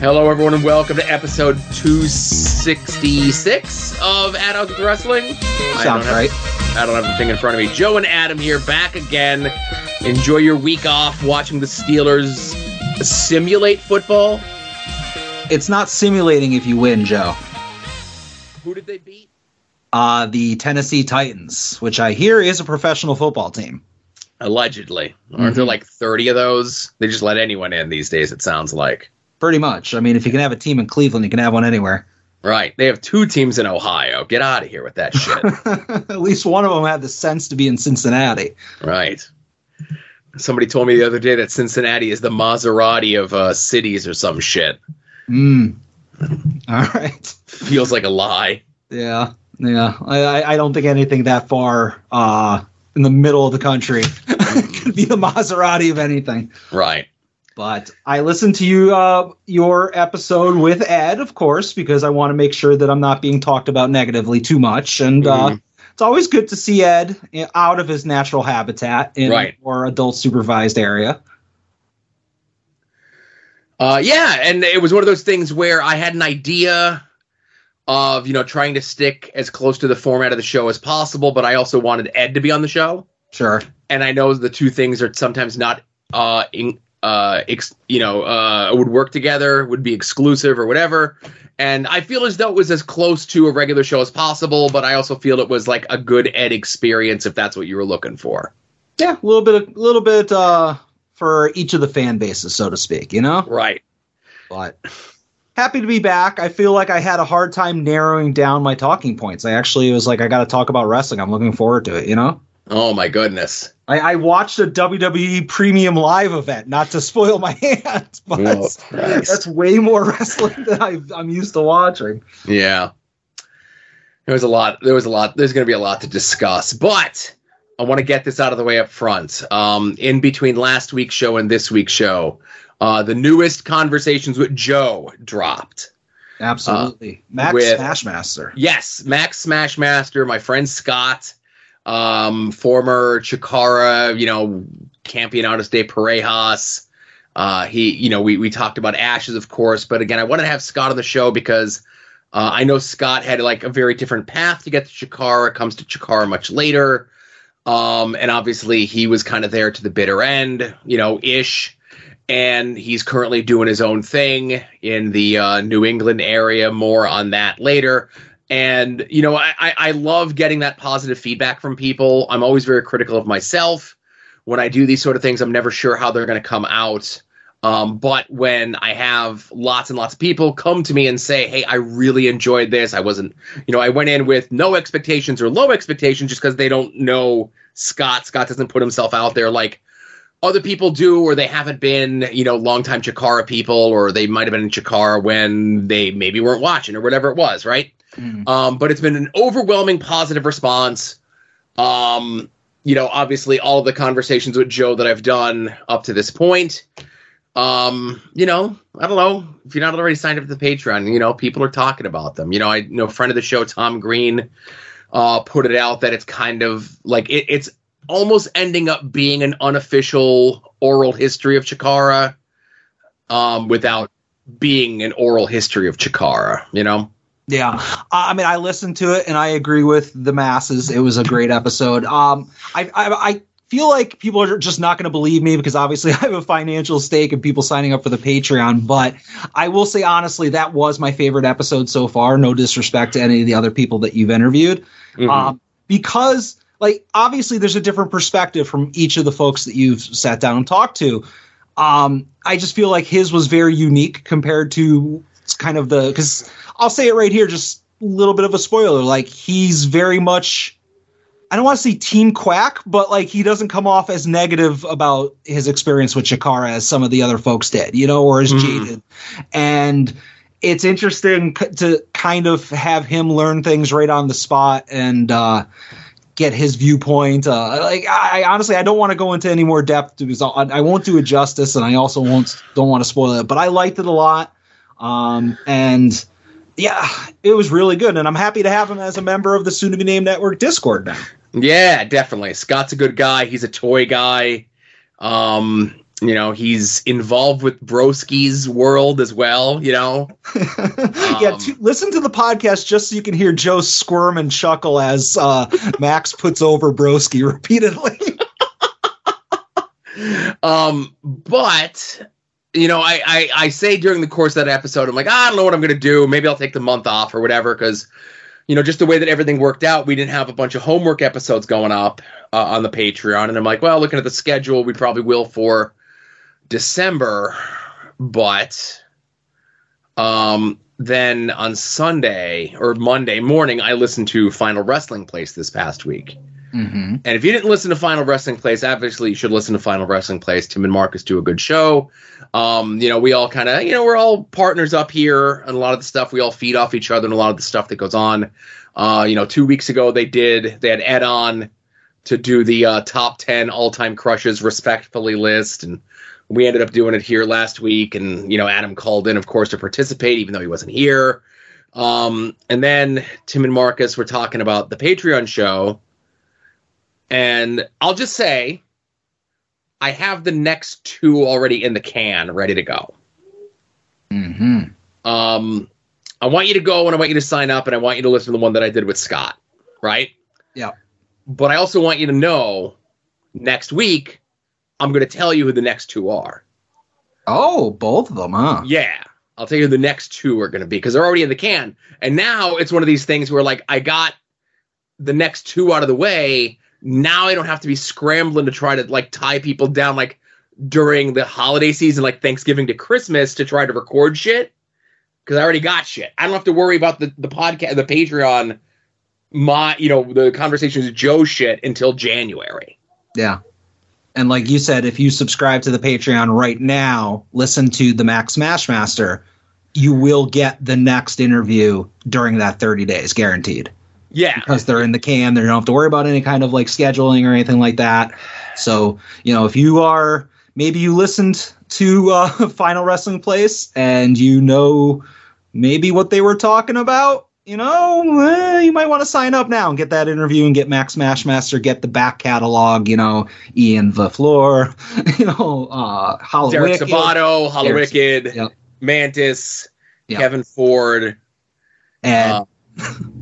Hello, everyone, and welcome to episode 266 of Adults with Wrestling. I don't have the thing in front of me. Joe and Adam here, back again. Enjoy your week off watching the Steelers simulate football. It's not simulating if you win, Joe. Who did they beat? The Tennessee Titans, which I hear is a professional football team. Allegedly. Mm-hmm. Aren't there like 30 of those? They just let anyone in these days, it sounds like. Pretty much. I mean, if you can have a team in Cleveland, you can have one anywhere. Right. They have two teams in Ohio. Get out of here with that shit. At least one of them had the sense to be in Cincinnati. Right. Somebody told me the other day that Cincinnati is the Maserati of cities or some shit. Mm. All right. Feels like a lie. Yeah. Yeah. I don't think anything that far in the middle of the country could be the Maserati of anything. Right. But I listened to you your episode with Ed, of course, because I want to make sure that I'm not being talked about negatively too much. And it's always good to see Ed out of his natural habitat in a more adult supervised area. Yeah, and it was one of those things where I had an idea of, trying to stick as close to the format of the show as possible. But I also wanted Ed to be on the show. Sure. And I know the two things are sometimes not would work together, would be exclusive or whatever. And I feel as though it was as close to a regular show as possible, but I also feel it was like a good Ed experience if that's what you were looking for. Yeah, a little bit for each of the fan bases, so to speak, Right. But happy to be back. I feel like I had a hard time narrowing down my talking points. It was like I got to talk about wrestling. I'm looking forward to it, Oh, my goodness. I watched a WWE Premium Live event, not to spoil my hand, but that's way more wrestling than I'm used to watching. Yeah. There's going to be a lot to discuss, but I want to get this out of the way up front. In between last week's show and this week's show, the newest Conversations with Joe dropped. Absolutely. Max Smashmaster. Yes, Max Smashmaster, my friend Scott. Former Chikara, Campeonatos de Parejas. We talked about Ashes, of course, but again, I wanted to have Scott on the show because I know Scott had like a very different path to get to Chikara, comes to Chikara much later. And obviously he was kind of there to the bitter end, ish. And he's currently doing his own thing in the New England area. More on that later. And, I love getting that positive feedback from people. I'm always very critical of myself. When I do these sort of things, I'm never sure how they're going to come out. But when I have lots and lots of people come to me and say, hey, I really enjoyed this. I wasn't, I went in with no expectations or low expectations just because they don't know Scott. Scott doesn't put himself out there like other people do, or they haven't been, longtime Chikara people, or they might have been in Chikara when they maybe weren't watching or whatever it was, right? Mm. But it's been an overwhelming positive response. Obviously all of the Conversations with Joe that I've done up to this point, I don't know if you're not already signed up to the Patreon, people are talking about them. I know a friend of the show, Tom Green, put it out that it's kind of like, it's almost ending up being an unofficial oral history of Chikara, without being an oral history of Chikara, Yeah. I mean, I listened to it and I agree with the masses. It was a great episode. I feel like people are just not going to believe me because obviously I have a financial stake in people signing up for the Patreon. But I will say, honestly, that was my favorite episode so far. No disrespect to any of the other people that you've interviewed, because obviously there's a different perspective from each of the folks that you've sat down and talked to. I just feel like his was very unique compared to kind of because I'll say it right here, just a little bit of a spoiler. He's very much, I don't want to say team quack, but he doesn't come off as negative about his experience with Chikara as some of the other folks did, or as jaded. And it's interesting to kind of have him learn things right on the spot and get his viewpoint. I honestly, I don't want to go into any more depth because I won't do it justice, and I also don't want to spoil it. But I liked it a lot. And yeah, it was really good. And I'm happy to have him as a member of the soon to be named network Discord now. Yeah, definitely. Scott's a good guy. He's a toy guy. You know, he's involved with Broski's world as well, you know. Yeah, listen to the podcast just so you can hear Joe squirm and chuckle as Max puts over Broski repeatedly. But, you know, I say during the course of that episode, I'm like, I don't know what I'm going to do. Maybe I'll take the month off or whatever because, you know, just the way that everything worked out, we didn't have a bunch of homework episodes going up on the Patreon. And I'm like, well, looking at the schedule, we probably will for December, but then on Sunday or Monday morning, I listened to Final Wrestling Place this past week. Mm-hmm. And if you didn't listen to Final Wrestling Place, obviously you should listen to Final Wrestling Place. Tim and Marcus do a good show. You know, we all kind of, you know, we're all partners up here and a lot of the stuff we all feed off each other and a lot of the stuff that goes on. You know, 2 weeks ago they had Ed on to do the top 10 all-time crushes respectfully list, and we ended up doing it here last week, and, you know, Adam called in, of course, to participate, even though he wasn't here. And then Tim and Marcus were talking about the Patreon show, and I'll just say I have the next two already in the can, ready to go. Mm-hmm. I want you to go, and I want you to sign up, and I want you to listen to the one that I did with Scott, right? Yeah. But I also want you to know next week I'm going to tell you who the next two are. Oh, both of them, huh? Yeah. I'll tell you who the next two are going to be because they're already in the can. And now it's one of these things where, like, I got the next two out of the way. Now I don't have to be scrambling to try to, like, tie people down, like, during the holiday season, like Thanksgiving to Christmas, to try to record shit because I already got shit. I don't have to worry about the podcast, the Patreon, you know, the Conversations with Joe shit until January. Yeah. And like you said, if you subscribe to the Patreon right now, listen to the Max Smashmaster, you will get the next interview during that 30 days, guaranteed. Yeah. Because they're in the can. They don't have to worry about any kind of, like, scheduling or anything like that. So, you know, if you are – maybe you listened to Final Wrestling Place and you know maybe what they were talking about, you know, you might want to sign up now and get that interview and get Max Smashmaster, get the back catalog, you know, Ian VaFleur, you know, Hollow Derek Wicked. Sabato, Hollow Wicked, yep. Mantis, yep. Kevin Ford. And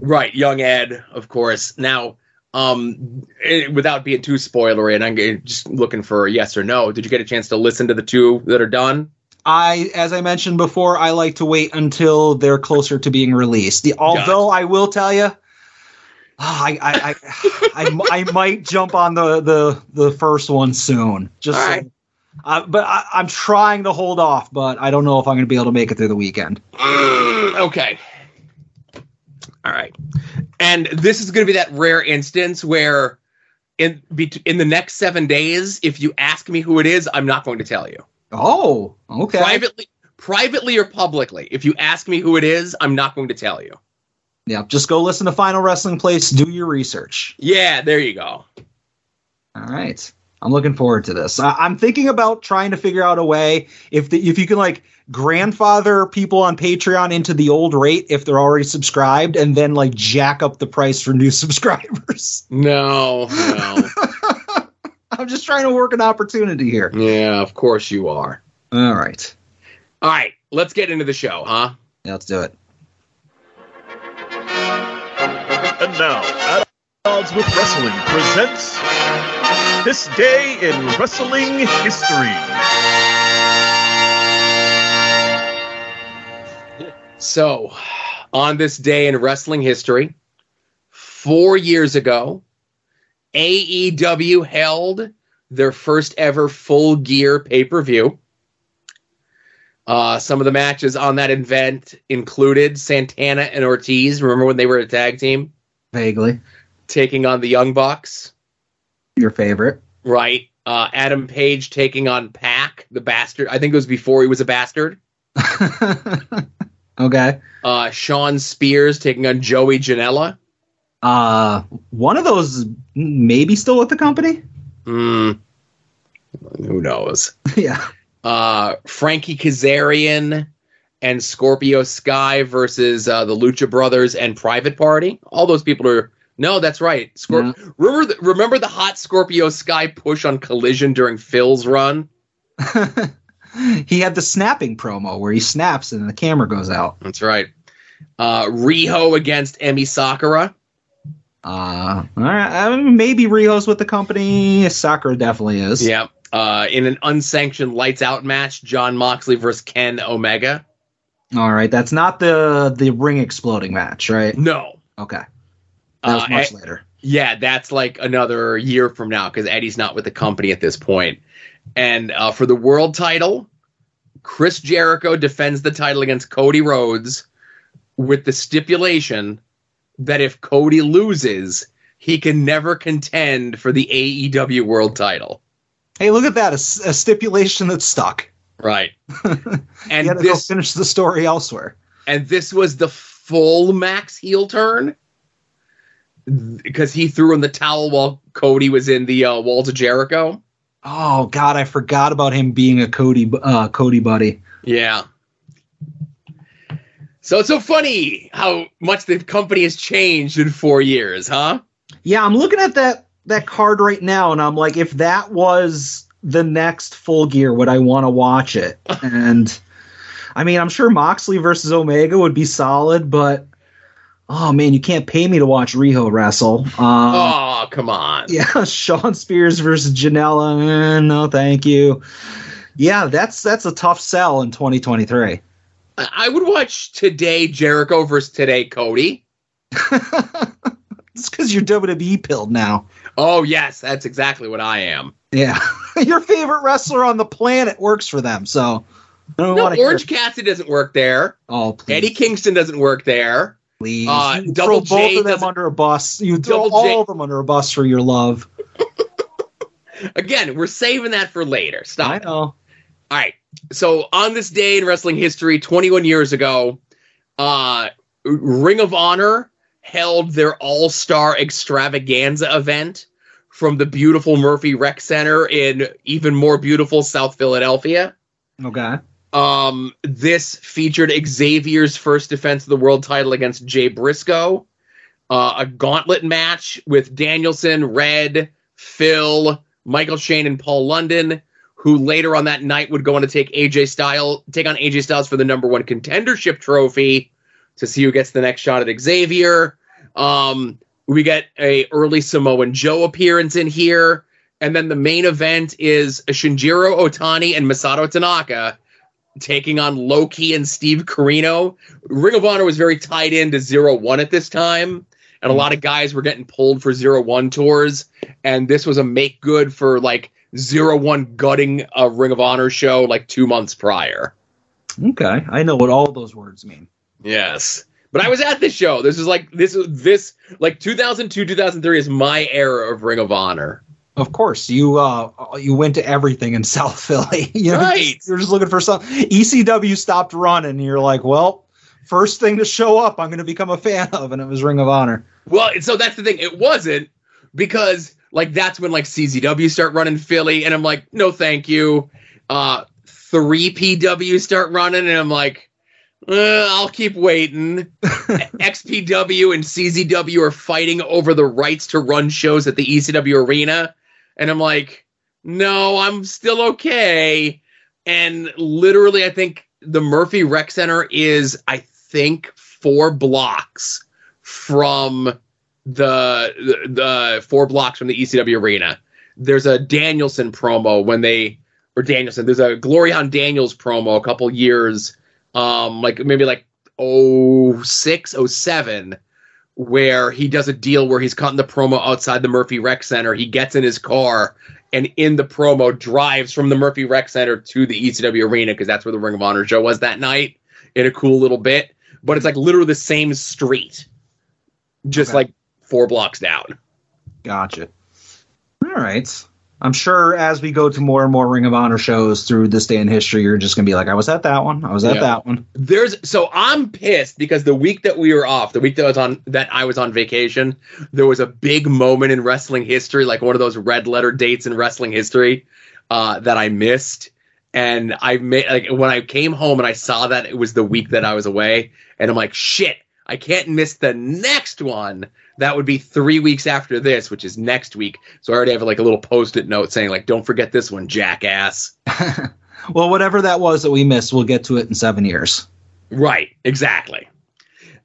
right, Young Ed, of course. Now, without being too spoilery, and I'm just looking for a yes or no, did you get a chance to listen to the two that are done? As I mentioned before, I like to wait until they're closer to being released. Although I will tell you, I might jump on the first one soon. Just all right. So, but I'm trying to hold off, but I don't know if I'm going to be able to make it through the weekend. Okay. All right. And this is going to be that rare instance where in the next 7 days, if you ask me who it is, I'm not going to tell you. Oh, okay. Privately or publicly. If you ask me who it is, I'm not going to tell you. Yeah, just go listen to Final Wrestling Place. Do your research. Yeah, there you go. All right. I'm looking forward to this. I'm thinking about trying to figure out a way if you can, like, grandfather people on Patreon into the old rate if they're already subscribed and then, like, jack up the price for new subscribers. No. I'm just trying to work an opportunity here. Yeah, of course you are. All right. Let's get into the show, huh? Yeah, let's do it. And now, At Odds with Wrestling presents This Day in Wrestling History. So, on this day in wrestling history, 4 years ago, AEW held their first ever Full Gear pay-per-view. Some of the matches on that event included Santana and Ortiz. Remember when they were a tag team? Vaguely. Taking on the Young Bucks. Your favorite. Right. Adam Page taking on Pac, the bastard. I think it was before he was a bastard. Okay. Sean Spears taking on Joey Janela. One of those maybe still with the company? Who knows? Yeah. Frankie Kazarian and Scorpio Sky versus the Lucha Brothers and Private Party. All those people are... No, that's right. Remember the hot Scorpio Sky push on Collision during Phil's run? He had the snapping promo where he snaps and the camera goes out. That's right. Riho against Emi Sakura. All right. I mean, maybe Riho's with the company. Sakura definitely is. Yeah. In an unsanctioned lights out match, John Moxley versus Ken Omega. All right. That's not the ring exploding match, right? No. Okay. That was much later. Yeah, that's like another year from now because Eddie's not with the company at this point. And for the world title, Chris Jericho defends the title against Cody Rhodes with the stipulation that if Cody loses, he can never contend for the AEW world title. Hey, look at that. A stipulation that stuck. Right. And they'll finish the story elsewhere. And this was the full Max heel turn because he threw in the towel while Cody was in the Walls of Jericho. Oh, God, I forgot about him being a Cody buddy. Yeah. So it's so funny how much the company has changed in 4 years, huh? Yeah, I'm looking at that card right now, and I'm like, if that was the next Full Gear, would I want to watch it? And, I mean, I'm sure Moxley versus Omega would be solid, but, oh, man, you can't pay me to watch Riho wrestle. Oh, come on. Yeah, Shawn Spears versus Janela. No, thank you. Yeah, that's a tough sell in 2023. I would watch today Jericho versus today Cody. It's because you're WWE pilled now. Oh, yes. That's exactly what I am. Yeah. Your favorite wrestler on the planet works for them. So I don't want to Orange Cassidy doesn't work there. Oh, please. Eddie Kingston doesn't work there. Please. You throw both of them under a bus. You throw all of them under a bus for your love. Again, we're saving that for later. Stop. I know. All right. So on this day in wrestling history, 21 years ago, Ring of Honor held their All-Star Extravaganza event from the beautiful Murphy Rec Center in even more beautiful South Philadelphia. Okay. This featured Xavier's first defense of the world title against Jay Briscoe, a gauntlet match with Danielson, Red, Phil, Michael Shane, and Paul London, who later on that night would go on to take on AJ Styles for the #1 contendership trophy to see who gets the next shot at Xavier. We get a early Samoan Joe appearance in here. And then the main event is Shinjiro Otani and Masato Tanaka taking on Loki and Steve Corino. Ring of Honor was very tied into 0-1 at this time. And a lot of guys were getting pulled for 0-1 tours. And this was a make good for like 0-1 gutting a Ring of Honor show like 2 months prior. Okay. I know what all those words mean. Yes. But I was at this show. This is like 2002, 2003 is my era of Ring of Honor. Of course. You went to everything in South Philly. You know, right. You're just looking for something. ECW stopped running. And you're like, well, first thing to show up, I'm going to become a fan of. And it was Ring of Honor. Well, so that's the thing. It wasn't because like that's when like CZW start running Philly, and I'm like, no, thank you. 3PW start running, and I'm like, I'll keep waiting. XPW and CZW are fighting over the rights to run shows at the ECW arena, and I'm like, no, I'm still okay. And literally, I think the Murphy Rec Center is, I think, 4 blocks from the 4 blocks from the ECW arena. There's a Danielson promo there's a Glorian Daniels promo a couple years, like maybe like 06, 07, where he does a deal where he's cutting the promo outside the Murphy Rec Center. He gets in his car and in the promo drives from the Murphy Rec Center to the ECW arena because that's where the Ring of Honor show was that night in a cool little bit. But it's like literally the same street, just okay. Like 4 blocks down. Gotcha. All right. I'm sure as we go to more and more Ring of Honor shows through this day in history, you're just going to be like, I was at that one. I was at that one. So I'm pissed because the week that we were off, the week that I was on vacation, there was a big moment in wrestling history, like one of those red letter dates in wrestling history that I missed. And I when I came home and I saw that it was the week that I was away, and I'm like, shit, I can't miss the next one. That would be 3 weeks after this, which is next week. So I already have like a little post-it note saying like, don't forget this one, jackass. Well, whatever that was that we missed, we'll get to it in 7 years. Right. Exactly.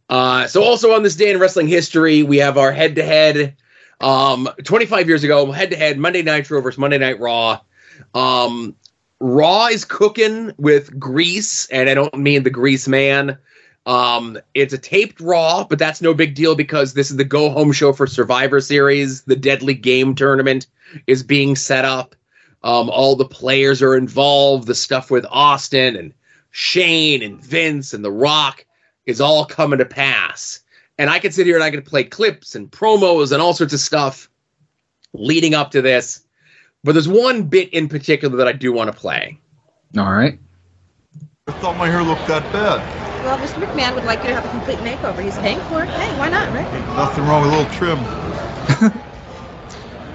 So also on this day in wrestling history, we have our head-to-head. 25 years ago, head-to-head, Monday Nitro versus Monday Night Raw. Raw is cooking with grease, and I don't mean the grease man. It's a taped Raw, but that's no big deal because this is the go-home show for Survivor Series. The Deadly Game Tournament is being set up. All the players are involved. The stuff with Austin and Shane and Vince and The Rock is all coming to pass. And I could sit here and I could play clips and promos and all sorts of stuff leading up to this. But there's one bit in particular that I do want to play. All right. I thought my hair looked that bad. Well, Mr. McMahon would like you to have a complete makeover. He's paying for it. Hey, why not, right? Nothing wrong with a little trim.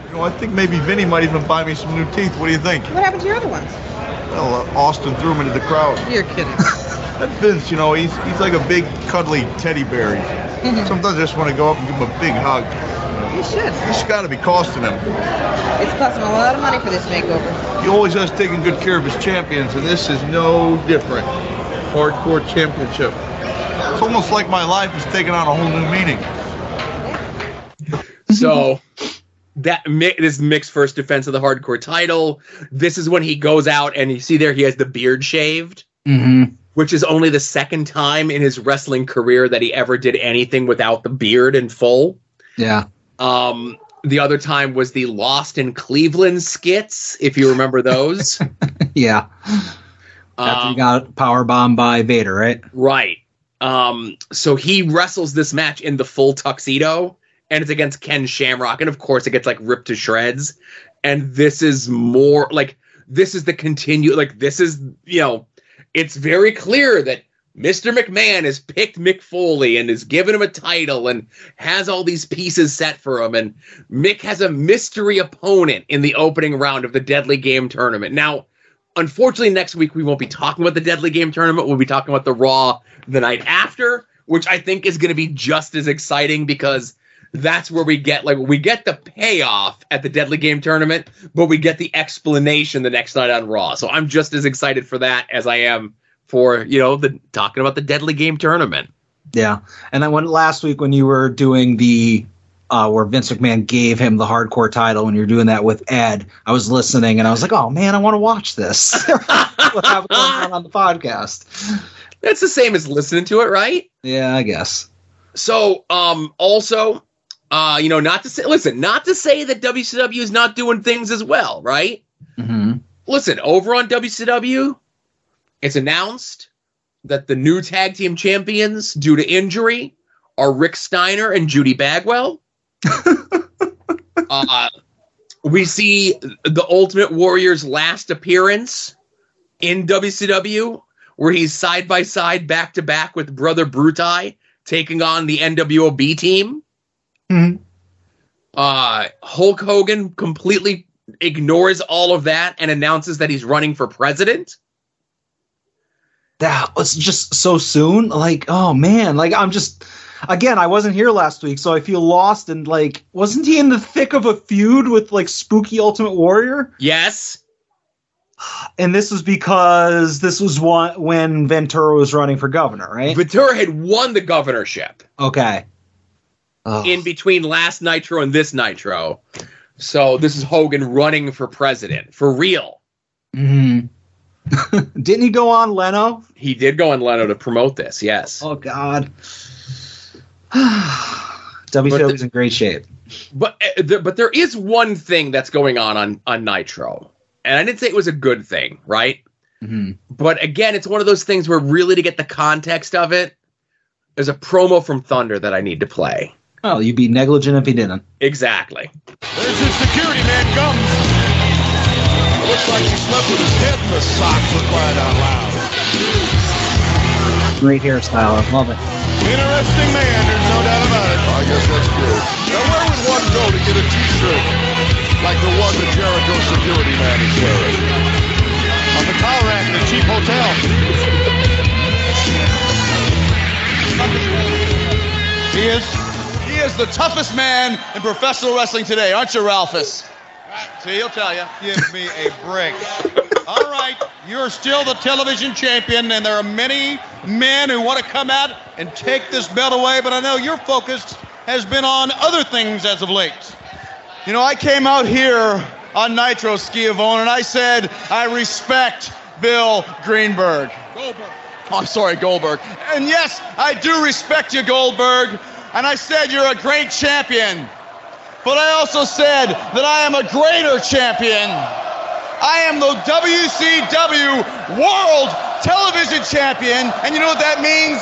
You know, I think maybe Vinny might even buy me some new teeth. What do you think? What happened to your other ones? Well, Austin threw them into the crowd. You're kidding. That Vince, you know, he's like a big, cuddly teddy bear. Sometimes I just want to go up and give him a big hug. You should. This got to be costing him. It's costing him a lot of money for this makeover. He always has taken good care of his champions, and this is no different. Hardcore championship. It's almost like my life is taking on a whole new meaning. So that this Mick's first defense of the hardcore title. This is when he goes out and you see there he has the beard shaved, which is only the second time in his wrestling career that he ever did anything without the beard in full. Yeah. The other time was the Lost in Cleveland skits, if you remember those. Yeah. After he got powerbombed by Vader, right? Right. So he wrestles this match in the full tuxedo, and it's against Ken Shamrock, and of course it gets like ripped to shreds. And this is more like this is the continue. Like this is, you know, it's very clear that Mr. McMahon has picked Mick Foley and is giving him a title and has all these pieces set for him. And Mick has a mystery opponent in the opening round of the Deadly Game Tournament. Now, unfortunately, next week we won't be talking about the Deadly Game Tournament. We'll be talking about the Raw the night after, which I think is going to be just as exciting because that's where we get like we get the payoff at the Deadly Game Tournament, but we get the explanation the next night on Raw. So I'm just as excited for that as I am for, you know, the talking about the Deadly Game Tournament. Yeah, and I went last week when you were doing the where Vince McMahon gave him the hardcore title when you're doing that with Ed. I was listening and I was like, oh man, I want to watch this. What's going on the podcast? That's the same as listening to it, right? Yeah, I guess. So also, you know, not to say, listen, not to say that WCW is not doing things as well, right? Mm-hmm. Listen, over on WCW, it's announced that the new tag team champions due to injury are Rick Steiner and Judy Bagwell. We see the Ultimate Warrior's last appearance in WCW, where he's side by side, back to back with Brother Brutai taking on the NWOB team. Mm-hmm. Hulk Hogan completely ignores all of that and announces that he's running for president. That was just so soon. Like, oh man, like I'm just. Again, I wasn't here last week, so I feel lost. And, like, wasn't he in the thick of a feud with, like, Spooky Ultimate Warrior? Yes. And this was because this was when Ventura was running for governor, right? Ventura had won the governorship. Okay. Oh. In between last Nitro and this Nitro. So this is Hogan running for president. For real. Mm-hmm. Didn't he go on Leno? He did go on Leno to promote this, yes. Oh, God. WCW's in great shape, but there is one thing that's going on Nitro, and I didn't say it was a good thing, right? Mm-hmm. But again, it's one of those things where really to get the context of it, there's a promo from Thunder that I need to play. Oh, you'd be negligent if you didn't. Exactly. There's his security man Gums. It looks like he slept with his head in the socks. For crying out loud! Great hairstyle, I love it. Interesting man, there's no doubt about it. I guess that's true. Now where would one go to get a t-shirt like the one the Jericho security man is wearing? On the car rack in a cheap hotel. is the toughest man in professional wrestling today, aren't you, Ralphus? See, he'll tell you. Give me a break. All right, you're still the television champion, and there are many men who want to come out and take this belt away, but I know your focus has been on other things as of late. You know, I came out here on Nitro, Schiavone, and I said I respect Bill Greenberg. Goldberg. Oh, I'm sorry, Goldberg. And yes, I do respect you, Goldberg, and I said you're a great champion. But I also said that I am a greater champion. I am the WCW World Television Champion, and you know what that means?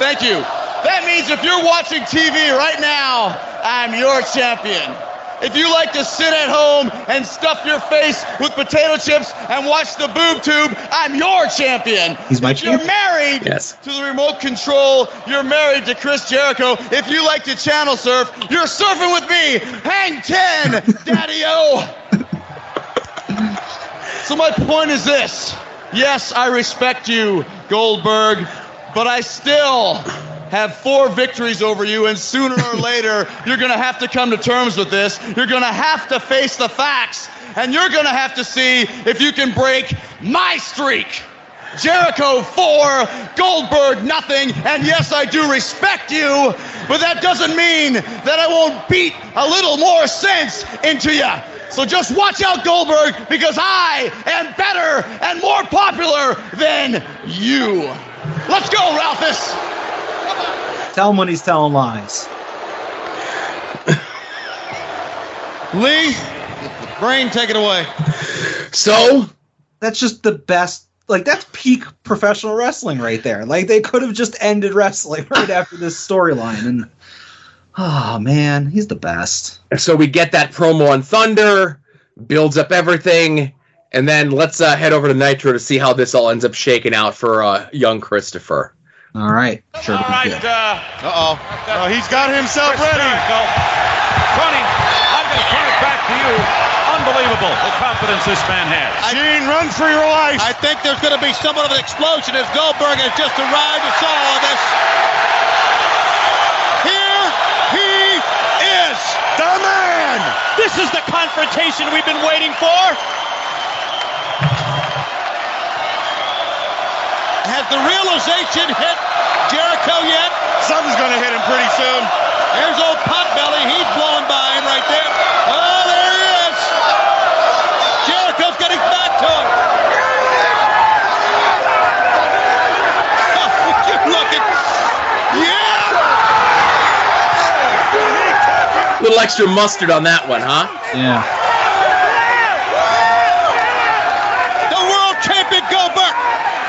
Thank you. That means if you're watching TV right now, I'm your champion. If you like to sit at home and stuff your face with potato chips and watch the boob tube, I'm your champion. You're married to the remote control. You're married to Chris Jericho. If you like to channel surf, you're surfing with me. Hang 10, Daddy-O. So my point is this. Yes, I respect you, Goldberg, but I still have 4 victories over you, and sooner or later, you're going to have to come to terms with this. You're going to have to face the facts, and you're going to have to see if you can break my streak. Jericho 4, Goldberg nothing, and yes, I do respect you, but that doesn't mean that I won't beat a little more sense into you. So just watch out, Goldberg, because I am better and more popular than you. Let's go, Ralphus. Tell him when he's telling lies. Lee, Brain, take it away. So that's just the best. Like, that's peak professional wrestling right there. Like, they could have just ended wrestling right after this storyline. And oh, man, he's the best. So we get that promo on Thunder, builds up everything, and then let's head over to Nitro to see how this all ends up shaking out for young Christopher. All right. Sure. All right. Oh, he's got himself ready. Running. I'm going to turn it back to you. Unbelievable the confidence this man has. Gene, run for your life. I think there's going to be somewhat of an explosion as Goldberg has just arrived and saw all this. Here he is, the man. This is the confrontation we've been waiting for. Has the realization hit Jericho yet? Something's going to hit him pretty soon. There's old Potbelly. He's blowing by him right there. Oh, there he is. Jericho's getting back to him. Oh, would you look at... Yeah! A little extra mustard on that one, huh? Yeah. The world champion Goldberg.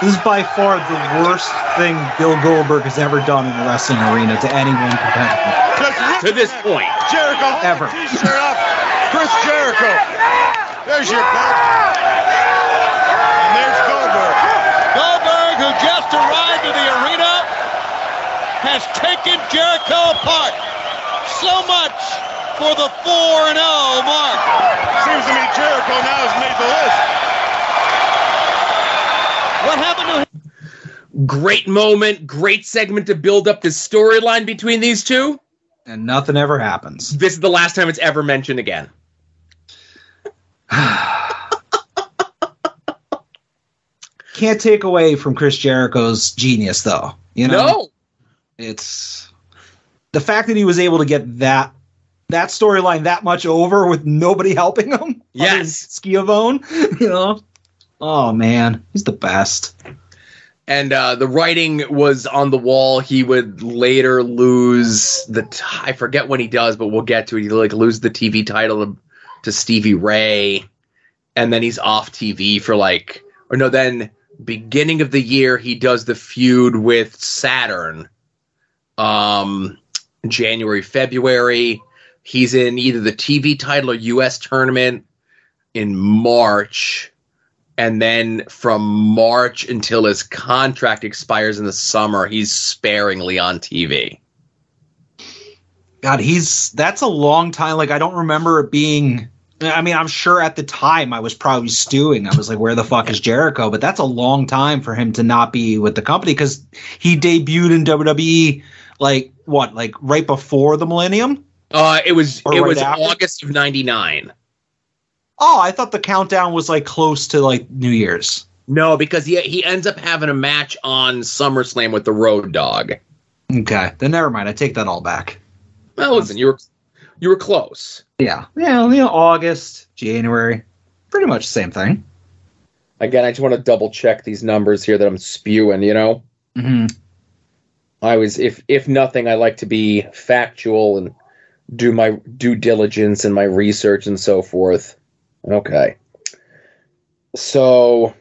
This is by far the worst thing Bill Goldberg has ever done in the wrestling arena to anyone competitive. To this point. Jericho. Ever. T-shirt up. Chris Jericho. There's your belt. And there's Goldberg. Goldberg, who just arrived to the arena, has taken Jericho apart. So much for the 4-0 mark. Seems to me Jericho now has made the list. What happened to him? Great moment, great segment to build up this storyline between these two. And nothing ever happens. This is the last time it's ever mentioned again. Can't take away from Chris Jericho's genius, though. You know? No. It's the fact that he was able to get that storyline that much over with nobody helping him. Yes. Schiavone, you know? Oh, man, he's the best. And the writing was on the wall. He would later lose I forget when he does, but we'll get to it. He loses the TV title to Stevie Ray, and then he's off TV for then beginning of the year, he does the feud with Saturn. January, February. He's in either the TV title or U.S. tournament in March. And then from March until his contract expires in the summer, he's sparingly on TV. God, that's a long time. Like, I don't remember it being. I mean, I'm sure at the time I was probably stewing. I was like, where the fuck is Jericho? But that's a long time for him to not be with the company, because he debuted in WWE, right before the millennium? It was August of '99. Oh, I thought the countdown was like close to like New Year's. No, because he ends up having a match on SummerSlam with the Road Dogg. Okay, then never mind. I take that all back. Well, listen, you were close. Yeah, August, January, pretty much the same thing. Again, I just want to double check these numbers here that I'm spewing. You know, mm-hmm. I was, if nothing, I like to be factual and do my due diligence and my research and so forth. Okay, so.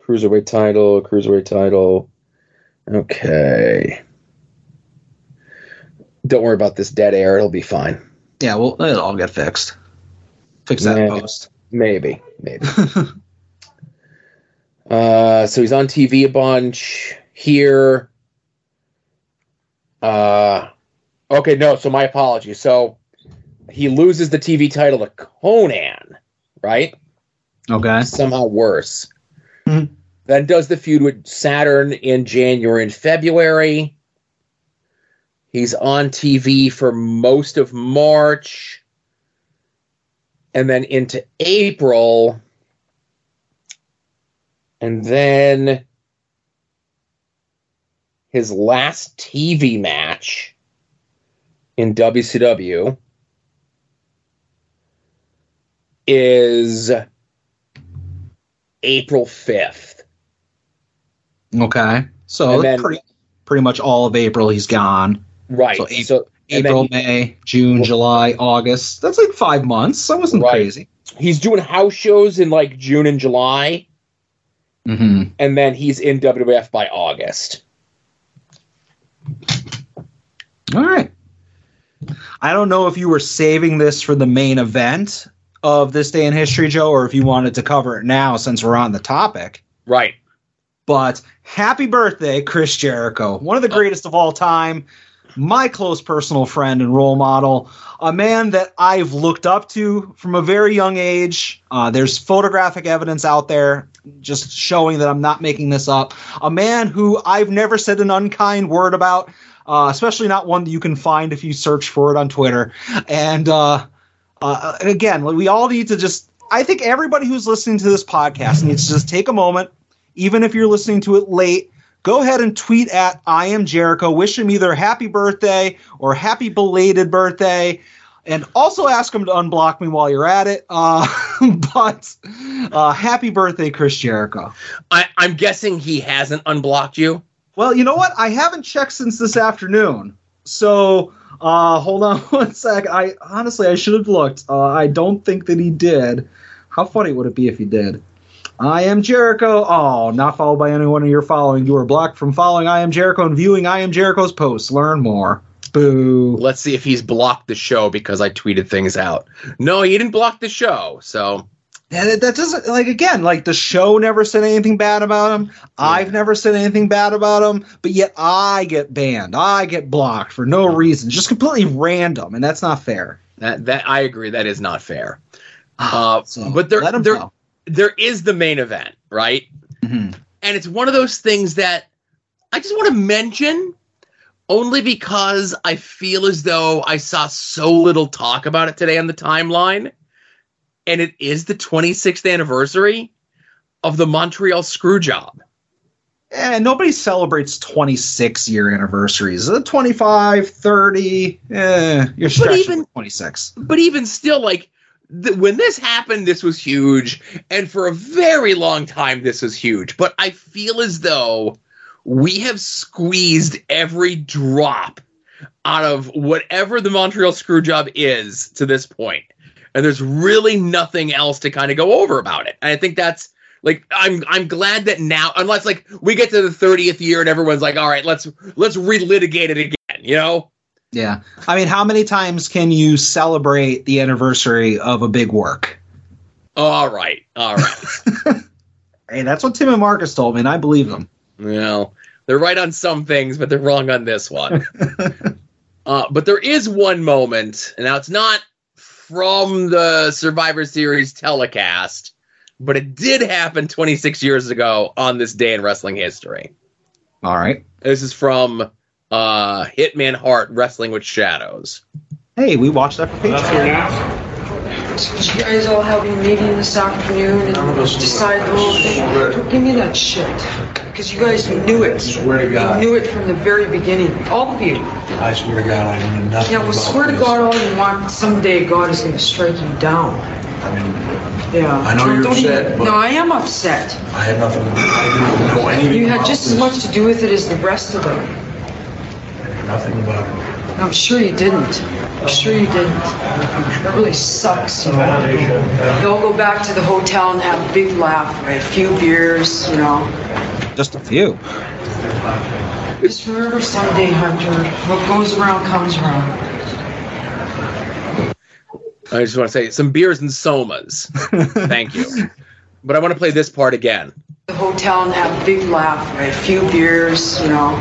Cruiserweight title. Okay. Don't worry about this dead air. It'll be fine. Yeah, well, it'll all get fixed. Fix that in post. Maybe. So he's on TV a bunch here. Okay, no, so my apologies. So he loses the TV title to Conan, right? Okay. Somehow worse. Mm-hmm. Then does the feud with Saturn in January and February. He's on TV for most of March. And then into April. And then his last TV match in WCW is April 5th. Okay, so then, pretty much all of April he's gone. Right. So April, May, June, July, August. That's like 5 months. That wasn't crazy. He's doing house shows in like June and July. Mm-hmm. And then he's in WWF by August. All right. I don't know if you were saving this for the main event of this day in history, Joe, or if you wanted to cover it now since we're on the topic. Right. But happy birthday, Chris Jericho, one of the greatest of all time, my close personal friend and role model, a man that I've looked up to from a very young age. There's photographic evidence out there just showing that I'm not making this up. A man who I've never said an unkind word about, especially not one that you can find if you search for it on Twitter. And again, we all need to just – I think everybody who's listening to this podcast needs to just take a moment. Even if you're listening to it late, go ahead and tweet at I Am Jericho. Wish him either happy birthday or happy belated birthday. And also ask him to unblock me while you're at it. But happy birthday, Chris Jericho. I'm guessing he hasn't unblocked you. Well, you know what? I haven't checked since this afternoon. So hold on one sec. I should have looked. I don't think that he did. How funny would it be if he did? I Am Jericho. Oh, not followed by anyone you're following. You are blocked from following I Am Jericho and viewing I Am Jericho's posts. Learn more. Boo. Let's see if he's blocked the show because I tweeted things out. No, he didn't block the show. So that doesn't the show never said anything bad about him. Yeah. I've never said anything bad about him, but yet I get banned. I get blocked for no reason. Just completely random, and that's not fair. That I agree. That is not fair. So but they're There is the main event, right? Mm-hmm. And it's one of those things that I just want to mention only because I feel as though I saw so little talk about it today on the timeline. And it is the 26th anniversary of the Montreal Screwjob. And nobody celebrates 26-year anniversaries. 25, 30, you're stretching 26. But even still, like, when this happened, this was huge, and for a very long time, this was huge. But I feel as though we have squeezed every drop out of whatever the Montreal Screwjob is to this point, and there's really nothing else to kind of go over about it. And I think that's like I'm glad that now, unless like we get to the 30th year and everyone's like, all right, let's relitigate it again, you know. Yeah. I mean, how many times can you celebrate the anniversary of a big work? All right. Hey, that's what Tim and Marcus told me, and I believe them. Well, they're right on some things, but they're wrong on this one. But there is one moment, and now it's not from the Survivor Series telecast, but it did happen 26 years ago on this day in wrestling history. All right. This is from Hitman Hart Wrestling with Shadows. Hey, we watched that for Patreon. So you guys all have a meeting this afternoon and decide the whole thing. Don't give me that shit. Because you guys knew it. I swear to God. You knew it from the very beginning. All of you. I swear to God, I knew nothing. Yeah, well, swear to God all you want. Someday God is going to strike you down. I mean, yeah. I know you're upset. But no, I am upset. I had nothing to do. I didn't know anything. You had just as much to do with it as the rest of them. I knew nothing about it. I'm sure you didn't. I'm sure you didn't. That really sucks, you know. They'll go back to the hotel and have a big laugh, right? A few beers, you know. Just a few. Just remember someday, Hunter, what goes around comes around. I just want to say some beers and somas. Thank you. But I want to play this part again. The hotel and have a big laugh, right? A few beers, you know.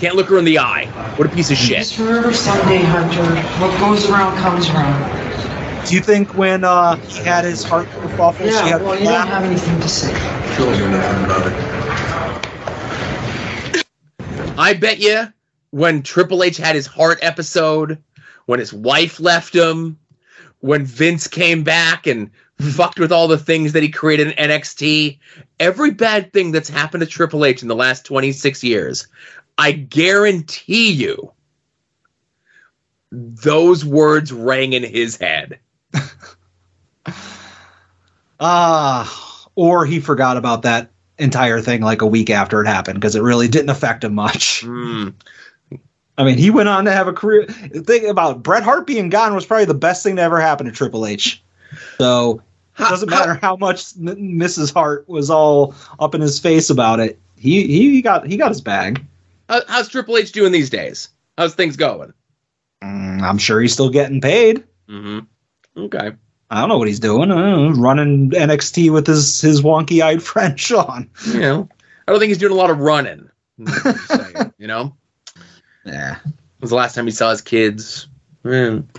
Can't look her in the eye. What a piece of shit. Just remember someday, Hunter, what goes around comes around. Do you think when he had his heart kerfuffle, yeah, she had well, you laugh? Don't have anything to say. She don't know nothing about it. I bet you when Triple H had his heart episode, when his wife left him, when Vince came back and fucked with all the things that he created in NXT, every bad thing that's happened to Triple H in the last 26 years, I guarantee you those words rang in his head. Or he forgot about that entire thing like a week after it happened because it really didn't affect him much. Mm. I mean, he went on to have a career. Think about Bret Hart being gone was probably the best thing to ever happen to Triple H. So it doesn't matter how much Mrs. Hart was all up in his face about it. He got his bag. How's Triple H doing these days? How's things going? I'm sure he's still getting paid. Mm-hmm. Okay. I don't know what he's doing. Running NXT with his wonky-eyed friend Sean. You know, I don't think he's doing a lot of running. Saying, you know. Nah. It was the last time he saw his kids. Even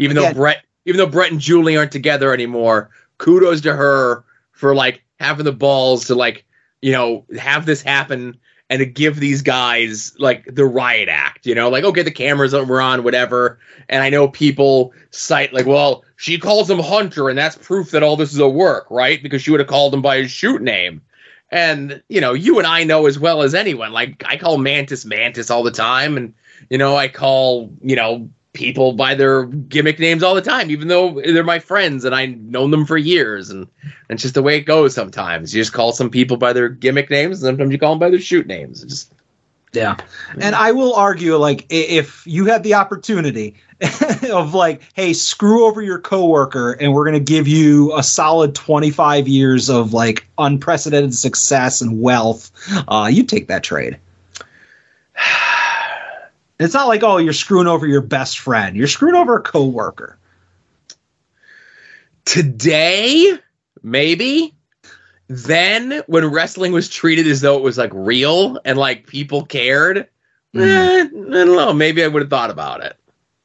though Brett and Julie aren't together anymore, kudos to her for like having the balls to like, you know, have this happen and to give these guys like the riot act, you know, like, okay, the cameras are on, whatever. And I know people cite like, well, she calls him Hunter and that's proof that all this is a work, right? Because she would have called him by his shoot name. And, you know, you and I know as well as anyone, like, I call Mantis all the time. And, you know, I call, you know, people by their gimmick names all the time, even though they're my friends and I've known them for years. And it's just the way it goes sometimes. You just call some people by their gimmick names. And sometimes you call them by their shoot names. It's just, yeah. And I will argue, like, if you had the opportunity of, like, hey, screw over your coworker and we're going to give you a solid 25 years of, like, unprecedented success and wealth, you take that trade. It's not like, oh, you're screwing over your best friend. You're screwing over a coworker. Today, maybe. Then, when wrestling was treated as though it was, like, real and, like, people cared, I don't know. Maybe I would have thought about it.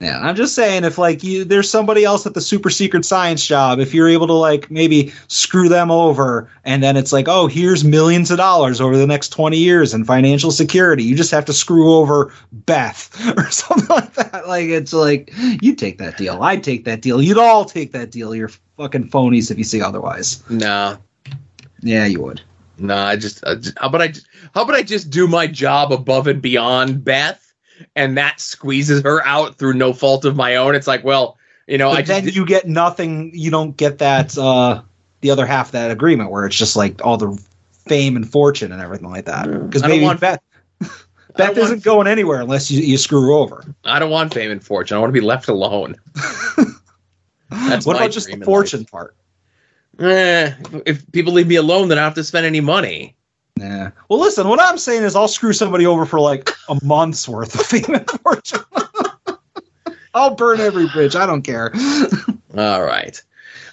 Yeah, I'm just saying if, like, there's somebody else at the super secret science job, if you're able to, like, maybe screw them over and then it's like, oh, here's millions of dollars over the next 20 years in financial security. You just have to screw over Beth or something like that. Like, it's like, you take that deal. I take that deal. You'd all take that deal. You're fucking phonies if you say otherwise. No. Yeah, you would. No, how about I just do my job above and beyond Beth, and that squeezes her out through no fault of my own. It's like, well, you know, but then you get nothing. You don't get that the other half of that agreement where it's just like all the fame and fortune and everything like that. Because maybe Beth isn't going anywhere unless you screw her over. I don't want fame and fortune. I want to be left alone. That's what about just the fortune part? If people leave me alone, then I don't have to spend any money. Nah. Well, listen, what I'm saying is I'll screw somebody over for like a month's worth of fame and fortune. I'll burn every bridge. I don't care. All right.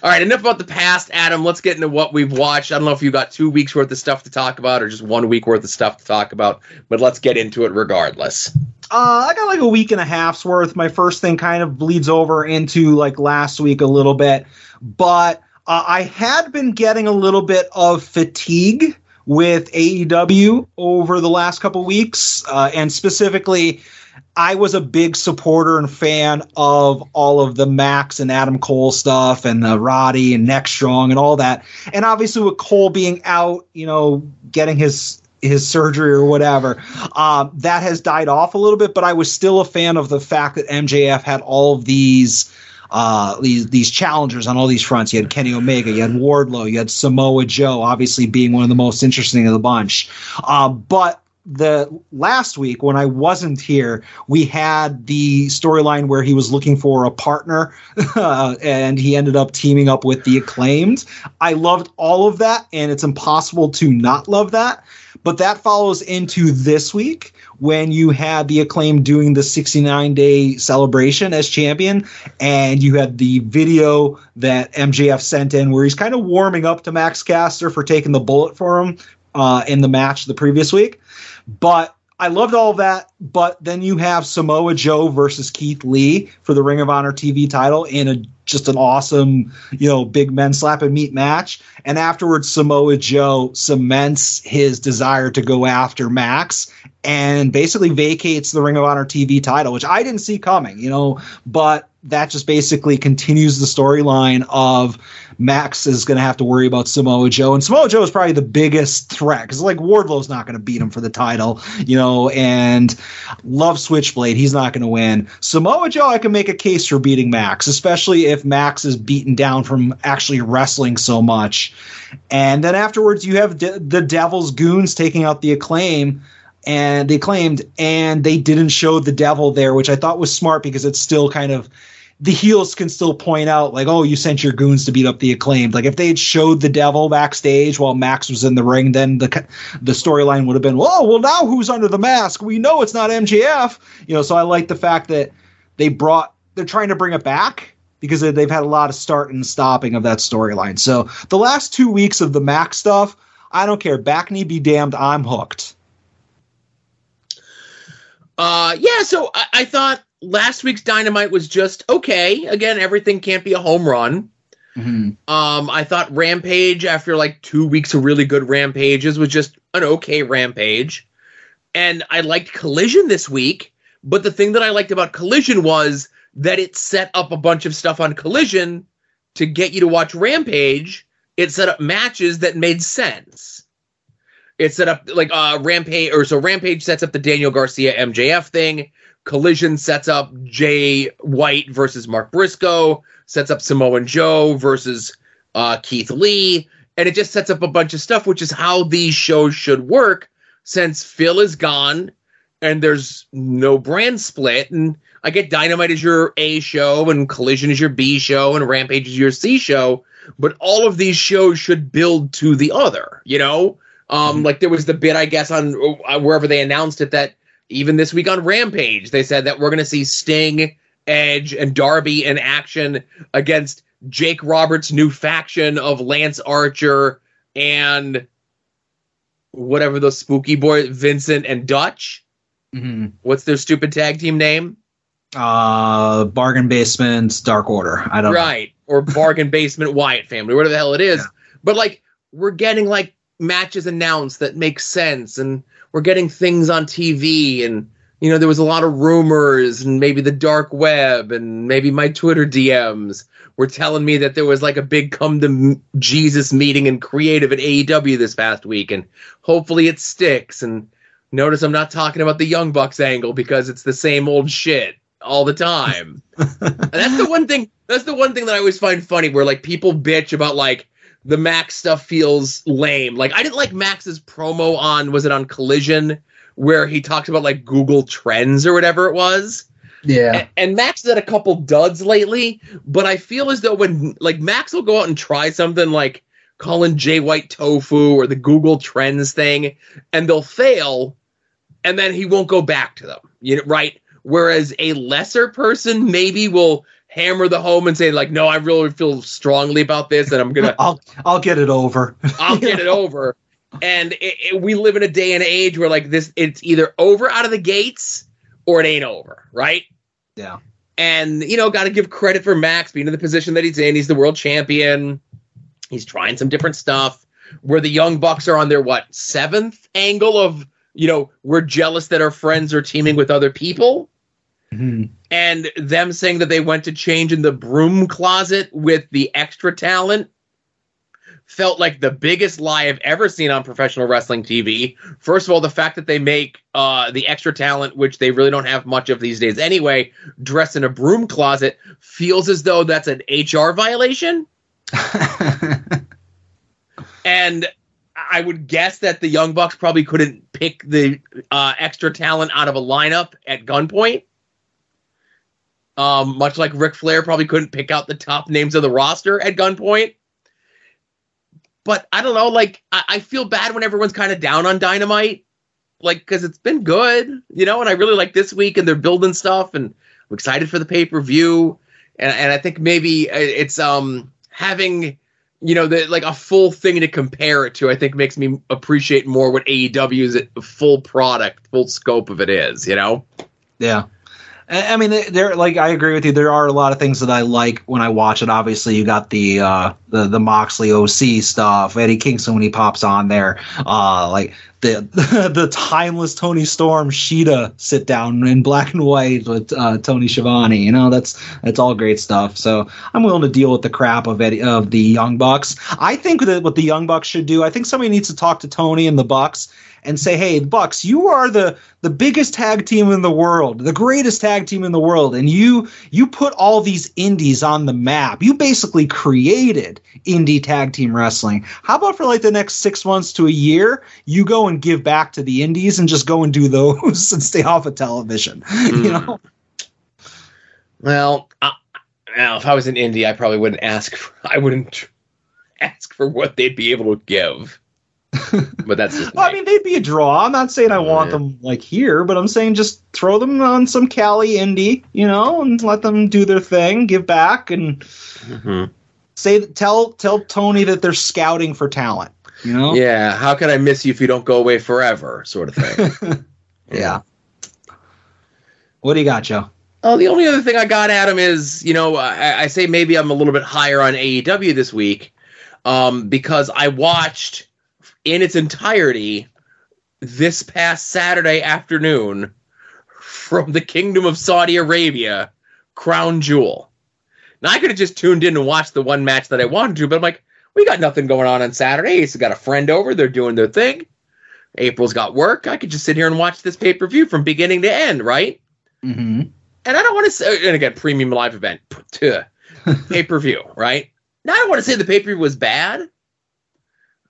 Enough about the past, Adam. Let's get into what we've watched. I don't know if you got 2 weeks worth of stuff to talk about or just 1 week worth of stuff to talk about, but let's get into it regardless. I got like a week and a half's worth. My first thing kind of bleeds over into like last week a little bit, but I had been getting a little bit of fatigue with AEW over the last couple weeks. And specifically, I was a big supporter and fan of all of the Max and Adam Cole stuff and the Roddy and Neck Strong and all that. And obviously with Cole being out, you know, getting his surgery or whatever, that has died off a little bit, but I was still a fan of the fact that MJF had all of these challengers on all these fronts. You had Kenny Omega, you had Wardlow, you had Samoa Joe, obviously being one of the most interesting of the bunch. But the last week when I wasn't here, we had the storyline where he was looking for a partner and he ended up teaming up with the Acclaimed. I loved all of that, and it's impossible to not love that. But that follows into this week when you had the Acclaimed doing the 69-day celebration as champion, and you had the video that MJF sent in where he's kind of warming up to Max Caster for taking the bullet for him in the match the previous week. But I loved all that, but then you have Samoa Joe versus Keith Lee for the Ring of Honor TV title in just an awesome, you know, big men slap and meat match. And afterwards, Samoa Joe cements his desire to go after Max and basically vacates the Ring of Honor TV title, which I didn't see coming, you know, but that just basically continues the storyline of Max is going to have to worry about Samoa Joe, and Samoa Joe is probably the biggest threat because, like, Wardlow's not going to beat him for the title, you know, and love Switchblade, he's not going to win. Samoa Joe, I can make a case for beating Max, especially if Max is beaten down from actually wrestling so much. And then afterwards, you have the Devil's Goons taking out the Acclaim. And they claimed, and they didn't show the Devil there, which I thought was smart because it's still kind of the heels can still point out, like, oh, you sent your goons to beat up the Acclaimed. Like, if they had showed the Devil backstage while Max was in the ring, then the storyline would have been, whoa, well, now who's under the mask? We know it's not MJF. You know, so I like the fact that they're trying to bring it back because they've had a lot of start and stopping of that storyline. So the last 2 weeks of the Max stuff, I don't care. Back knee be damned, I'm hooked. So I thought last week's Dynamite was just okay. Again, everything can't be a home run. Mm-hmm. I thought Rampage, after like 2 weeks of really good Rampages, was just an okay Rampage. And I liked Collision this week, but the thing that I liked about Collision was that it set up a bunch of stuff on Collision to get you to watch Rampage. It set up matches that made sense. It set up like Rampage, Rampage sets up the Daniel Garcia MJF thing. Collision sets up Jay White versus Mark Briscoe, sets up Samoa Joe versus Keith Lee, and it just sets up a bunch of stuff, which is how these shows should work since Phil is gone and there's no brand split. And I get Dynamite is your A show and Collision is your B show and Rampage is your C show, but all of these shows should build to the other, you know? Like there was the bit, I guess, on wherever they announced it that even this week on Rampage, they said that we're going to see Sting, Edge, and Darby in action against Jake Roberts' new faction of Lance Archer and whatever those spooky boys, Vincent and Dutch. Mm-hmm. What's their stupid tag team name? Bargain Basement Dark Order. I don't know. Right. Or Bargain Basement Wyatt Family, whatever the hell it is. Yeah. But like, we're getting like matches announced that make sense, and we're getting things on TV, and you know there was a lot of rumors, and maybe the dark web, and maybe my Twitter DMs were telling me that there was like a big come to Jesus meeting in creative at AEW this past week, and hopefully it sticks. And notice I'm not talking about the Young Bucks angle because it's the same old shit all the time. And that's the one thing that I always find funny, where like people bitch about like the Max stuff feels lame. Like, I didn't like Max's promo was it on Collision, where he talked about, like, Google Trends or whatever it was? Yeah. And Max did a couple duds lately, but I feel as though when, like, Max will go out and try something like calling Jay White tofu or the Google Trends thing, and they'll fail, and then he won't go back to them, you know, right? Whereas a lesser person maybe will hammer the home and say, like, no, I really feel strongly about this, and I'm going to... I'll get it over. I'll get it over. And we live in a day and age where, like, it's either over out of the gates or it ain't over, right? Yeah. And, you know, got to give credit for Max being in the position that he's in. He's the world champion. He's trying some different stuff. where the Young Bucks are on their, what, seventh angle of, you know, we're jealous that our friends are teaming with other people. Mm-hmm. And them saying that they went to change in the broom closet with the extra talent felt like the biggest lie I've ever seen on professional wrestling TV. First of all, the fact that they make the extra talent, which they really don't have much of these days anyway, dressed in a broom closet feels as though that's an HR violation. And I would guess that the Young Bucks probably couldn't pick the extra talent out of a lineup at gunpoint. Much like Ric Flair probably couldn't pick out the top names of the roster at gunpoint. But I don't know, like, I feel bad when everyone's kind of down on Dynamite, like, because it's been good, you know, and I really like this week, and they're building stuff, and I'm excited for the pay-per-view, and I think maybe it's having, you know, the, like, a full thing to compare it to, I think makes me appreciate more what AEW's full product, full scope of it is, you know? Yeah. I mean, there. Like, I agree with you. There are a lot of things that I like when I watch it. Obviously, you got the Moxley OC stuff, Eddie Kingston when he pops on there, like the timeless Tony Storm Sheeta sit down in black and white with Tony Schiavone. You know, that's all great stuff. So I'm willing to deal with the crap of the Young Bucks. I think that what the Young Bucks should do. I think somebody needs to talk to Tony and the Bucks and say, hey, Bucks, you are the biggest tag team in the world, the greatest tag team in the world, and you put all these indies on the map. You basically created indie tag team wrestling. How about for like the next 6 months to a year, you go and give back to the indies and just go and do those and stay off of television, you know? Well, if I was an indie, I probably wouldn't ask for what they'd be able to give. But that's just I mean, they'd be a draw. I'm not saying I want them like here, but I'm saying just throw them on some Cali indie, you know, and let them do their thing, give back, and tell Tony that they're scouting for talent, you know? Yeah, how can I miss you if you don't go away forever, sort of thing. Yeah. What do you got, Joe? Oh, the only other thing I got, Adam, is, you know, I say maybe I'm a little bit higher on AEW this week because I watched in its entirety this past Saturday afternoon from the Kingdom of Saudi Arabia, Crown Jewel. Now, I could have just tuned in and watched the one match that I wanted to, but I'm like, we got nothing going on Saturday. Ace's got a friend over. They're doing their thing. April's got work. I could just sit here and watch this pay-per-view from beginning to end, right? Mm-hmm. And I don't want to say, and again, premium live event, pay-per-view, right? Now, I don't want to say the pay-per-view was bad.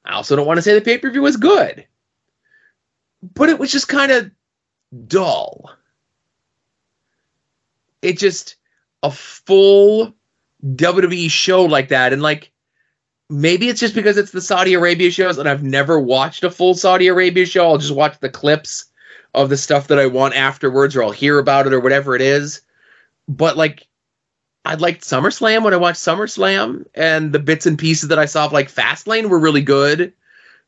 I also don't want to say the pay-per-view was good, but it was just kind of dull. It just a full WWE show like that. And like, maybe it's just because it's the Saudi Arabia shows and I've never watched a full Saudi Arabia show. I'll just watch the clips of the stuff that I want afterwards, or I'll hear about it or whatever it is. But like, I liked SummerSlam when I watched SummerSlam, and the bits and pieces that I saw of like Fastlane were really good,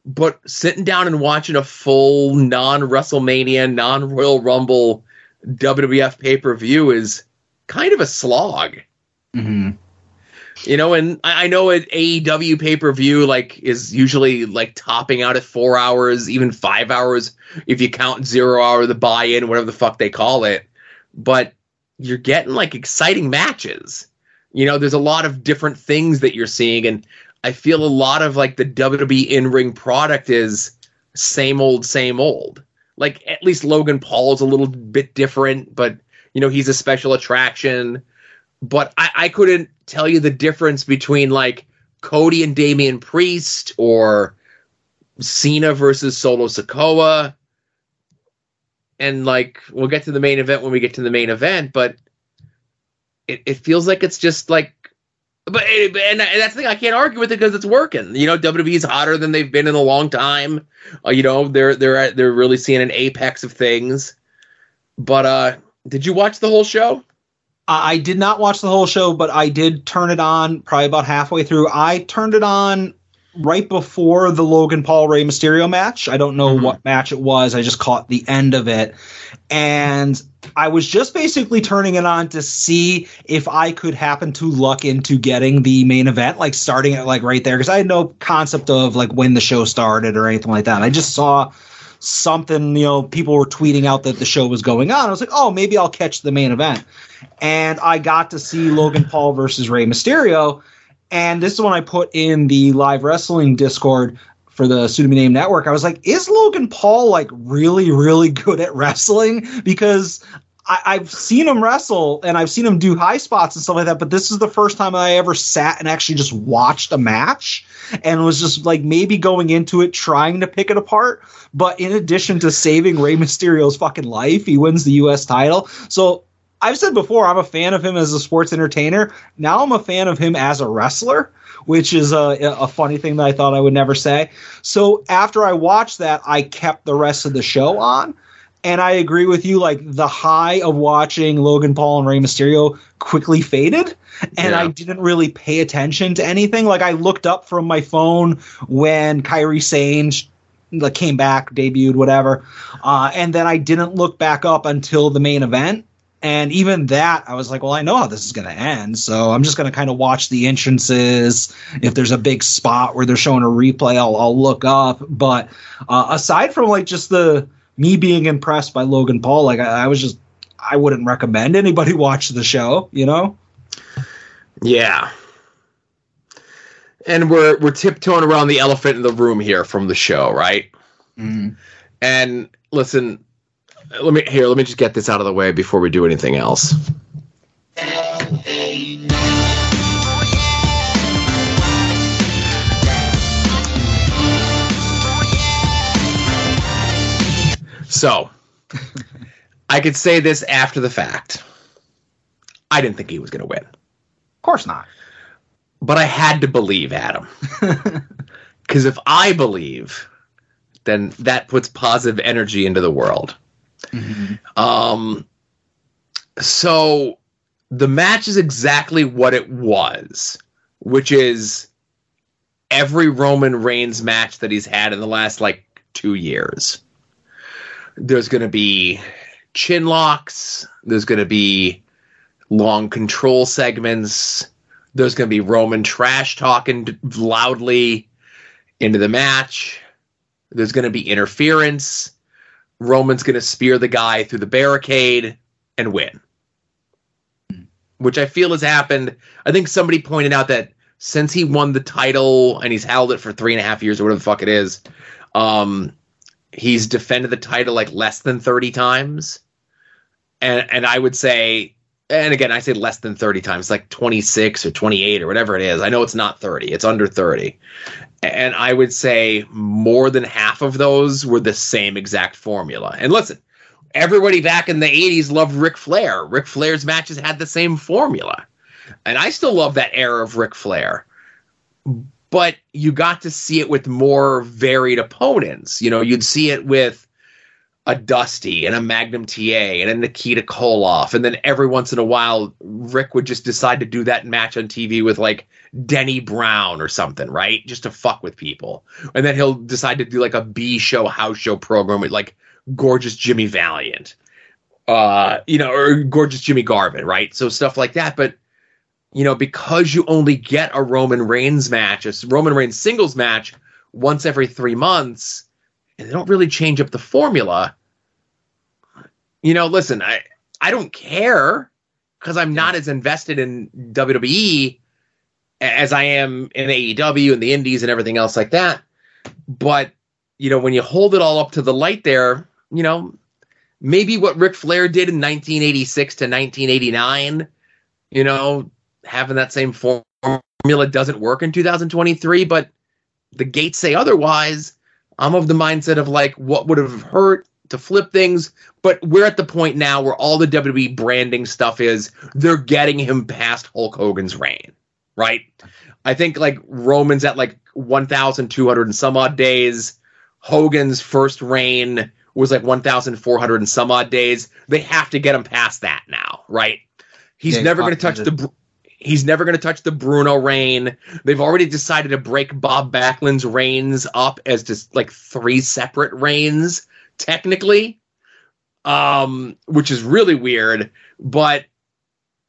but sitting down and watching a full non-WrestleMania, non-Royal Rumble WWF pay-per-view is kind of a slog, you know, and I know an AEW pay-per-view like is usually like topping out at 4 hours, even 5 hours. If you count 0 hour, the buy-in, whatever the fuck they call it. But you're getting like exciting matches. You know, there's a lot of different things that you're seeing. And I feel a lot of like the WWE in-ring product is same old, same old. Like at least Logan Paul is a little bit different, but you know, he's a special attraction. But I couldn't tell you the difference between like Cody and Damian Priest or Cena versus Solo Sikoa. And, like, we'll get to the main event when we get to the main event, but it feels like it's just, like... And that's the thing, I can't argue with it because it's working. You know, WWE's hotter than they've been in a long time. You know, they're really seeing an apex of things. But did you watch the whole show? I did not watch the whole show, but I did turn it on probably about halfway through. I turned it on right before the Logan Paul Rey Mysterio match. I don't know what match it was. I just caught the end of it. And I was just basically turning it on to see if I could happen to luck into getting the main event, like starting it like right there. Because I had no concept of like when the show started or anything like that. And I just saw something, you know, people were tweeting out that the show was going on. I was like, oh, maybe I'll catch the main event. And I got to see Logan Paul versus Rey Mysterio. And this is when I put in the live wrestling Discord for the Pseudonym Name Network. I was like, is Logan Paul like really, really good at wrestling? Because I've seen him wrestle and I've seen him do high spots and stuff like that, but this is the first time I ever sat and actually just watched a match and was just like maybe going into it trying to pick it apart. But in addition to saving Rey Mysterio's fucking life, he wins the U.S. title. So I've said before, I'm a fan of him as a sports entertainer. Now I'm a fan of him as a wrestler, which is a funny thing that I thought I would never say. So after I watched that, I kept the rest of the show on. And I agree with you, like the high of watching Logan Paul and Rey Mysterio quickly faded. And I didn't really pay attention to anything. Like I looked up from my phone when Kairi Sane came back, debuted, whatever. And then I didn't look back up until the main event. And even that, I was like, well, I know how this is going to end, so I'm just going to kind of watch the entrances. If there's a big spot where they're showing a replay, I'll look up. But aside from like just the me being impressed by Logan Paul, like I was just, I wouldn't recommend anybody watch the show, you know? Yeah. And we're tiptoeing around the elephant in the room here from the show, right? Mm-hmm. And listen. Let me just get this out of the way before we do anything else. So, I could say this after the fact. I didn't think he was going to win. Of course not. But I had to believe Adam. Because if I believe, then that puts positive energy into the world. Mm-hmm. So the match is exactly what it was, which is every Roman Reigns match that he's had in the last like 2 years. There's going to be chin locks. There's going to be long control segments. There's going to be Roman trash talking loudly into the match. There's going to be interference. Roman's going to spear the guy through the barricade and win, which I feel has happened. I think somebody pointed out that since he won the title and he's held it for 3.5 years or whatever the fuck it is, he's defended the title like less than 30 times. And I would say, and again, I say less than 30 times, like 26 or 28 or whatever it is. I know it's not 30. It's under 30. And I would say more than half of those were the same exact formula. And listen, everybody back in the 80s loved Ric Flair. Ric Flair's matches had the same formula. And I still love that era of Ric Flair. But you got to see it with more varied opponents. You know, you'd see it with a Dusty and a Magnum TA and a Nikita Koloff. And then every once in a while, Rick would just decide to do that match on TV with like Denny Brown or something, right? Just to fuck with people. And then he'll decide to do like a B show house show program with like Gorgeous Jimmy Valiant, you know, or Gorgeous Jimmy Garvin, right? So stuff like that. But, you know, because you only get a Roman Reigns match, a Roman Reigns singles match once every 3 months, and they don't really change up the formula. You know, listen, I don't care because I'm not as invested in WWE as I am in AEW and the Indies and everything else like that. But, you know, when you hold it all up to the light there, you know, maybe what Ric Flair did in 1986 to 1989, you know, having that same formula doesn't work in 2023, but the gates say otherwise. I'm of the mindset of like what would have hurt to flip things, but we're at the point now where all the WWE branding stuff is they're getting him past Hulk Hogan's reign, right? I think like Roman's at like 1,200 and some odd days. Hogan's first reign was like 1,400 and some odd days. They have to get him past that now, right? He's never going to touch the He's never going to touch the Bruno reign. They've already decided to break Bob Backlund's reigns up as just like three separate reigns, technically, which is really weird. But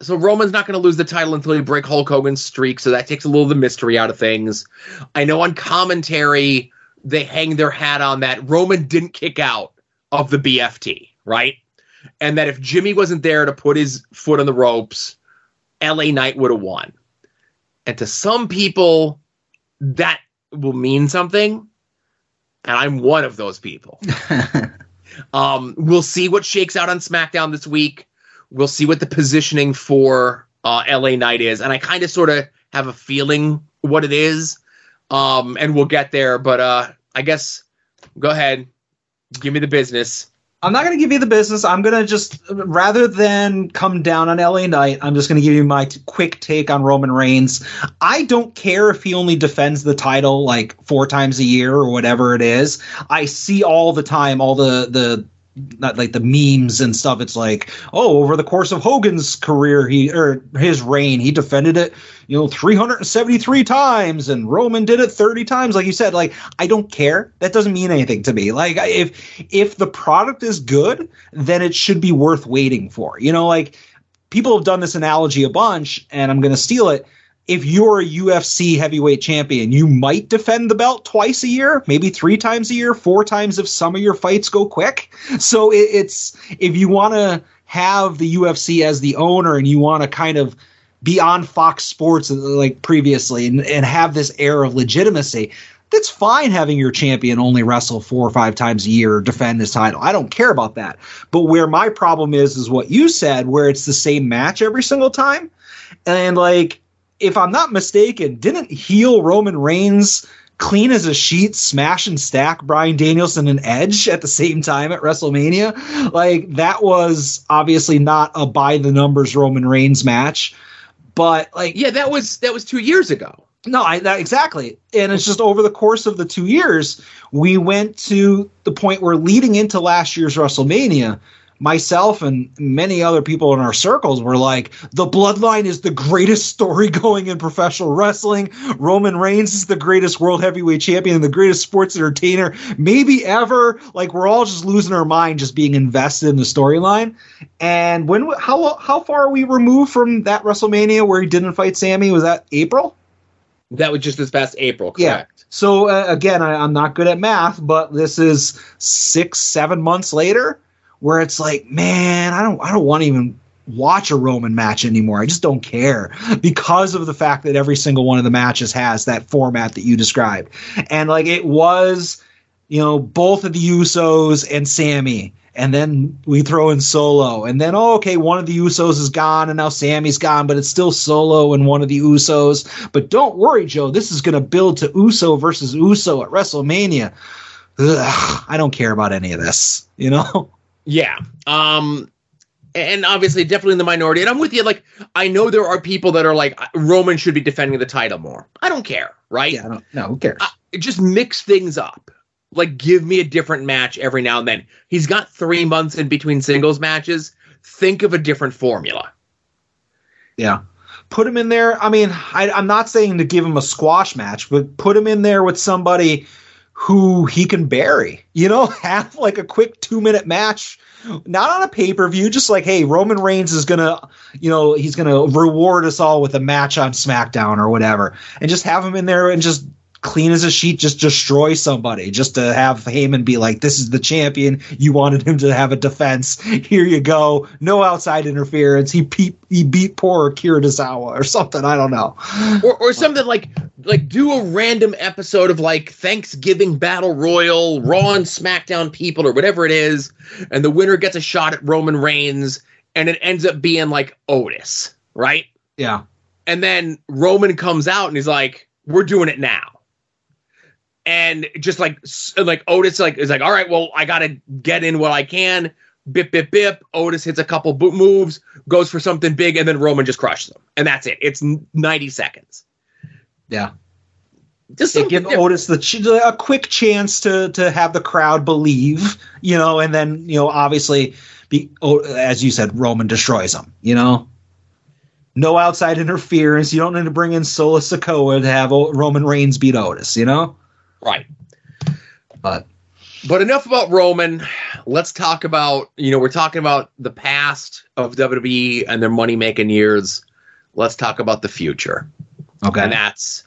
so Roman's not going to lose the title until you break Hulk Hogan's streak. So that takes a little of the mystery out of things. I know on commentary, they hang their hat on that Roman didn't kick out of the BFT, right? And that if Jimmy wasn't there to put his foot on the ropes, LA Knight would have won. And to some people, that will mean something. And I'm one of those people. We'll see what shakes out on SmackDown this week. We'll see what the positioning for LA Knight is. And I kind of sort of have a feeling what it is. And we'll get there. But I guess go ahead. Give me the business. I'm not going to give you the business. I'm going to just, rather than come down on LA Knight, I'm just going to give you my quick take on Roman Reigns. I don't care if he only defends the title like 4 times a year or whatever it is. I see all the time, all the not like the memes and stuff. It's like, oh, over the course of Hogan's career, his reign, he defended it, 373 times, and Roman did it 30 times. Like you said, like, I don't care. That doesn't mean anything to me. Like, if the product is good, then it should be worth waiting for. Like, people have done this analogy a bunch, and I'm going to steal it. If you're a UFC heavyweight champion, you might defend the belt twice a year, maybe 3 times a year, 4 times if some of your fights go quick. So it's if you want to have the UFC as the owner and you want to kind of be on Fox Sports like previously and have this air of legitimacy, that's fine having your champion only wrestle 4 or 5 times a year or defend his title. I don't care about that. But where my problem is what you said, where it's the same match every single time. And like, if I'm not mistaken, didn't heel Roman Reigns clean as a sheet, smash and stack Bryan Danielson and Edge at the same time at WrestleMania? Like, that was obviously not a by the numbers Roman Reigns match, but like, yeah, that was 2 years ago. No, exactly. And it's just over the course of the 2 years, we went to the point where leading into last year's WrestleMania, myself and many other people in our circles were like, the Bloodline is the greatest story going in professional wrestling. Roman Reigns is the greatest world heavyweight champion and the greatest sports entertainer maybe ever. Like, we're all just losing our mind just being invested in the storyline. And how far are we removed from that WrestleMania where he didn't fight Sammy? Was that April? That was just this past April, correct. Yeah. So, again, I'm not good at math, but this is 6-7 months later, where it's like, man, I don't want to even watch a Roman match anymore. I just don't care because of the fact that every single one of the matches has that format that you described. And like, it was, both of the Usos and Sammy, and then we throw in Solo, and then, one of the Usos is gone and now Sammy's gone, but it's still Solo and one of the Usos. But don't worry, Joe, this is going to build to Uso versus Uso at WrestleMania. Ugh, I don't care about any of this, Yeah. And obviously definitely in the minority. And I'm with you. Like, I know there are people that are like, Roman should be defending the title more. I don't care. Right. Yeah, who cares? Just mix things up. Like, give me a different match every now and then. He's got 3 months in between singles matches. Think of a different formula. Yeah. Put him in there. I mean, I'm not saying to give him a squash match, but put him in there with somebody who he can bury, have like a quick 2-minute match, not on a pay-per-view, just like, hey, Roman Reigns is going to, he's going to reward us all with a match on SmackDown or whatever, and just have him in there and just clean as a sheet, just destroy somebody, just to have Heyman be like, this is the champion. You wanted him to have a defense. Here you go. No outside interference. He beat poor Akira Tozawa or something. I don't know. Or something like do a random episode of like Thanksgiving Battle Royal, Raw and SmackDown people or whatever it is. And the winner gets a shot at Roman Reigns and it ends up being like Otis. Right. Yeah. And then Roman comes out and he's like, we're doing it now. And just like Otis is like, all right, well, I got to get in what I can. Bip, bip, bip. Otis hits a couple moves, goes for something big, and then Roman just crushes him. And that's it. It's 90 seconds. Yeah. Just give Otis a quick chance to have the crowd believe, and then, obviously, as you said, Roman destroys him, No outside interference. You don't need to bring in Solo Sikoa to have Roman Reigns beat Otis, you know? Right. But enough about Roman. Let's talk about, you know, we're talking about the past of WWE and their money-making years. Let's talk about the future. Okay. And that's...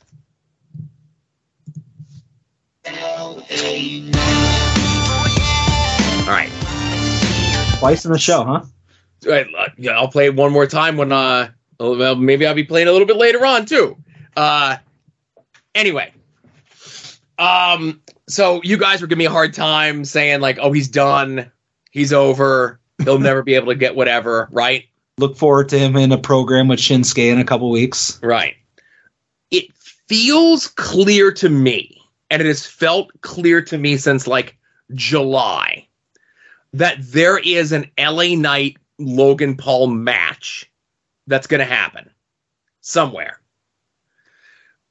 All right. Twice in the show, huh? All right. I'll play it one more time when... well, maybe I'll be playing a little bit later on, too. Anyway. So you guys were giving me a hard time saying, like, oh, he's done. He's over. He'll never be able to get whatever, right? Look forward to him in a program with Shinsuke in a couple weeks. Right. It feels clear to me, and it has felt clear to me since, like, July, that there is an LA Knight Logan Paul match that's going to happen somewhere.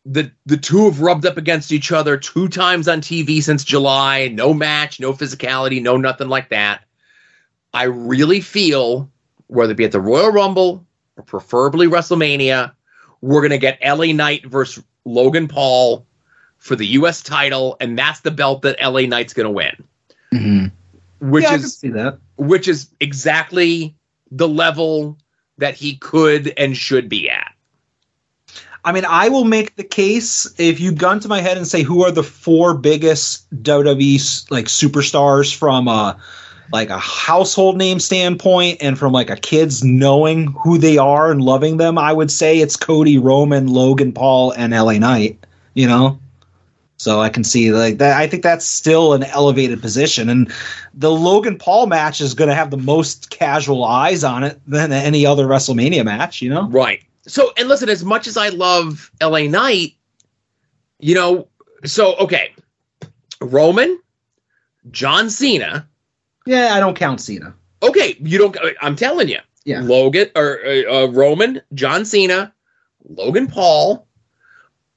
The two have rubbed up against each other 2 times on TV since July. No match, no physicality, no nothing like that. I really feel, whether it be at the Royal Rumble or preferably WrestleMania, we're going to get LA Knight versus Logan Paul for the U.S. title, and that's the belt that LA Knight's going to win. Mm-hmm. Which I can see that. Which is exactly the level that he could and should be at. I mean, I will make the case, if you gun to my head and say who are the 4 biggest WWE like superstars from like a household name standpoint and from like a kid's knowing who they are and loving them, I would say it's Cody, Roman, Logan Paul, and LA Knight, you know? So I can see like that. I think that's still an elevated position. And the Logan Paul match is going to have the most casual eyes on it than any other WrestleMania match, you know? Right. So, and listen, as much as I love LA Knight, you know, so, okay, Roman, John Cena. Yeah, I don't count Cena. Okay, you don't, I'm telling you. Yeah. Logan, or Roman, John Cena, Logan Paul.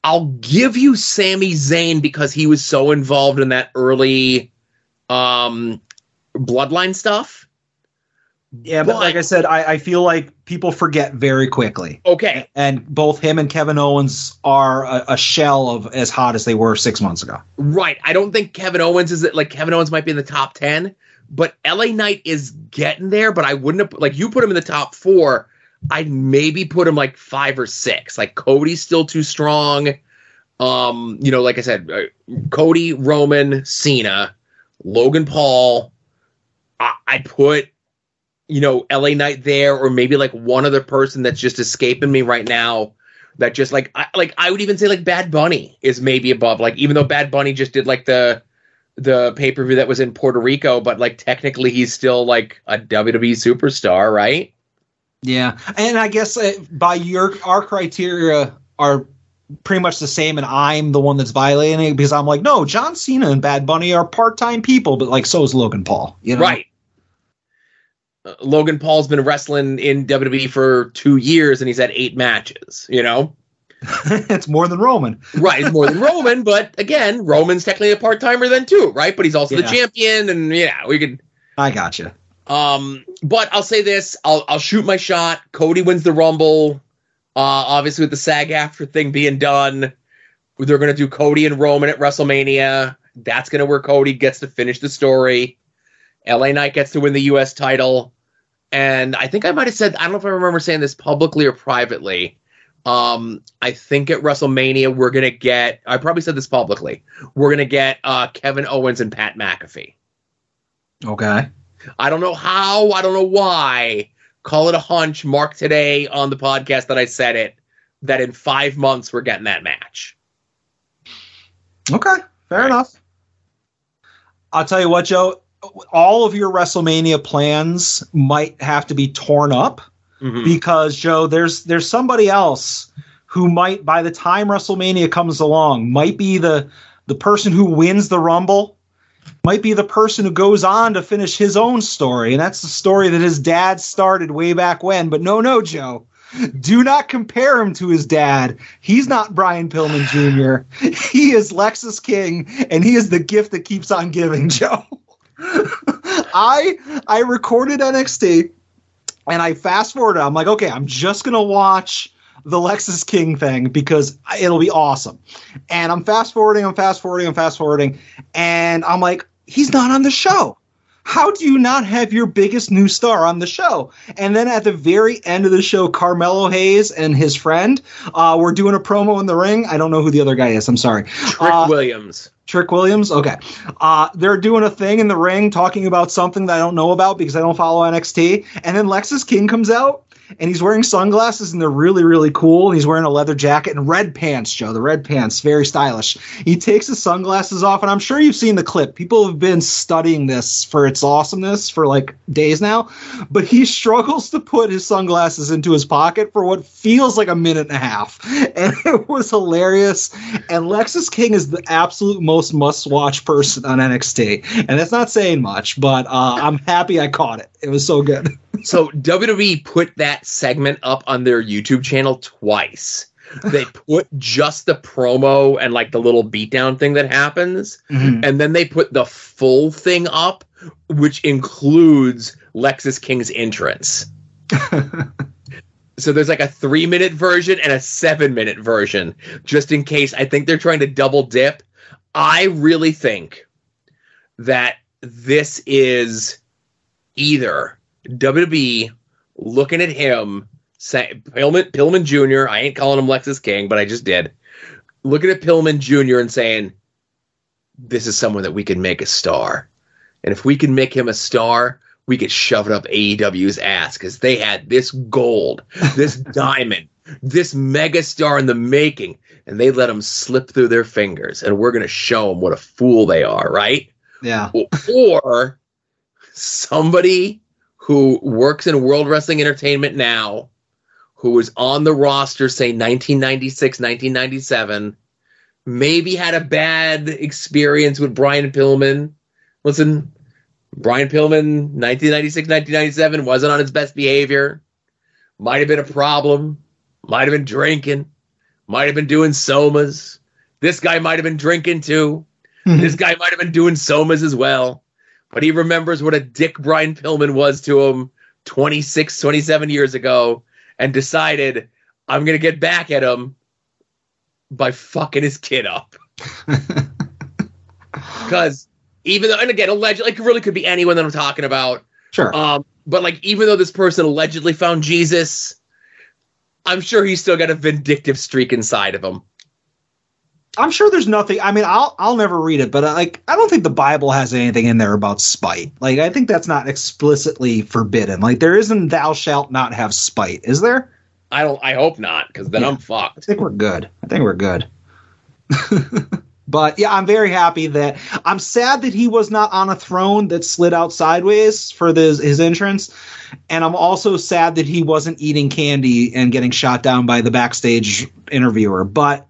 I'll give you Sami Zayn because he was so involved in that early Bloodline stuff. Yeah, but like I said, I feel like people forget very quickly. Okay. And both him and Kevin Owens are a shell of as hot as they were 6 months ago. Right. I don't think Kevin Owens is like Kevin Owens might be in the top 10, but LA Knight is getting there. But I wouldn't have like you put him in the top 4. I'd maybe put him like 5 or 6. Like Cody's still too strong. You know, like I said, Cody, Roman, Cena, Logan Paul. I put, you know, LA Knight there, or maybe like one other person that's just escaping me right now. That just like I would even say like Bad Bunny is maybe above. Like even though Bad Bunny just did like the pay-per-view that was in Puerto Rico, but like technically he's still like a WWE superstar, right? Yeah, and I guess by our criteria are pretty much the same, and I'm the one that's violating it because I'm like, no, John Cena and Bad Bunny are part-time people, but like so is Logan Paul, you know? Right. Logan Paul's been wrestling in WWE for 2 years, and he's had 8 matches, you know? It's more than Roman. Right, it's more than Roman, but again, Roman's technically a part-timer then too, right? But he's also the champion, and yeah, we could... I gotcha. But I'll say this, I'll shoot my shot. Cody wins the Rumble, obviously with the SAG-AFTRA thing being done. They're going to do Cody and Roman at WrestleMania. That's going to where Cody gets to finish the story. LA Knight gets to win the U.S. title. And I think I might have said, I don't know if I remember saying this publicly or privately. I think at WrestleMania, we're going to get, I probably said this publicly, we're going to get Kevin Owens and Pat McAfee. Okay. I don't know how, I don't know why. Call it a hunch. Mark today on the podcast that I said it, that in 5 months, we're getting that match. Okay. Fair enough. I'll tell you what, Joe. All of your WrestleMania plans might have to be torn up because, Joe, there's somebody else who might, by the time WrestleMania comes along, might be the person who wins the Rumble, might be the person who goes on to finish his own story. And that's the story that his dad started way back when. But no, Joe, do not compare him to his dad. He's not Brian Pillman Jr. He is Lexus King, and he is the gift that keeps on giving, Joe. I recorded NXT And I fast forward. I'm like, okay, I'm just going to watch the Lexus King thing because it'll be awesome. And I'm fast forwarding. And I'm like, he's not on the show. How do you not have your biggest new star on the show? And then at the very end of the show, Carmelo Hayes and his friend were doing a promo in the ring. I don't know who the other guy is. I'm sorry. Trick Williams. Trick Williams? Okay. They're doing a thing in the ring talking about something that I don't know about because I don't follow NXT. And then Lexus King comes out, and he's wearing sunglasses, and they're really, really cool. He's wearing a leather jacket and red pants, Joe. The red pants, very stylish. He takes his sunglasses off, and I'm sure you've seen the clip. People have been studying this for its awesomeness for, like, days now. But he struggles to put his sunglasses into his pocket for what feels like a minute and a half. And it was hilarious. And Lexus King is the absolute most must-watch person on NXT. And that's not saying much, but I'm happy I caught it. It was so good. So WWE put that segment up on their YouTube channel twice. They put just the promo and like the little beatdown thing that happens. Mm-hmm. And then they put the full thing up, which includes Lexus King's entrance. So there's like a 3-minute version and a 7-minute version, just in case. I think they're trying to double dip. I really think that this is either WWE looking at him, Pillman Jr. I ain't calling him Lexus King, but I just did. Looking at Pillman Jr. and saying, this is someone that we can make a star. And if we can make him a star, we could shove it up AEW's ass because they had this gold, this diamond, this mega star in the making, and they let him slip through their fingers. And we're going to show them what a fool they are, right? Yeah. Or somebody who works in World Wrestling Entertainment now, who was on the roster, say, 1996, 1997, maybe had a bad experience with Brian Pillman. Listen, Brian Pillman, 1996, 1997, wasn't on his best behavior. Might have been a problem. Might have been drinking. Might have been doing somas. This guy might have been drinking, too. Mm-hmm. This guy might have been doing somas as well. But he remembers what a dick Brian Pillman was to him 26, 27 years ago and decided, I'm going to get back at him by fucking his kid up. Because even though, and again, allegedly, like, it really could be anyone that I'm talking about. Sure. But like, even though this person allegedly found Jesus, I'm sure he's still got a vindictive streak inside of him. I'm sure there's nothing. I mean, I'll never read it, but like, I don't think the Bible has anything in there about spite. Like, I think that's not explicitly forbidden. Like, there isn't "thou shalt not have spite," is there? I hope not, because then I'm fucked. I think we're good. But yeah, I'm very happy that I'm sad that he was not on a throne that slid out sideways for his entrance. And I'm also sad that he wasn't eating candy and getting shot down by the backstage interviewer. But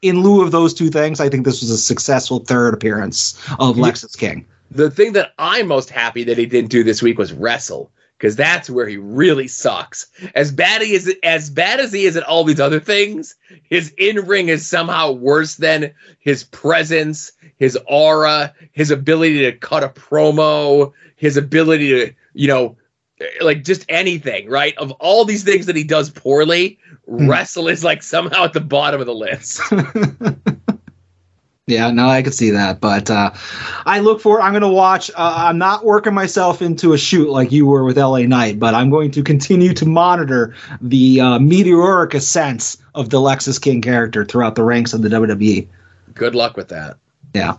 in lieu of those two things, I think this was a successful third appearance of Lexus King. The thing that I'm most happy that he didn't do this week was wrestle, because that's where he really sucks. As bad as he is at all these other things, his in-ring is somehow worse than his presence, his aura, his ability to cut a promo, his ability to, you know, like just anything, right? Of all these things that he does poorly, wrestle is like somehow at the bottom of the list. Yeah, no, I could see that, but I look forward. I'm going to watch. I'm not working myself into a shoot like you were with LA Knight, but I'm going to continue to monitor the meteoric ascents of the Lexus King character throughout the ranks of the WWE. Good luck with that. Yeah,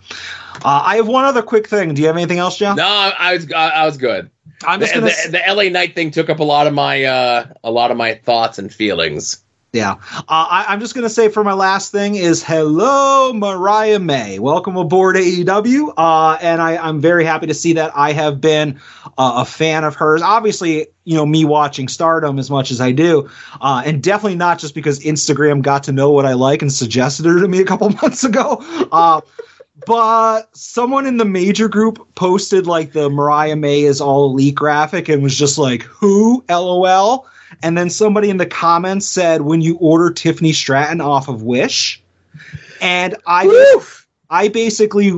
I have one other quick thing. Do you have anything else, Joe? No, I was good. I'm just the LA Knight thing took up a lot of my thoughts and feelings. Yeah, I'm just gonna say for my last thing is hello Mariah May, welcome aboard AEW, and I'm very happy to see that. I have been a fan of hers. Obviously, you know, me watching Stardom as much as I do, and definitely not just because Instagram got to know what I like and suggested her to me a couple months ago. But someone in the major group posted like the Mariah May is all elite graphic and was just like, who? LOL. And then somebody in the comments said, when you order Tiffany Stratton off of Wish. And I basically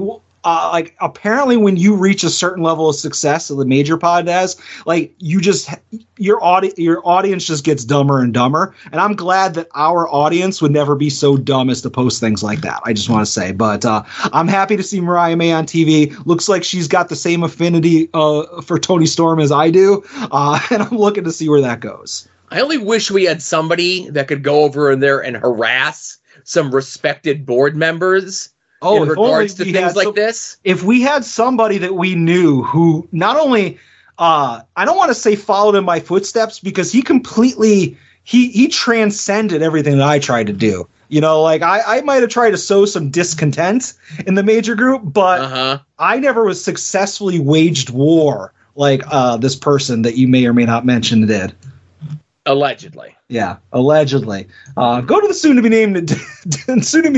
like apparently when you reach a certain level of success that the major pod has, like you just your audience just gets dumber and dumber. And I'm glad that our audience would never be so dumb as to post things like that. I just want to say, but I'm happy to see Mariah May on TV. Looks like she's got the same affinity for Tony Storm as I do, and I'm looking to see where that goes. I only wish we had somebody that could go over there and harass some respected board members in regards to things like this. If we had somebody that we knew who not only, I don't want to say followed in my footsteps, because he completely, he transcended everything that I tried to do. You know, like I might have tried to sow some discontent in the major group, but I never was successfully waged war like this person that you may or may not mention did. Allegedly. Yeah, allegedly. Go to the soon to be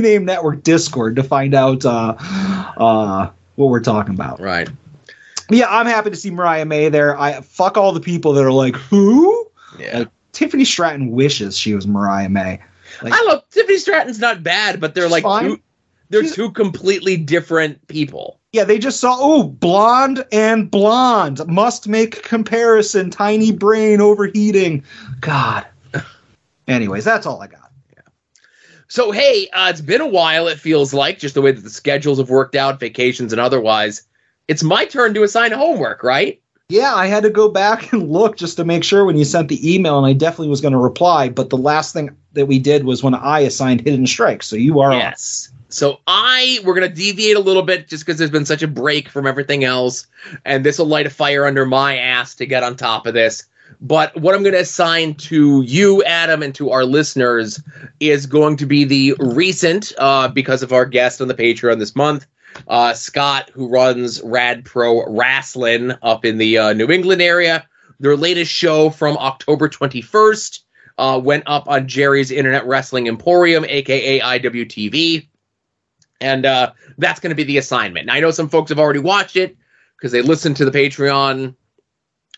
named network Discord to find out what we're talking about. Right. Yeah, I'm happy to see Mariah May there. I fuck all the people that are like, who? Yeah. Like, Tiffany Stratton wishes she was Mariah May. Like, I love Tiffany Stratton's not bad, but they're like two completely different people. Yeah, they just saw, blonde and blonde. Must make comparison. Tiny brain overheating. God. Anyways, that's all I got. Yeah. So, hey, it's been a while, it feels like, just the way that the schedules have worked out, vacations and otherwise. It's my turn to assign homework, right? Yeah, I had to go back and look just to make sure when you sent the email, and I definitely was going to reply, but the last thing that we did was when I assigned Hidden Strike, so you are on. So we're going to deviate a little bit just because there's been such a break from everything else. And this will light a fire under my ass to get on top of this. But what I'm going to assign to you, Adam, and to our listeners is going to be the recent, because of our guest on the Patreon this month, Scott, who runs Rad Pro Wrestling up in the New England area. Their latest show from October 21st went up on Jerry's Internet Wrestling Emporium, a.k.a. IWTV. And that's going to be the assignment. Now, I know some folks have already watched it because they listened to the Patreon.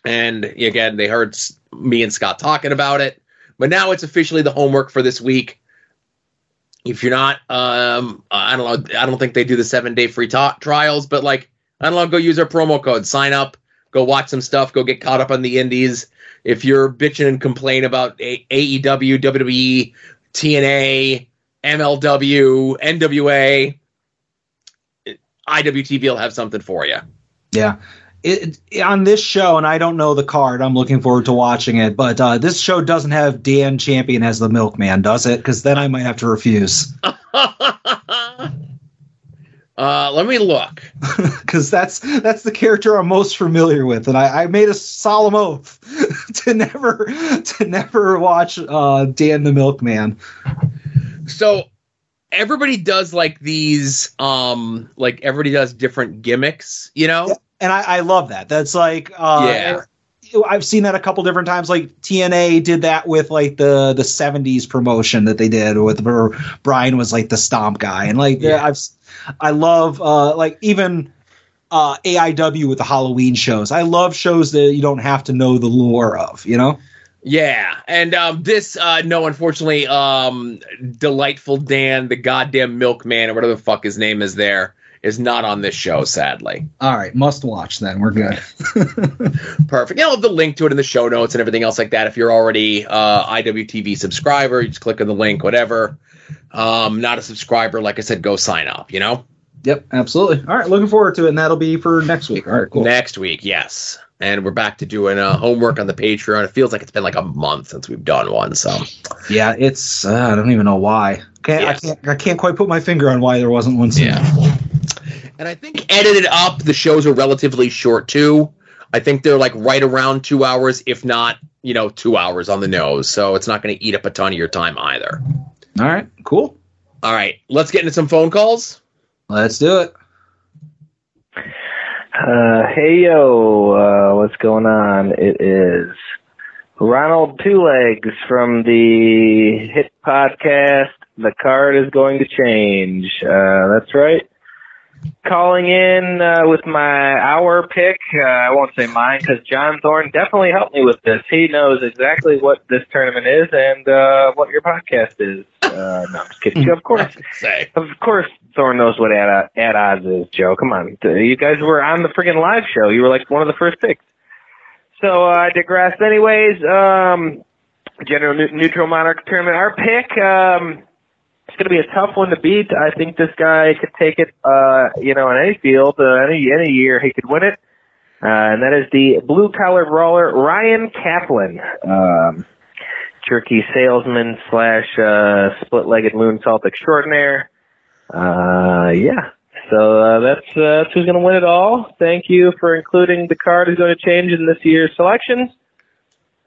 And again, they heard me and Scott talking about it. But now it's officially the homework for this week. If you're not, I don't know. I don't think they do the 7-day free trials. But like, I don't know. Go use our promo code. Sign up. Go watch some stuff. Go get caught up on the indies. If you're bitching and complaining about AEW, WWE, TNA, MLW, NWA, IWTV will have something for you. Yeah. On this show, and I don't know the card, I'm looking forward to watching it, but this show doesn't have Dan Champion as the milkman, does it? Because then I might have to refuse. Let me look. Because that's the character I'm most familiar with, and I made a solemn oath to never watch Dan the Milkman. So everybody does like these, like everybody does different gimmicks, you know? Yeah, and I love that. That's like, I've seen that a couple different times. Like TNA did that with like the 70s promotion that they did with where Brian was like the stomp guy. And like, I love, like even, AIW with the Halloween shows. I love shows that you don't have to know the lore of, you know? Yeah, and this, no, unfortunately, Delightful Dan, the goddamn milkman, or whatever the fuck his name is there, is not on this show, sadly. All right, must watch then. We're good. Perfect. And I'll have the link to it in the show notes and everything else like that. If you're already IWTV subscriber, you just click on the link, whatever. Not a subscriber, like I said, go sign up, you know? Yep, absolutely. All right, looking forward to it, and that'll be for next week. All right, cool. Next week, yes. And we're back to doing homework on the Patreon. It feels like it's been like a month since we've done one. So, yeah, it's I don't even know why. I can't quite put my finger on why there wasn't one. And I think edited up, the shows are relatively short too. I think they're like right around 2 hours, if not 2 hours on the nose. So it's not going to eat up a ton of your time either. All right, cool. All right, let's get into some phone calls. Let's do it. Hey, yo, what's going on? It is Ronald Two Legs from the hit podcast, The Card Is Going to Change. That's right. Calling in with my hour pick. I won't say mine because John Thorne definitely helped me with this. He knows exactly what this tournament is and what your podcast is. So No, I'm just kidding. Of course, Thor knows what At Odds is, Joe. Come on. You guys were on the friggin' live show. You were like one of the first picks. So I digress. Anyways, General Neutral Monarch Pyramid, our pick, it's going to be a tough one to beat. I think this guy could take it, in any field, any year he could win it. And that is the blue-collar brawler Ryan Kaplan, jerky salesman / split-legged moonsault extraordinaire. So that's who's going to win it all. Thank you for including the card who's going to change in this year's selections.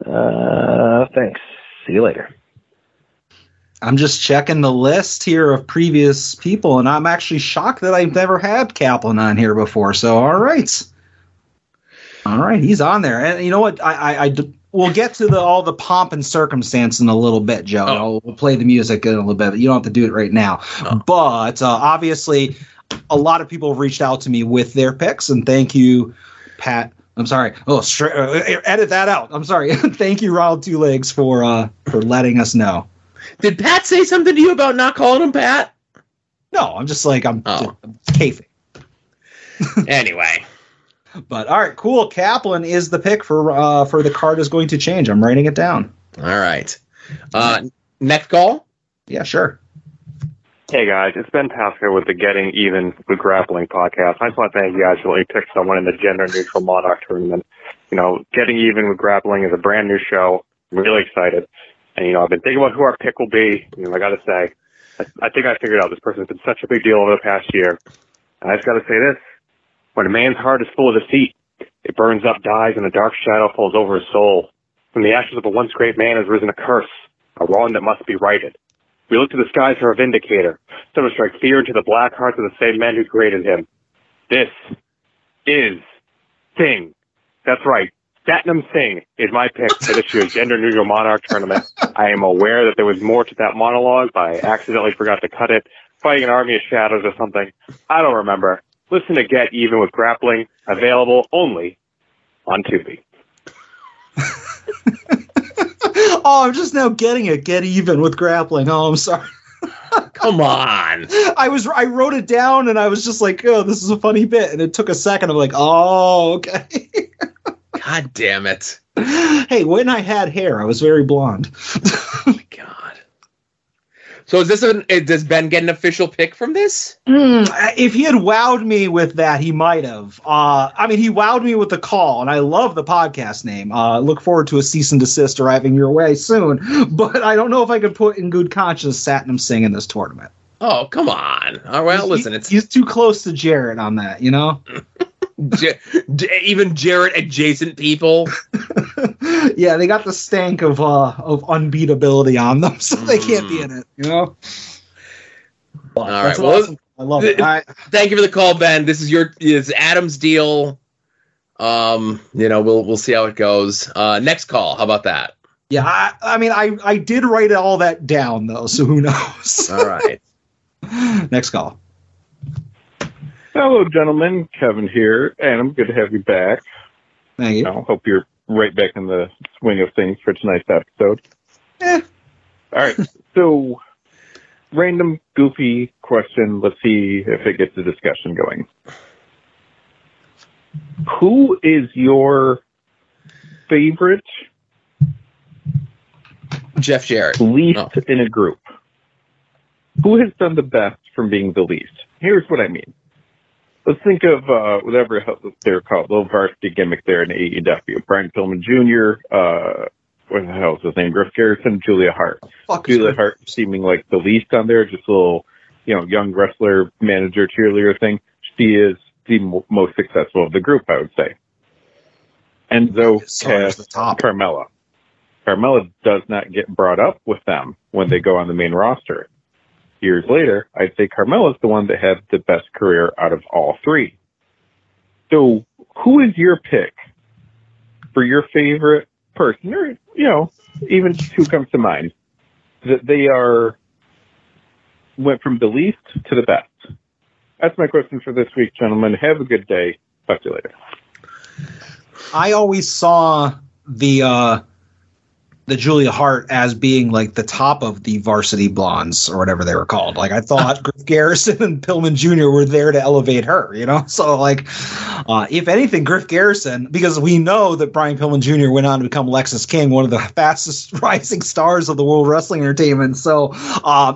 Thanks. See you later. I'm just checking the list here of previous people, and I'm actually shocked that I've never had Kaplan on here before. So, all right. All right, he's on there. And you know what? We'll get to all the pomp and circumstance in a little bit, Joe. Oh. We'll play the music in a little bit, but you don't have to do it right now. Oh. But obviously, a lot of people have reached out to me with their picks, and thank you, Pat. I'm sorry. Oh, edit that out. I'm sorry. Thank you, Ronald Two Legs, for letting us know. Did Pat say something to you about not calling him Pat? No, I'm just like, I'm kayfing. Anyway. But all right, cool. Kaplan is the pick for the card is going to change. I'm writing it down. All right. Next call? Yeah, sure. Hey guys, it's Ben Pasco with the Getting Even with Grappling podcast. I just want to thank you guys for letting me pick someone in the Gender Neutral Monarch tournament. You know, Getting Even with Grappling is a brand new show. I'm really excited. And, you know, I've been thinking about who our pick will be. You know, I got to say, I think I figured out this person's been such a big deal over the past year. And I just got to say this. When a man's heart is full of deceit, it burns up, dies, and a dark shadow falls over his soul. From the ashes of a once great man has risen a curse, a wrong that must be righted. We look to the skies for a vindicator, so to strike fear into the black hearts of the same men who created him. This is Singh. That's right. Satnam Singh is my pick for this year's Gender Neutral Monarch Tournament. I am aware that there was more to that monologue, but I accidentally forgot to cut it. Fighting an army of shadows or something. I don't remember. Listen to Get Even with Grappling, available only on Tubi. Oh, I'm just now getting it. Get Even with Grappling. Oh, I'm sorry. Come on. I wrote it down, and I was just like, oh, this is a funny bit. And it took a second. I'm like, oh, okay. God damn it. Hey, when I had hair, I was very blonde. Oh, my God. So does Ben get an official pick from this? If he had wowed me with that, he might have. He wowed me with the call, and I love the podcast name. Look forward to a cease and desist arriving your way soon. But I don't know if I could put in good conscience Satnam Singh in this tournament. Oh, come on. All right, listen. He's too close to Jarrett on that, you know? Even Jarrett adjacent people. Yeah, they got the stank of unbeatability on them, so they can't be in it, you know. All right, well, awesome. I love it. Thank you for the call, Ben. This is Adam's deal. We'll see how it goes. Next call, how about that? Yeah, I did write all that down though, so who knows? All right, next call. Hello, gentlemen. Kevin here, and I'm good to have you back. Thank you. I hope you're right back in the swing of things for tonight's episode. All right. So, random, goofy question. Let's see if it gets the discussion going. Who is your favorite? Jeff Jarrett. Least in a group. Who has done the best from being the least? Here's what I mean. Let's think of whatever they're called, little varsity gimmick there in AEW. Brian Pillman Jr., what the hell is his name? Griff Garrison, Julia Hart. Julia Hart seeming like the least on there, just a little, young wrestler, manager, cheerleader thing. She is the most successful of the group, I would say. Enzo, Cass, Carmella. Carmella does not get brought up with them when they go on the main roster. Years later, I'd say Carmella's the one that had the best career out of all three. So who is your pick for your favorite person, or, even who comes to mind, that they went from the least to the best? That's my question for this week, gentlemen. Have a good day. Talk to you later. I always saw the the Julia Hart as being like the top of the Varsity Blondes or whatever they were called. Like I thought Griff Garrison and Pillman Jr. were there to elevate her, you know? So like, if anything, Griff Garrison, because we know that Brian Pillman Jr. went on to become Lexus King, one of the fastest rising stars of the World Wrestling Entertainment. So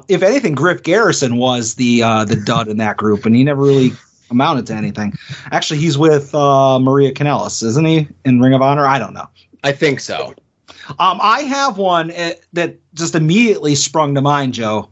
if anything, Griff Garrison was the dud in that group, and he never really amounted to anything. Actually, he's with Maria Kanellis, isn't he, in Ring of Honor? I don't know. I think so. I have one that just immediately sprung to mind, Joe.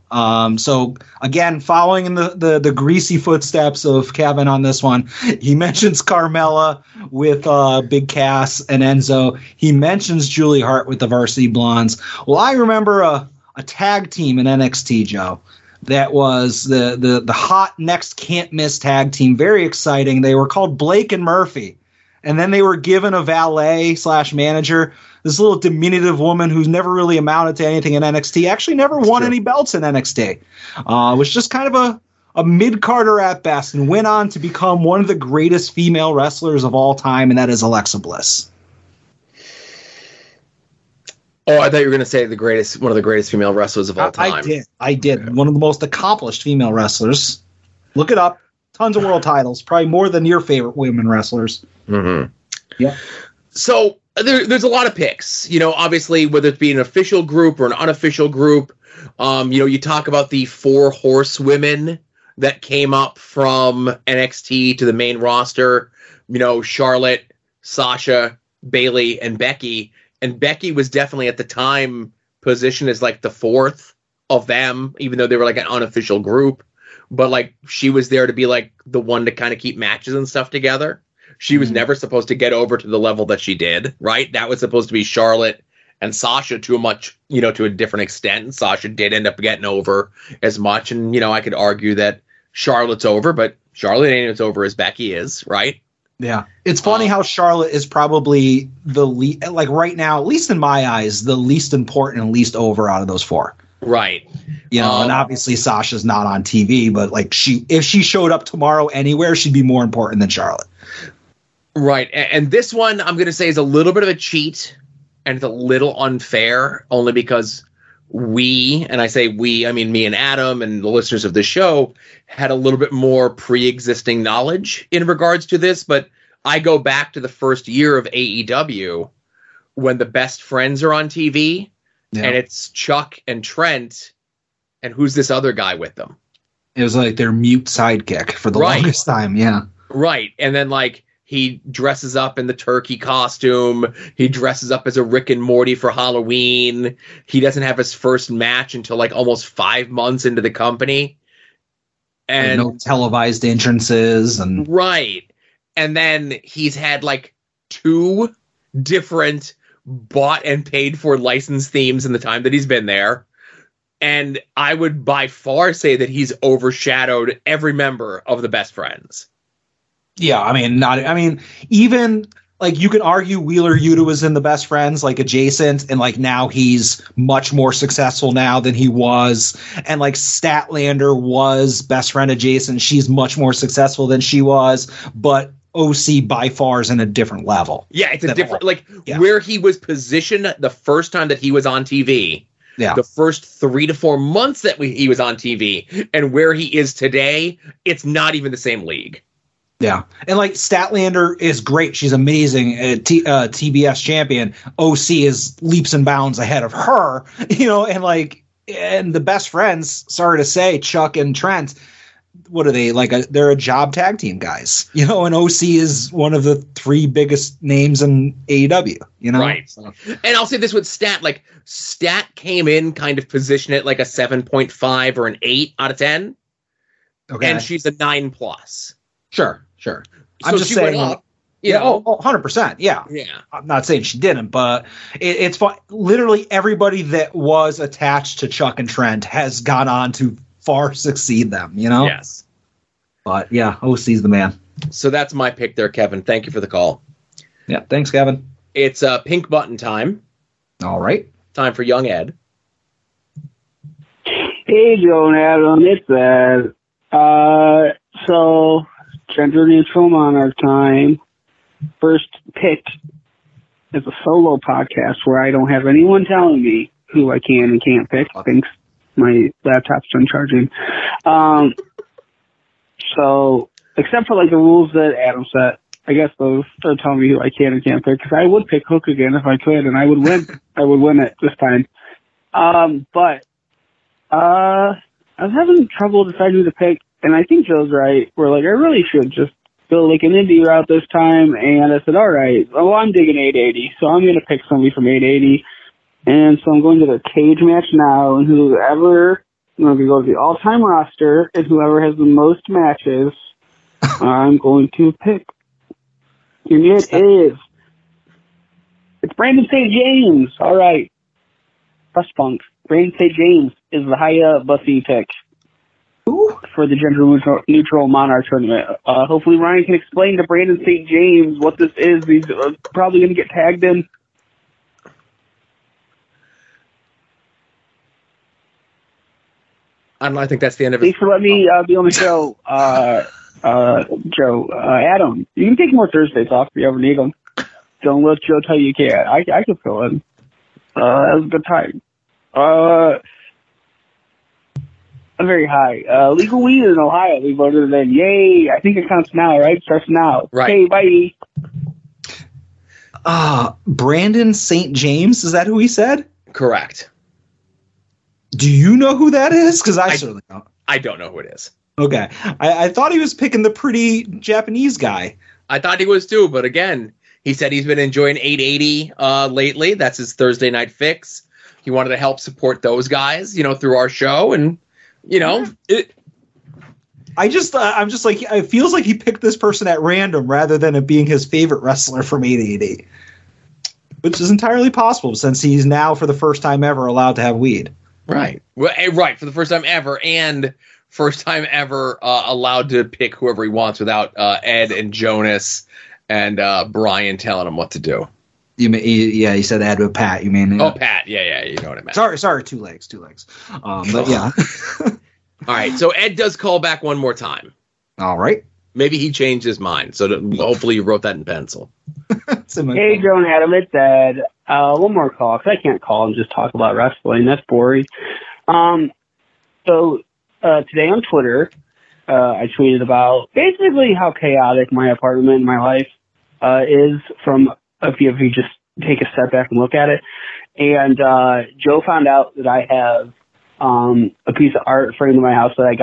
So again, following in the greasy footsteps of Kevin on this one, he mentions Carmella with Big Cass and Enzo. He mentions Julia Hart with the Varsity Blondes. Well, I remember a tag team in NXT, Joe. That was the hot next can't miss tag team. Very exciting. They were called Blake and Murphy. And then they were given a valet/manager, this little diminutive woman who's never really amounted to anything in NXT, actually never won any belts in NXT. Was just kind of a mid-carder at best, and went on to become one of the greatest female wrestlers of all time, and that is Alexa Bliss. Oh, I thought you were going to say one of the greatest female wrestlers of all time. I did. One of the most accomplished female wrestlers. Look it up. Tons of world titles. Probably more than your favorite women wrestlers. Mm-hmm. Yeah. So there's a lot of picks. You know, obviously, whether it be an official group or an unofficial group. You know, you talk about the 4 horsewomen that came up from NXT to the main roster. You know, Charlotte, Sasha, Bayley, and Becky. And Becky was definitely at the time positioned as like the 4th of them, even though they were like an unofficial group. But like she was there to be like the one to kind of keep matches and stuff together. She was never supposed to get over to the level that she did, right? That was supposed to be Charlotte and Sasha to a much, you know, to a different extent. And Sasha did end up getting over as much. And, you know, I could argue that Charlotte's over, but Charlotte ain't as over as Becky is, right? Yeah. It's funny how Charlotte is probably the least, like right now, at least in my eyes, the least important and least over out of those 4. Right. You know, and obviously Sasha's not on TV, but like if she showed up tomorrow anywhere, she'd be more important than Charlotte. Right. And this one I'm going to say is a little bit of a cheat and it's a little unfair only because and I say I mean me and Adam and the listeners of the show had a little bit more pre-existing knowledge in regards to this, but I go back to the first year of AEW when the Best Friends are on TV, and it's Chuck and Trent, and who's this other guy with them? It was like their mute sidekick for the longest time, yeah. Right, and then like he dresses up in the turkey costume. He dresses up as a Rick and Morty for Halloween. He doesn't have his first match until like almost 5 months into the company. And no televised entrances. And right. And then he's had like 2 different bought and paid for licensed themes in the time that he's been there. And I would by far say that he's overshadowed every member of the Best Friends. Yeah, I mean, even like you can argue Wheeler Yuta was in the Best Friends, like adjacent, and like now he's much more successful now than he was. And like Statlander was Best Friend adjacent. She's much more successful than she was, but OC by far is in a different level. Yeah, it's a different where he was positioned the first time that he was on TV. Yeah. The first 3 to 4 months that he was on TV and where he is today, it's not even the same league. Yeah, and like Statlander is great. She's amazing, TBS champion. OC is leaps and bounds ahead of her, you know. And like, and the Best Friends, sorry to say, Chuck and Trent, what are they like? They're a job tag team guys, you know. And OC is one of the 3 biggest names in AEW, you know. Right. So. And I'll say this with Stat, like Stat came in kind of positioned at like a 7.5 or an 8 out of 10, okay, and she's a 9+. Sure. So I'm just saying, yeah, 100%. Yeah. I'm not saying she didn't, but it's fun. Literally everybody that was attached to Chuck and Trent has gone on to far succeed them, you know? Yes. But yeah, OC's the man. So that's my pick there, Kevin. Thank you for the call. Yeah. Thanks, Kevin. It's pink button time. All right. Time for young Ed. Hey, Joe and Adam. It's Ed. Gender neutral monarch time. First pick is a solo podcast where I don't have anyone telling me who I can and can't pick. Thanks. My laptop's done charging. So, except for like the rules that Adam set, I guess those are telling me who I can and can't pick, because I would pick Hook again if I could, and I would win. I would win it this time. But I was having trouble deciding who to pick, and I think Joe's right. We're like, I really should just go like an indie route this time, and I said, all right, well, I'm digging 880, so I'm going to pick somebody from 880. And so I'm going to the cage match now, and whoever, I'm going to go to the all-time roster, and whoever has the most matches, I'm going to pick. And it's Brandon St. James. All right. Bust Punk. Brandon St. James is the high-up Bussy pick. Ooh. For the gender-neutral Monarch tournament. Hopefully Ryan can explain to Brandon St. James what this is. He's probably going to get tagged in. I don't know, I think that's the end of it. Thanks for letting me be on the show, Joe. Adam, you can take more Thursdays off if you ever need them. Don't let Joe tell you you can't. I can fill in. That was a good time. I'm very high. Legal weed in Ohio. We voted in. Yay! I think it counts now, right? Starts now. Right. Okay, bye. Brandon St. James. Is that who he said? Correct. Do you know who that is? Because I certainly don't. I don't know who it is. Okay. I thought he was picking the pretty Japanese guy. I thought he was too, but again, he said he's been enjoying 880 lately. That's his Thursday night fix. He wanted to help support those guys, through our show. And, I'm just like, it feels like he picked this person at random rather than it being his favorite wrestler from 880, which is entirely possible since he's now for the first time ever allowed to have weed. Right. Well, right. For the first time ever and first time ever allowed to pick whoever he wants without Ed and Jonas and Brian telling him what to do. You mean, yeah, you said Ed with Pat. You mean? Yeah. Oh, Pat. Yeah. You know what I meant. Sorry. Two legs. But yeah. All right. So Ed does call back one more time. All right. Maybe he changed his mind. So hopefully you wrote that in pencil. Hey, Joe and Adam, it's Ed. One more call, because I can't call and just talk about wrestling. That's boring. So today on Twitter, I tweeted about basically how chaotic my apartment and my life is from if you just take a step back and look at it. And Joe found out that I have a piece of art framed in my house that I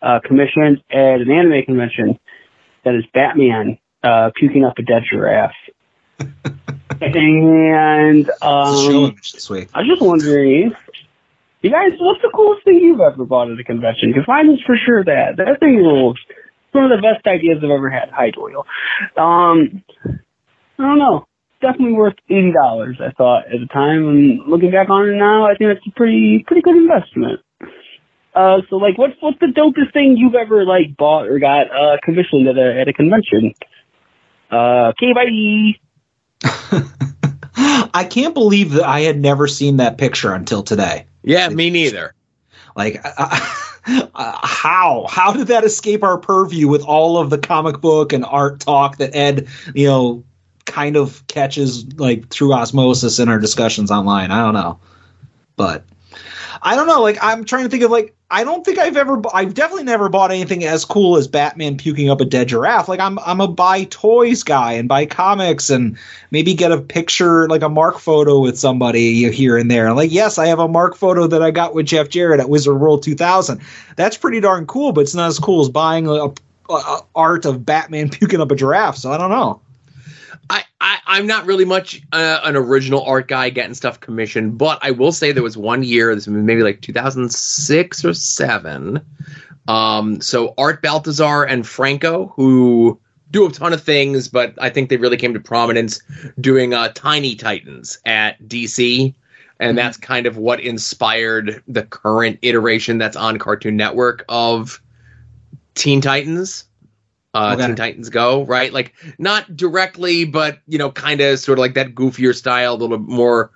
got commissioned at an anime convention that is Batman puking up a dead giraffe. And I was just wondering, you guys, what's the coolest thing you've ever bought at a convention? Because mine is for sure that thing rules. One of the best ideas I've ever had. Hide oil. I don't know. Definitely worth $80. I thought at the time, and looking back on it now, I think that's a pretty good investment. So like, what's the dopest thing you've ever like bought or got commissioned at a convention? Okay, bye. I can't believe that I had never seen that picture until today. Yeah, me neither. Like, how did that escape our purview with all of the comic book and art talk that Ed, kind of catches like through osmosis in our discussions online? I don't know, but I don't know. Like, I'm trying to think of like, I don't think I've definitely never bought anything as cool as Batman puking up a dead giraffe. Like I'm a buy toys guy and buy comics and maybe get a picture, like a Mark photo with somebody here and there. Like, yes, I have a Mark photo that I got with Jeff Jarrett at Wizard World 2000. That's pretty darn cool, but it's not as cool as buying a art of Batman puking up a giraffe. So I don't know. I'm not really much an original art guy getting stuff commissioned, but I will say there was one year, this was maybe like 2006 or 7. So Art Baltazar and Franco, who do a ton of things, but I think they really came to prominence doing Tiny Titans at DC. And that's kind of what inspired the current iteration that's on Cartoon Network of Teen Titans. Teen Titans Go, right? Like, not directly, but, kind of sort of like that goofier style, a little more,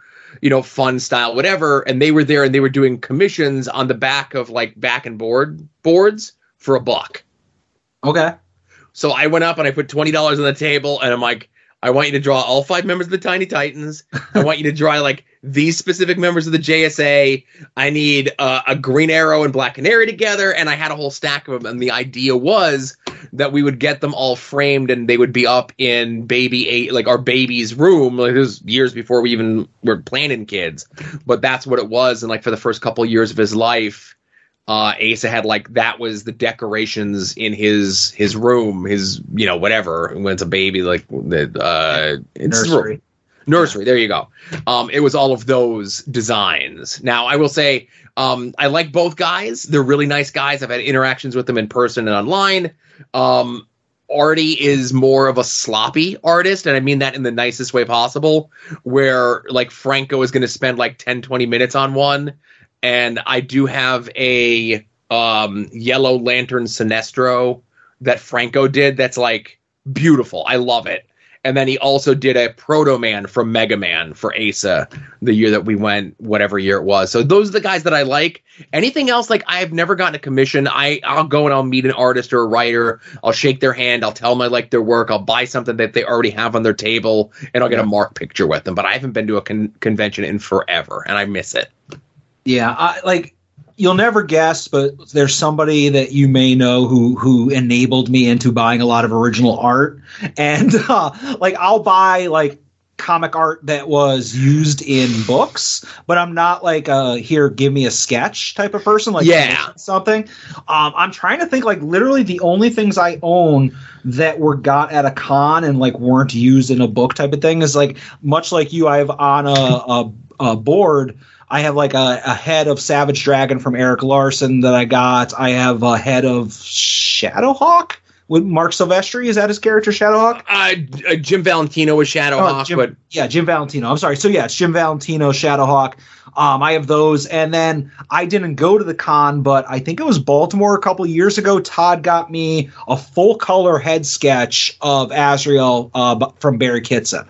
fun style, whatever. And they were there and they were doing commissions on the back of like back and boards for $1. Okay. So I went up and I put $20 on the table and I'm like, I want you to draw all five members of the Tiny Titans. I want you to draw like these specific members of the JSA. I need a Green Arrow and Black Canary together. And I had a whole stack of them. And the idea was that we would get them all framed and they would be up in Baby 8, like our baby's room. Like, it was years before we even were planning kids, but that's what it was. And like for the first couple of years of his life, Asa had like, that was the decorations in his room, his, you know, whatever, when it's a baby, like the nursery. There you go. It was all of those designs. Now I will say, I like both guys. They're really nice guys. I've had interactions with them in person and online. Artie is more of a sloppy artist, and I mean that in the nicest way possible, where like Franco is going to spend like 10-20 minutes on one. And I do have a Yellow Lantern Sinestro that Franco did that's, like, beautiful. I love it. And then he also did a Proto-Man from Mega Man for Asa the year that we went, whatever year it was. So those are the guys that I like. Anything else, like, I've never gotten a commission. I'll go and I'll meet an artist or a writer. I'll shake their hand. I'll tell them I like their work. I'll buy something that they already have on their table, and I'll get a mark picture with them. But I haven't been to a convention in forever, and I miss it. Yeah, like you'll never guess, but there's somebody that you may know who enabled me into buying a lot of original art, and like I'll buy like comic art that was used in books, but I'm not like here, give me a sketch type of person. Like something. I'm trying to think, like literally the only things I own that were got at a con and like weren't used in a book type of thing is like much like you. I have on a board. I have like a head of Savage Dragon from Eric Larson that I got. I have a head of Shadowhawk with Mark Silvestri. Is that his character, Shadowhawk? Jim Valentino was Shadowhawk, Jim Valentino. I'm sorry. So yeah, it's Jim Valentino, Shadowhawk. I have those, and then I didn't go to the con, but I think it was Baltimore a couple of years ago. Todd got me a full color head sketch of Azrael from Barry Kitson.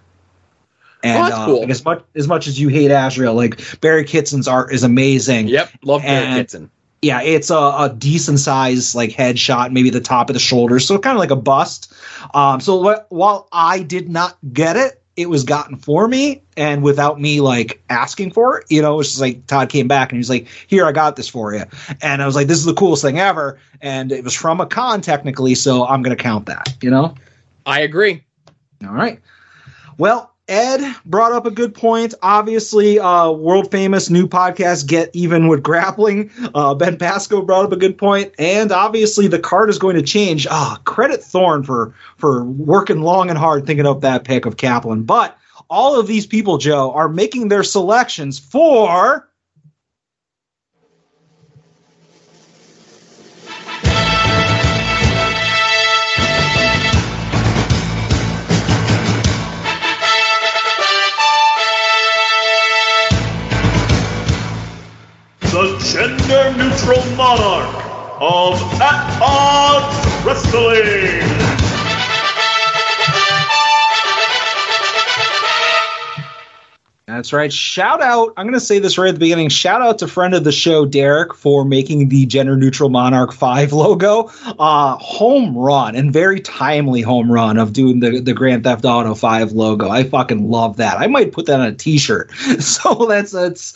And cool. Like as much as you hate Azrael, like Barry Kitson's art is amazing. Yep, love Barry Kitson. Yeah, it's a decent size like headshot, maybe the top of the shoulder, so kind of like a bust. So while I did not get it, it was gotten for me and without me like asking for it. You know, it's just like Todd came back and he's like, "Here, I got this for you," and I was like, "This is the coolest thing ever," and it was from a con technically, so I'm gonna count that. You know, I agree. All right, well. Ed brought up a good point. Obviously, world famous new podcast, Get Even with Grappling. Ben Pasco brought up a good point. And obviously the card is going to change. Credit Thorne for working long and hard thinking up that pick of Kaplan. But all of these people, Joe, are making their selections for... The gender-neutral monarch of At Odds Wrestling. That's right. Shout out. I'm going to say this right at the beginning. Shout out to friend of the show, Derek, for making the gender-neutral Monarch 5 logo. Home run, and very timely home run of doing the Grand Theft Auto 5 logo. I fucking love that. I might put that on a T-shirt. So that's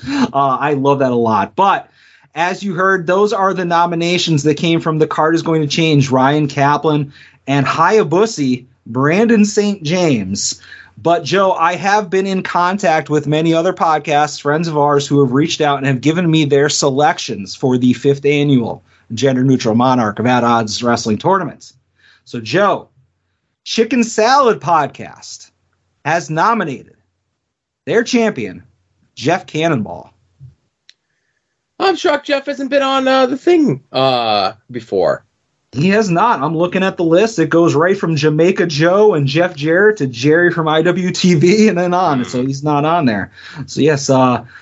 I love that a lot. But as you heard, those are the nominations that came from The Card is Going to Change, Ryan Kaplan, and Hayabusa, Brandon St. James. But, Joe, I have been in contact with many other podcasts, friends of ours, who have reached out and have given me their selections for the 5th annual Gender Neutral Monarch of At Odds Wrestling Tournament. So, Joe, Chicken Salad Podcast has nominated their champion, Jeff Cannonball. I'm shocked Jeff hasn't been on the thing before. He has not. I'm looking at the list. It goes right from Jamaica Joe and Jeff Jarrett to Jerry from IWTV and then on. So he's not on there. So, yes,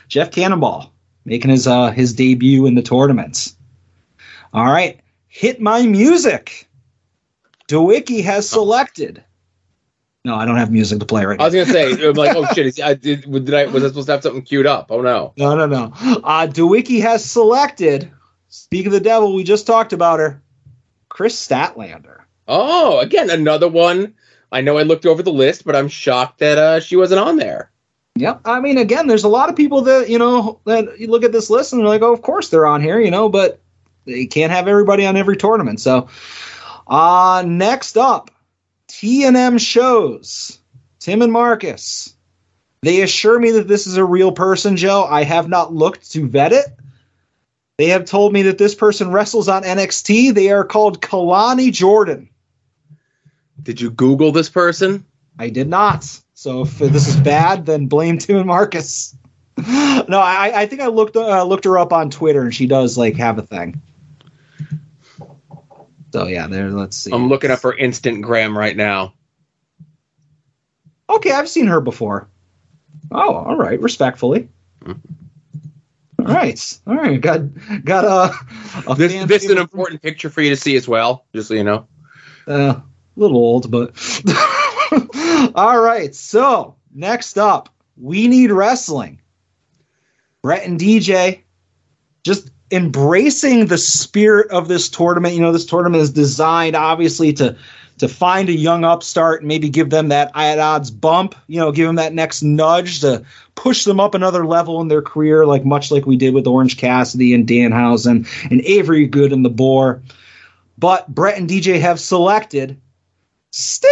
Jeff Cannonball making his debut in the tournaments. All right. Hit My Music. DeWicki has selected. No, I don't have music to play right now. I was going to say, I'm like, oh, shit. Was I supposed to have something queued up? Oh, no. No. DeWicki has selected. Speak of the Devil. We just talked about her. Chris Statlander. Oh, again, another one I know I looked over the list, but I'm shocked that she wasn't on there. Yep. I mean, again, there's a lot of people that, you know, that you look at this list and they're like, oh, of course they're on here, you know, but they can't have everybody on every tournament. So next up, T&M shows, Tim and Marcus. They assure me that this is a real person, Joe. I have not looked to vet it. They have told me that this person wrestles on NXT. They are called Kalani Jordan. Did you Google this person? I did not. So if this is bad, then blame Tim and Marcus. No, I think I looked her up on Twitter, and she does like have a thing. So yeah, there. Let's see. I'm looking up her Instagram right now. Okay, I've seen her before. Oh, all right, respectfully. All right, got a this is an important picture for you to see as well, just so you know. A little old, but. All right, so next up, We Need Wrestling. Brett and DJ just embracing the spirit of this tournament. You know, this tournament is designed, obviously, to find a young upstart and maybe give them that at-odds bump, you know, give them that next nudge to push them up another level in their career, like much like we did with Orange Cassidy and Danhausen and Avery Good and The Boar. But Brett and DJ have selected Sting!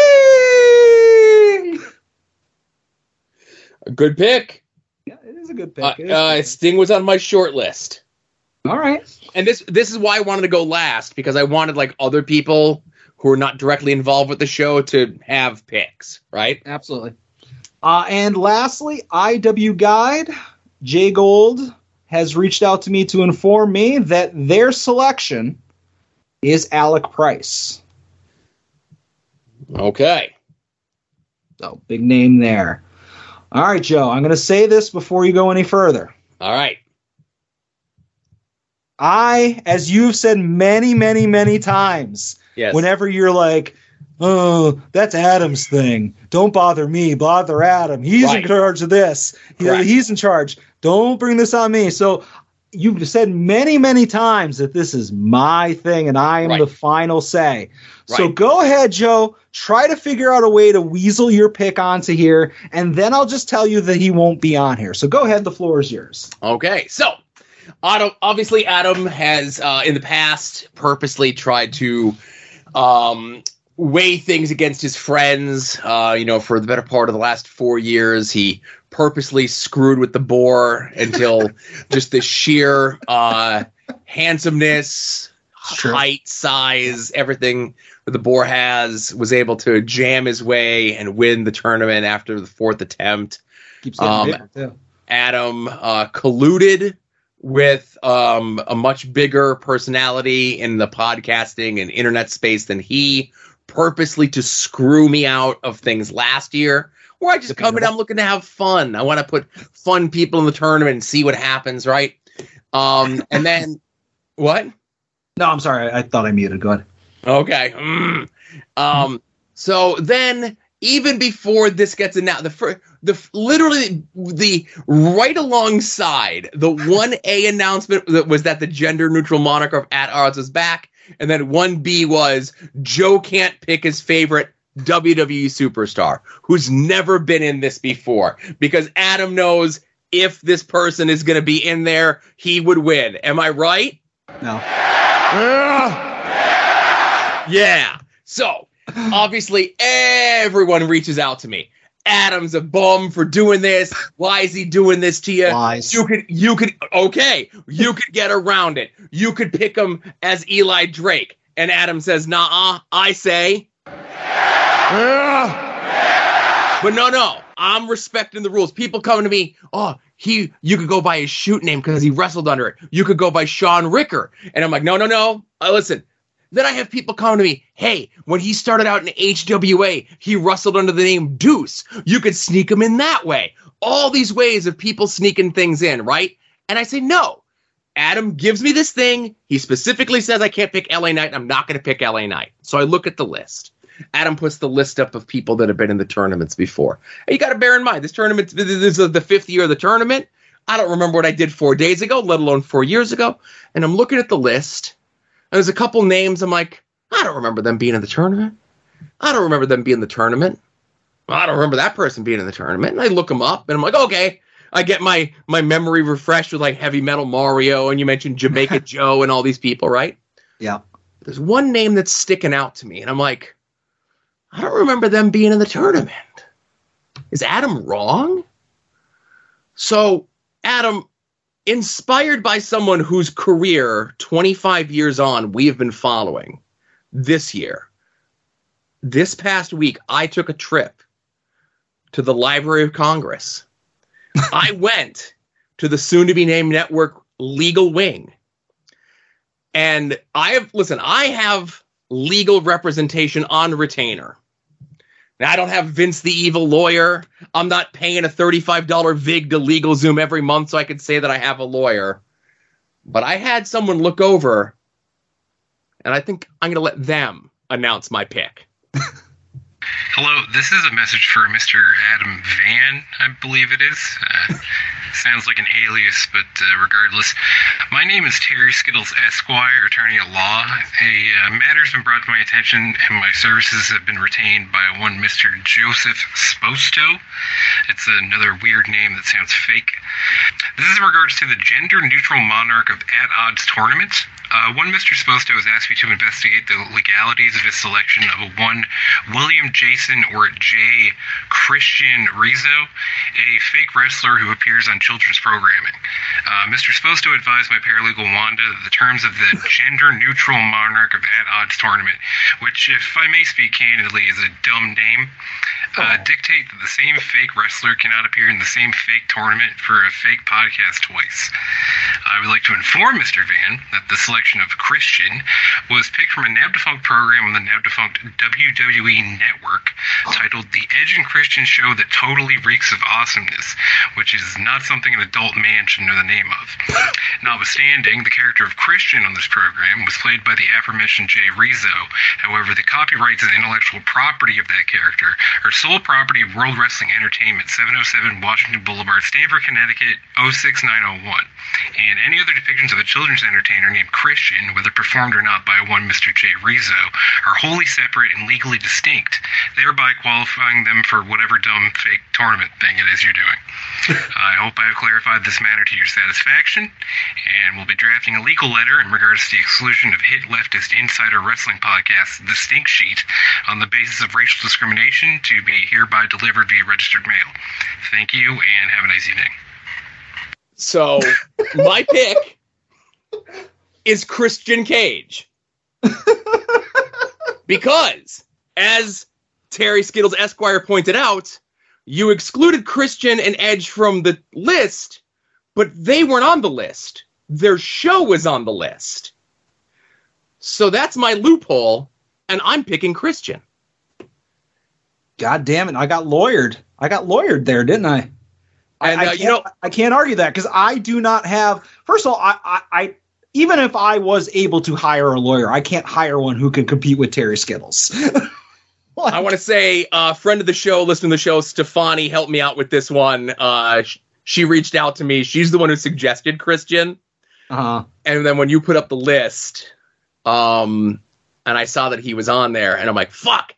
A good pick. Yeah, it is a good pick. Sting was on my short list. All right. And this is why I wanted to go last, because I wanted like other people who are not directly involved with the show to have picks, right? Absolutely. And lastly, IW Guide, Jay Gold has reached out to me to inform me that their selection is Alec Price. Okay. So big name there. All right, Joe, I'm going to say this before you go any further. All right. I, as you've said many, many, many times, yes. Whenever you're like, oh, that's Adam's thing. Don't bother me. Bother Adam. He's right. In charge of this. He's in charge. Don't bring this on me. So you've said many, many times that this is my thing and I am right. The final say. Right. So go ahead, Joe. Try to figure out a way to weasel your pick onto here, and then I'll just tell you that he won't be on here. So go ahead. The floor is yours. Okay. So obviously Adam has in the past purposely tried to weigh things against his friends. You know, for the better part of the last 4 years, he purposely screwed with The Boar until just the sheer handsomeness, height, size, everything that The Boar has, was able to jam his way and win the tournament after the fourth attempt. Keeps Adam colluded with a much bigger personality in the podcasting and internet space than he, purposely to screw me out of things last year. Where I just come in, I'm looking to have fun. I want to put fun people in the tournament and see what happens, right? And then, what? No, I'm sorry. I thought I muted. Go ahead. Okay. So then, even before this gets announced, literally the right alongside the 1A announcement that was that the gender neutral moniker of At Odds was back, and then 1B was Joe can't pick his favorite WWE superstar who's never been in this before, because Adam knows if this person is going to be in there, he would win. Am I right? No. Yeah. So obviously everyone reaches out to me. Adam's a bum for doing this. Why is he doing this to you? Lies. You could get around it. You could pick him as Eli Drake. And Adam says, nah, I say. But no, I'm respecting the rules. People come to me, oh, you could go by his shoot name because he wrestled under it. You could go by Sean Ricker. And I'm like, no. Listen. Then I have people come to me, hey, when he started out in HWA, he wrestled under the name Deuce. You could sneak him in that way. All these ways of people sneaking things in, right? And I say, no. Adam gives me this thing. He specifically says I can't pick LA Knight, and I'm not going to pick LA Knight. So I look at the list. Adam puts the list up of people that have been in the tournaments before. And you got to bear in mind, this is the fifth year of the tournament. I don't remember what I did 4 days ago, let alone 4 years ago. And I'm looking at the list. There's a couple names I'm like, I don't remember them being in the tournament. I don't remember them being in the tournament. I don't remember that person being in the tournament. And I look them up, and I'm like, okay. I get my memory refreshed with, like, Heavy Metal Mario, and you mentioned Jamaica Joe and all these people, right? Yeah. There's one name that's sticking out to me, and I'm like, I don't remember them being in the tournament. Is Adam wrong? So, Adam, inspired by someone whose career, 25 years on, we have been following this year, this past week, I took a trip to the Library of Congress. I went to the soon-to-be-named network Legal Wing. And I have legal representation on retainer. Now, I don't have Vince the Evil Lawyer. I'm not paying a $35 VIG to LegalZoom every month so I could say that I have a lawyer. But I had someone look over, and I think I'm going to let them announce my pick. Hello, this is a message for Mr. Adam Van, I believe it is. Sounds like an alias, but regardless. My name is Terry Skittles, Esquire, attorney at law. A matter's been brought to my attention, and my services have been retained by one Mr. Joseph Sposto. It's another weird name that sounds fake. This is in regards to the gender-neutral monarch of At Odds tournament. One Mr. Sposto has asked me to investigate the legalities of his selection of a one William Jason or J. Christian Rizzo, a fake wrestler who appears on children's programming. Mr. Sposto advised my paralegal Wanda that the terms of the gender-neutral monarch of At Odds tournament, which, if I may speak candidly, is a dumb name, dictate that the same fake wrestler cannot appear in the same fake tournament for a fake podcast twice. I would like to inform Mr. Van that the selection of Christian was picked from a now-defunct program on the now-defunct WWE Network titled The Edge and Christian Show That Totally Reeks of Awesomeness, which is not something an adult man should know the name of. Notwithstanding, the character of Christian on this program was played by the aforementioned Jay Rizzo. However, the copyrights and intellectual property of that character are sole property of World Wrestling Entertainment, 707 Washington Boulevard, Stamford, Connecticut, 06901. And any other depictions of a children's entertainer named Christian, whether performed or not by one Mr. Jay Rizzo, are wholly separate and legally distinct, thereby qualifying them for whatever dumb fake tournament thing it is you're doing. I hope I have clarified this matter to your satisfaction, and we'll be drafting a legal letter in regards to the exclusion of hit leftist insider wrestling podcast, The Stink Sheet, on the basis of racial discrimination to be hereby delivered via registered mail. Thank you, and have a nice evening. So, my pick is Christian Cage. Because, as Terry Skittles Esquire pointed out, you excluded Christian and Edge from the list, but they weren't on the list. Their show was on the list. So that's my loophole, and I'm picking Christian. God damn it, I got lawyered there, didn't I? And, I can't argue that, because I do not have... First of all, I even if I was able to hire a lawyer, I can't hire one who can compete with Terry Skittles. Like, I want to say friend of the show, listener to the show, Stefani helped me out with this one. She reached out to me. She's the one who suggested Christian. Uh-huh. And then when you put up the list, and I saw that he was on there, and I'm like, fuck.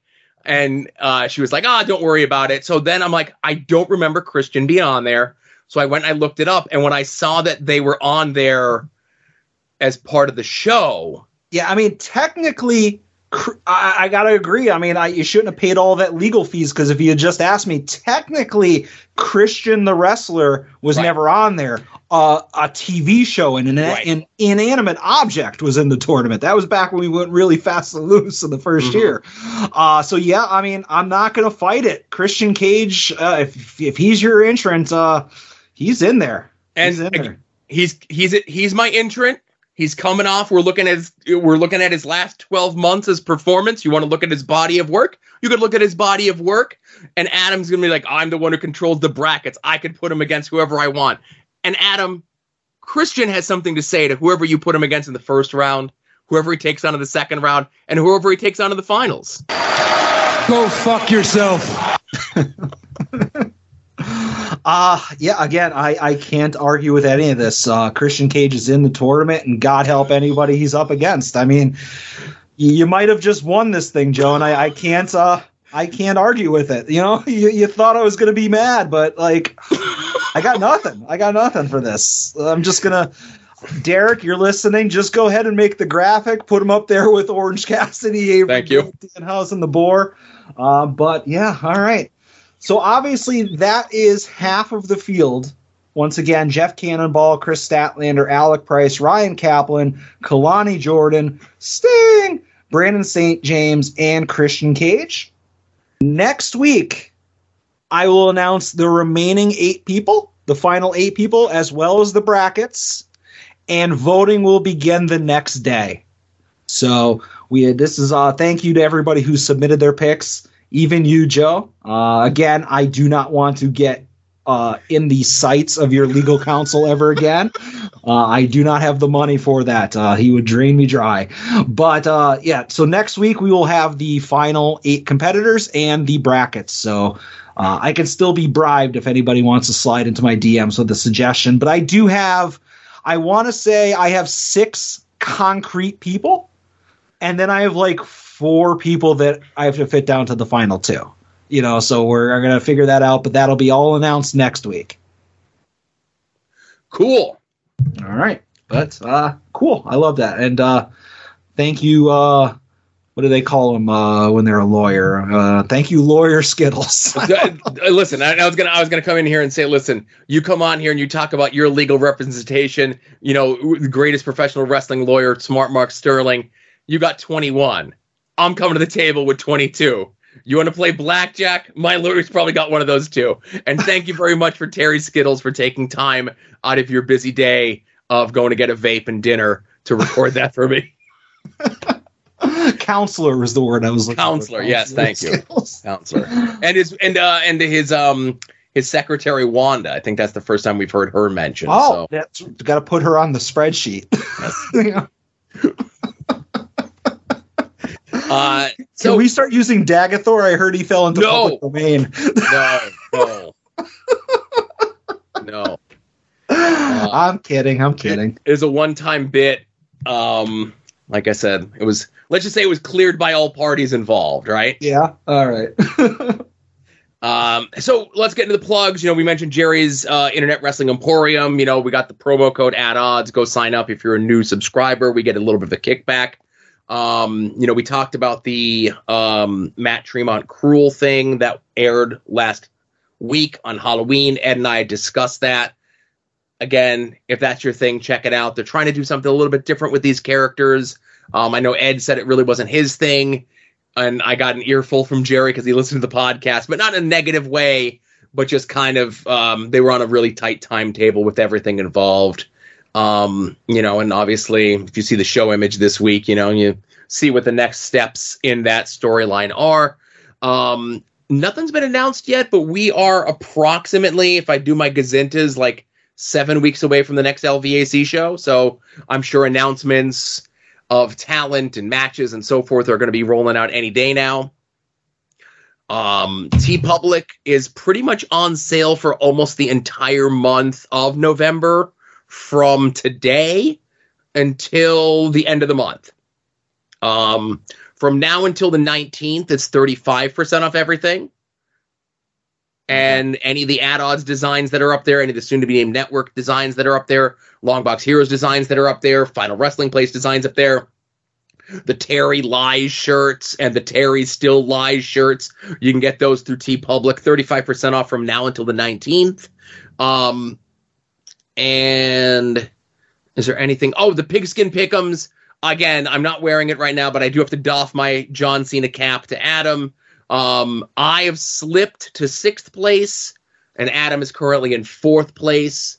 And she was like, don't worry about it. So then I'm like, I don't remember Christian being on there. So I went and I looked it up. And when I saw that they were on there as part of the show. Yeah, I mean, technically... I got to agree. I mean, you shouldn't have paid all that legal fees, because if you had just asked me, technically, Christian the Wrestler was never on there. A TV show and an inanimate object was in the tournament. That was back when we went really fast and loose in the first year. So, yeah, I mean, I'm not going to fight it. Christian Cage, if he's your entrant, he's in there. He's my entrant. He's coming off. We're looking at his last 12 months as performance. You want to look at his body of work? You could look at his body of work, and Adam's going to be like, I'm the one who controls the brackets. I can put him against whoever I want. And Adam, Christian has something to say to whoever you put him against in the first round, whoever he takes on in the second round, and whoever he takes on in the finals. Go fuck yourself. Again, I can't argue with any of this. Christian Cage is in the tournament, and God help anybody he's up against. I mean, you might have just won this thing, Joe, and I can't argue with it. You know, you thought I was going to be mad, but like, I got nothing for this. I'm just going to, Derek, you're listening. Just go ahead and make the graphic, put him up there with Orange Cassidy, Avery, Dan House, and the Boar. But yeah, all right. So obviously that is half of the field. Once again, Jeff Cannonball, Chris Statlander, Alec Price, Ryan Kaplan, Kalani Jordan, Sting, Brandon St. James, and Christian Cage. Next week, I will announce the remaining 8 people, the final 8 people, as well as the brackets, and voting will begin the next day. So thank you to everybody who submitted their picks, even you, Joe. Again, I do not want to get in the sights of your legal counsel ever again. I do not have the money for that. He would drain me dry. But yeah, so next week we will have the final 8 competitors and the brackets. So I can still be bribed if anybody wants to slide into my DMs with a suggestion. But I have 6 concrete people, and then I have like 4 people that I have to fit down to the final 2. You know, so we're going to figure that out, but that'll be all announced next week. Cool. All right. But cool. I love that. And thank you. What do they call him when they're a lawyer? Thank you, Lawyer Skittles. Listen, I was gonna come in here and say, listen, you come on here and you talk about your legal representation. You know, the greatest professional wrestling lawyer, Smart Mark Sterling. You got 21. I'm coming to the table with 22. You want to play blackjack? My lawyer's probably got one of those too. And thank you very much for Terry Skittles for taking time out of your busy day of going to get a vape and dinner to record that for me. Counselor was the word I was looking for. Counselor, yes, thank you. Counselor. And his secretary Wanda. I think that's the first time we've heard her mentioned. Oh, that's got to put her on the spreadsheet. Yes. So can we start using Dagathor? I heard he fell into public domain. No. I'm kidding. It was a one-time bit. Like I said, it was. Let's just say it was cleared by all parties involved, right? Yeah. All right. So let's get into the plugs. You know, we mentioned Jerry's Internet Wrestling Emporium. You know, we got the promo code At Odds. Go sign up if you're a new subscriber. We get a little bit of a kickback. You know, we talked about the Matt Tremont Cruel thing that aired last week on Halloween. Ed and I discussed that. Again, if that's your thing, check it out. They're trying to do something a little bit different with these characters. I know Ed said it really wasn't his thing, and I got an earful from Jerry because he listened to the podcast, but not in a negative way, but just kind of they were on a really tight timetable with everything involved. You know, and obviously if you see the show image this week, you know, you see what the next steps in that storyline are. Nothing's been announced yet, but we are approximately, if I do my gazintas, like 7 weeks away from the next LVAC show. So I'm sure announcements of talent and matches and so forth are going to be rolling out any day now. TeePublic is pretty much on sale for almost the entire month of November. From today until the end of the month. From now until the 19th, it's 35% off everything. And any of the At Odds designs that are up there, any of the soon-to-be-named network designs that are up there, Longbox Heroes designs that are up there, Final Wrestling Place designs up there, the Terry Lies shirts and the Terry Still Lies shirts. You can get those through TeePublic. 35% off from now until the 19th. And is there anything? Oh, the Pigskin Pick'ems. Again, I'm not wearing it right now, but I do have to doff my John Cena cap to Adam. I have slipped to 6th place, and Adam is currently in 4th place.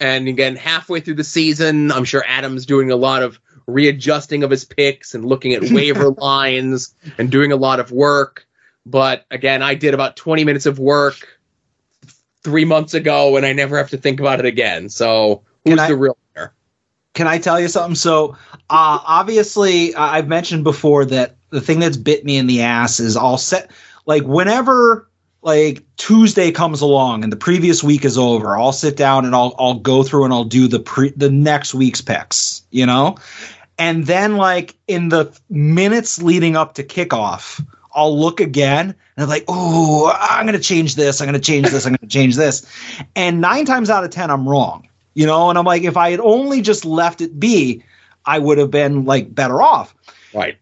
And again, halfway through the season, I'm sure Adam's doing a lot of readjusting of his picks and looking at waiver lines and doing a lot of work. But again, I did about 20 minutes of work 3 months ago, and I never have to think about it again. So who's the real winner? Can I tell you something? So obviously I've mentioned before that the thing that's bit me in the ass is I'll set, like, whenever like Tuesday comes along and the previous week is over, I'll sit down and I'll go through and I'll do the next week's picks, you know? And then, like, in the minutes leading up to kickoff, I'll look again, and I'm like, oh, I'm going to change this. And 9 times out of 10, I'm wrong. You know, and I'm like, if I had only just left it be, I would have been, like, better off. Right.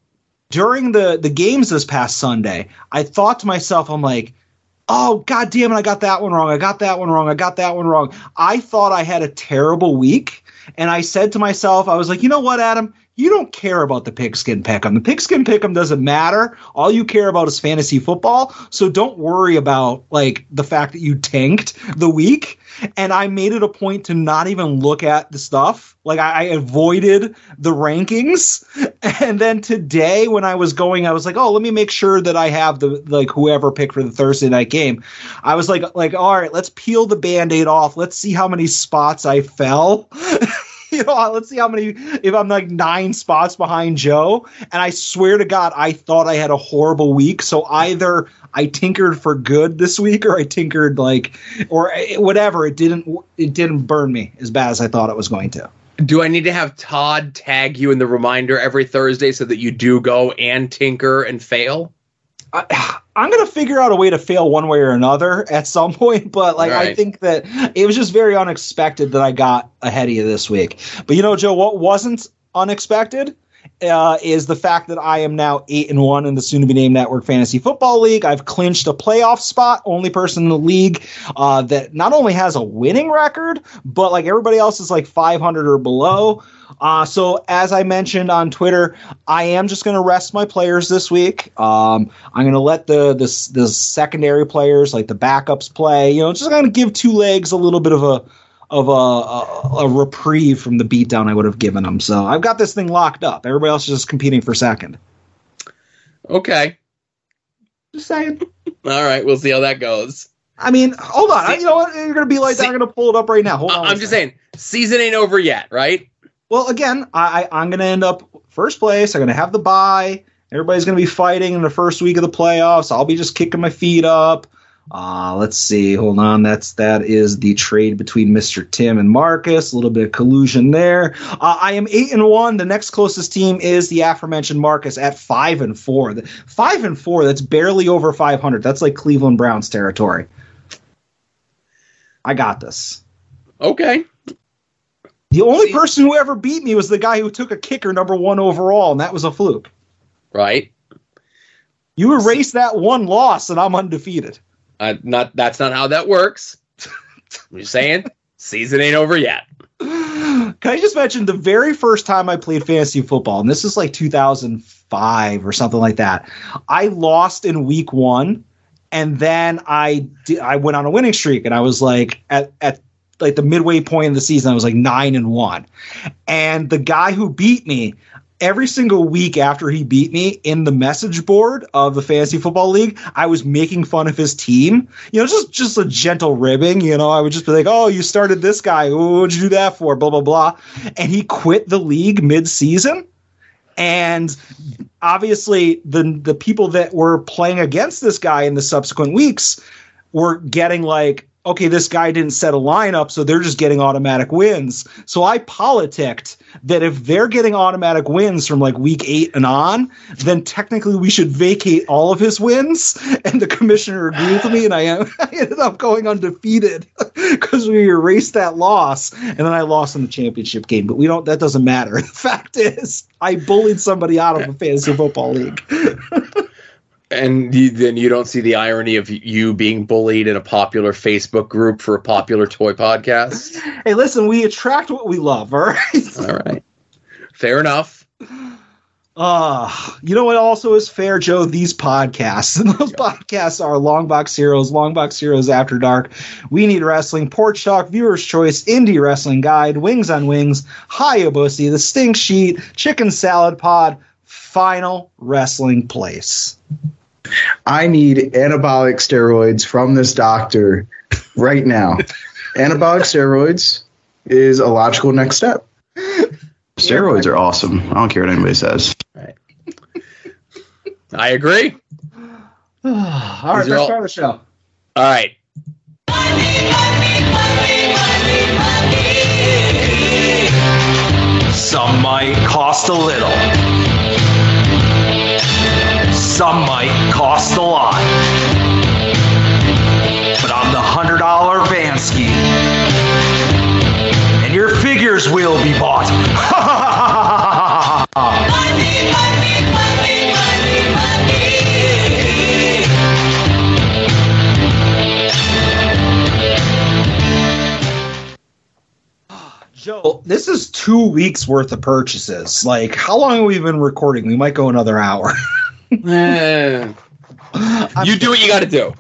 During the games this past Sunday, I thought to myself, I'm like, oh, God damn it, I got that one wrong. I thought I had a terrible week. And I said to myself, I was like, you know what, Adam? You don't care about the pigskin pick'em. The pigskin pick'em doesn't matter. All you care about is fantasy football. So don't worry about, like, the fact that you tanked the week. And I made it a point to not even look at the stuff. Like, I avoided the rankings. And then today when I was going, I was like, oh, let me make sure that I have the, like, whoever picked for the Thursday night game. I was like, all right, let's peel the Band-Aid off. Let's see how many spots I fell. You know, let's see how many, if I'm like 9 spots behind Joe. And I swear to God, I thought I had a horrible week. So either I tinkered for good this week or I tinkered like, or whatever. It didn't burn me as bad as I thought it was going to. Do I need to have Todd tag you in the reminder every Thursday so that you do go and tinker and fail? I'm going to figure out a way to fail one way or another at some point, but like, right. I think that it was just very unexpected that I got ahead of you this week. But you know, Joe, what wasn't unexpected is the fact that I am now 8-1 in the soon-to-be-named Network Fantasy Football League. I've clinched a playoff spot, only person in the league that not only has a winning record, but like everybody else is like 500 or below. So as I mentioned on Twitter, I am just going to rest my players this week. I'm going to let the secondary players, like the backups, play. You know, just going to give 2 legs a little bit of a reprieve from the beatdown I would have given them. So I've got this thing locked up. Everybody else is just competing for second. Okay. Just saying. All right, we'll see how that goes. I mean, hold on. You know what? You're going to be like, I'm going to pull it up right now. Hold on. I'm just saying, season ain't over yet, right? Well, again, I'm going to end up first place. I'm going to have the bye. Everybody's going to be fighting in the first week of the playoffs. I'll be just kicking my feet up. Let's see. Hold on. That is the trade between Mr. Tim and Marcus. A little bit of collusion there. I am 8-1. The next closest team is the aforementioned Marcus at 5-4. 5-4. That's barely over 500. That's like Cleveland Browns territory. I got this. Okay. The only person who ever beat me was the guy who took a kicker number 1 overall, and that was a fluke. Right. You erase that 1 loss, and I'm undefeated. That's not how that works. I'm just saying, season ain't over yet. Can I just mention the very first time I played fantasy football, and this is like 2005 or something like that, I lost in week 1, and then I went on a winning streak, and I was like at like the midway point of the season, I was like 9-1. And the guy who beat me, every single week after he beat me in the message board of the Fantasy Football League, I was making fun of his team. You know, just a gentle ribbing. You know, I would just be like, oh, you started this guy. What'd you do that for? Blah, blah, blah. And he quit the league mid-season. And obviously the people that were playing against this guy in the subsequent weeks were getting like, okay, this guy didn't set a lineup, so they're just getting automatic wins. So I politicked that if they're getting automatic wins from like week 8 and on, then technically we should vacate all of his wins. And the commissioner agreed with me, and I ended up going undefeated because we erased that loss. And then I lost in the championship game, but that doesn't matter. The fact is, I bullied somebody out of a fantasy football league. And then you don't see the irony of you being bullied in a popular Facebook group for a popular toy podcast? Hey, listen, we attract what we love, all right? All right. Fair enough. You know what also is fair, Joe? These podcasts. And those podcasts are Long Box Heroes After Dark, We Need Wrestling, Porch Talk, Viewer's Choice, Indie Wrestling Guide, Wings on Wings, Hayabusa, The Stink Sheet, Chicken Salad Pod, Final Wrestling Place. I need anabolic steroids from this doctor right now. Anabolic steroids is a logical next step. Steroids are awesome. I don't care what anybody says. Right. I agree. All right, let's start the show. All right. Money. Some might cost a little. Some might cost a lot. But I'm the $100 Vansky. And your figures will be bought. Money, money, money, money, money. Joe, this is 2 weeks worth of purchases. Like, how long have we been recording? We might go another hour. You do what you got to do.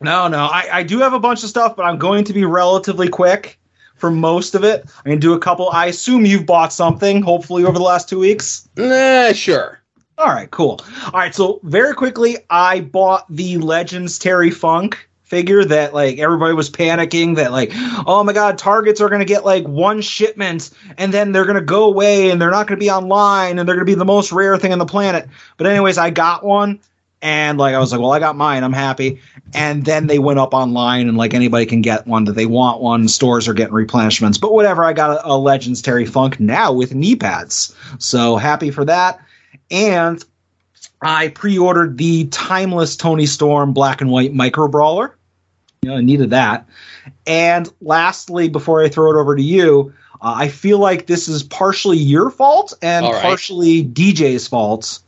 No. I do have a bunch of stuff, but I'm going to be relatively quick for most of it. I'm going to do a couple. I assume you've bought something, hopefully, over the last 2 weeks. Sure. All right, cool. All right, so very quickly, I bought the Legends Terry Funk figure that, like, everybody was panicking that, like, oh, my God, Targets are going to get, like, one shipment, and then they're going to go away, and they're not going to be online, and they're going to be the most rare thing on the planet. But anyways, I got one. And, like, I was like, well, I got mine. I'm happy. And then they went up online and, like, anybody can get one that they want one. Stores are getting replenishments. But whatever, I got a Legends Terry Funk now with knee pads. So happy for that. And I pre-ordered the Timeless Tony Storm black and white micro brawler. You know, I needed that. And lastly, before I throw it over to you, I feel like this is partially your fault and partially DJ's fault.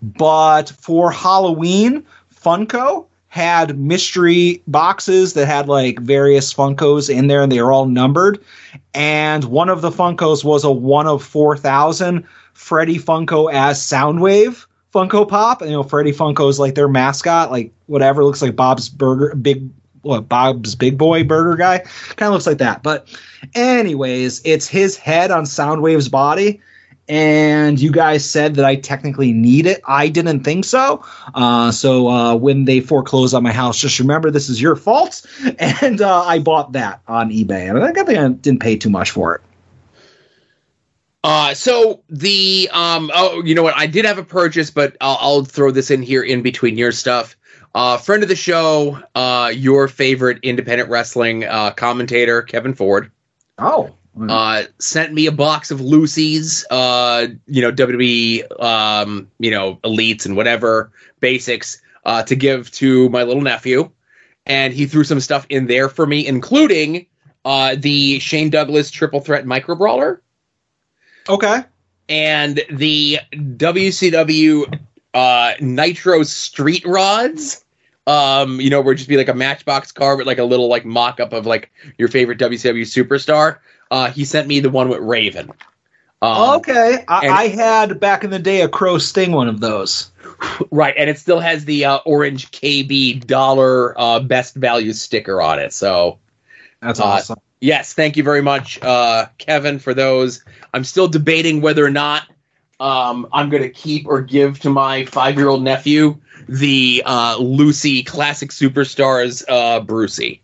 But for Halloween, Funko had mystery boxes that had, like, various Funkos in there, and they were all numbered. And one of the Funkos was a 1 of 4,000 Freddy Funko as Soundwave Funko Pop. And, you know, Freddy Funko is, like, their mascot, like, whatever. Looks like Bob's Big Boy Burger guy. Kind of looks like that. But anyways, it's his head on Soundwave's body. And you guys said that I technically need it. I didn't think so. So when they foreclose on my house, just remember this is your fault. And I bought that on eBay. And I think I didn't pay too much for it. You know what? I did have a purchase, but I'll throw this in here in between your stuff. Friend of the show, your favorite independent wrestling commentator, Kevin Ford. Oh. Sent me a box of Lucy's, WWE, elites and whatever basics, to give to my little nephew. And he threw some stuff in there for me, including, the Shane Douglas triple threat micro brawler. Okay. And the WCW, Nitro street rods. Where it'd just be like a Matchbox car with like a little like mock-up of like your favorite WCW superstar. He sent me the one with Raven. Okay. I had back in the day a Crow Sting one of those. Right, and it still has the orange KB dollar best value sticker on it. So that's awesome. Yes, thank you very much, Kevin, for those. I'm still debating whether or not I'm going to keep or give to my 5-year-old nephew the Lucy Classic Superstars Brucey.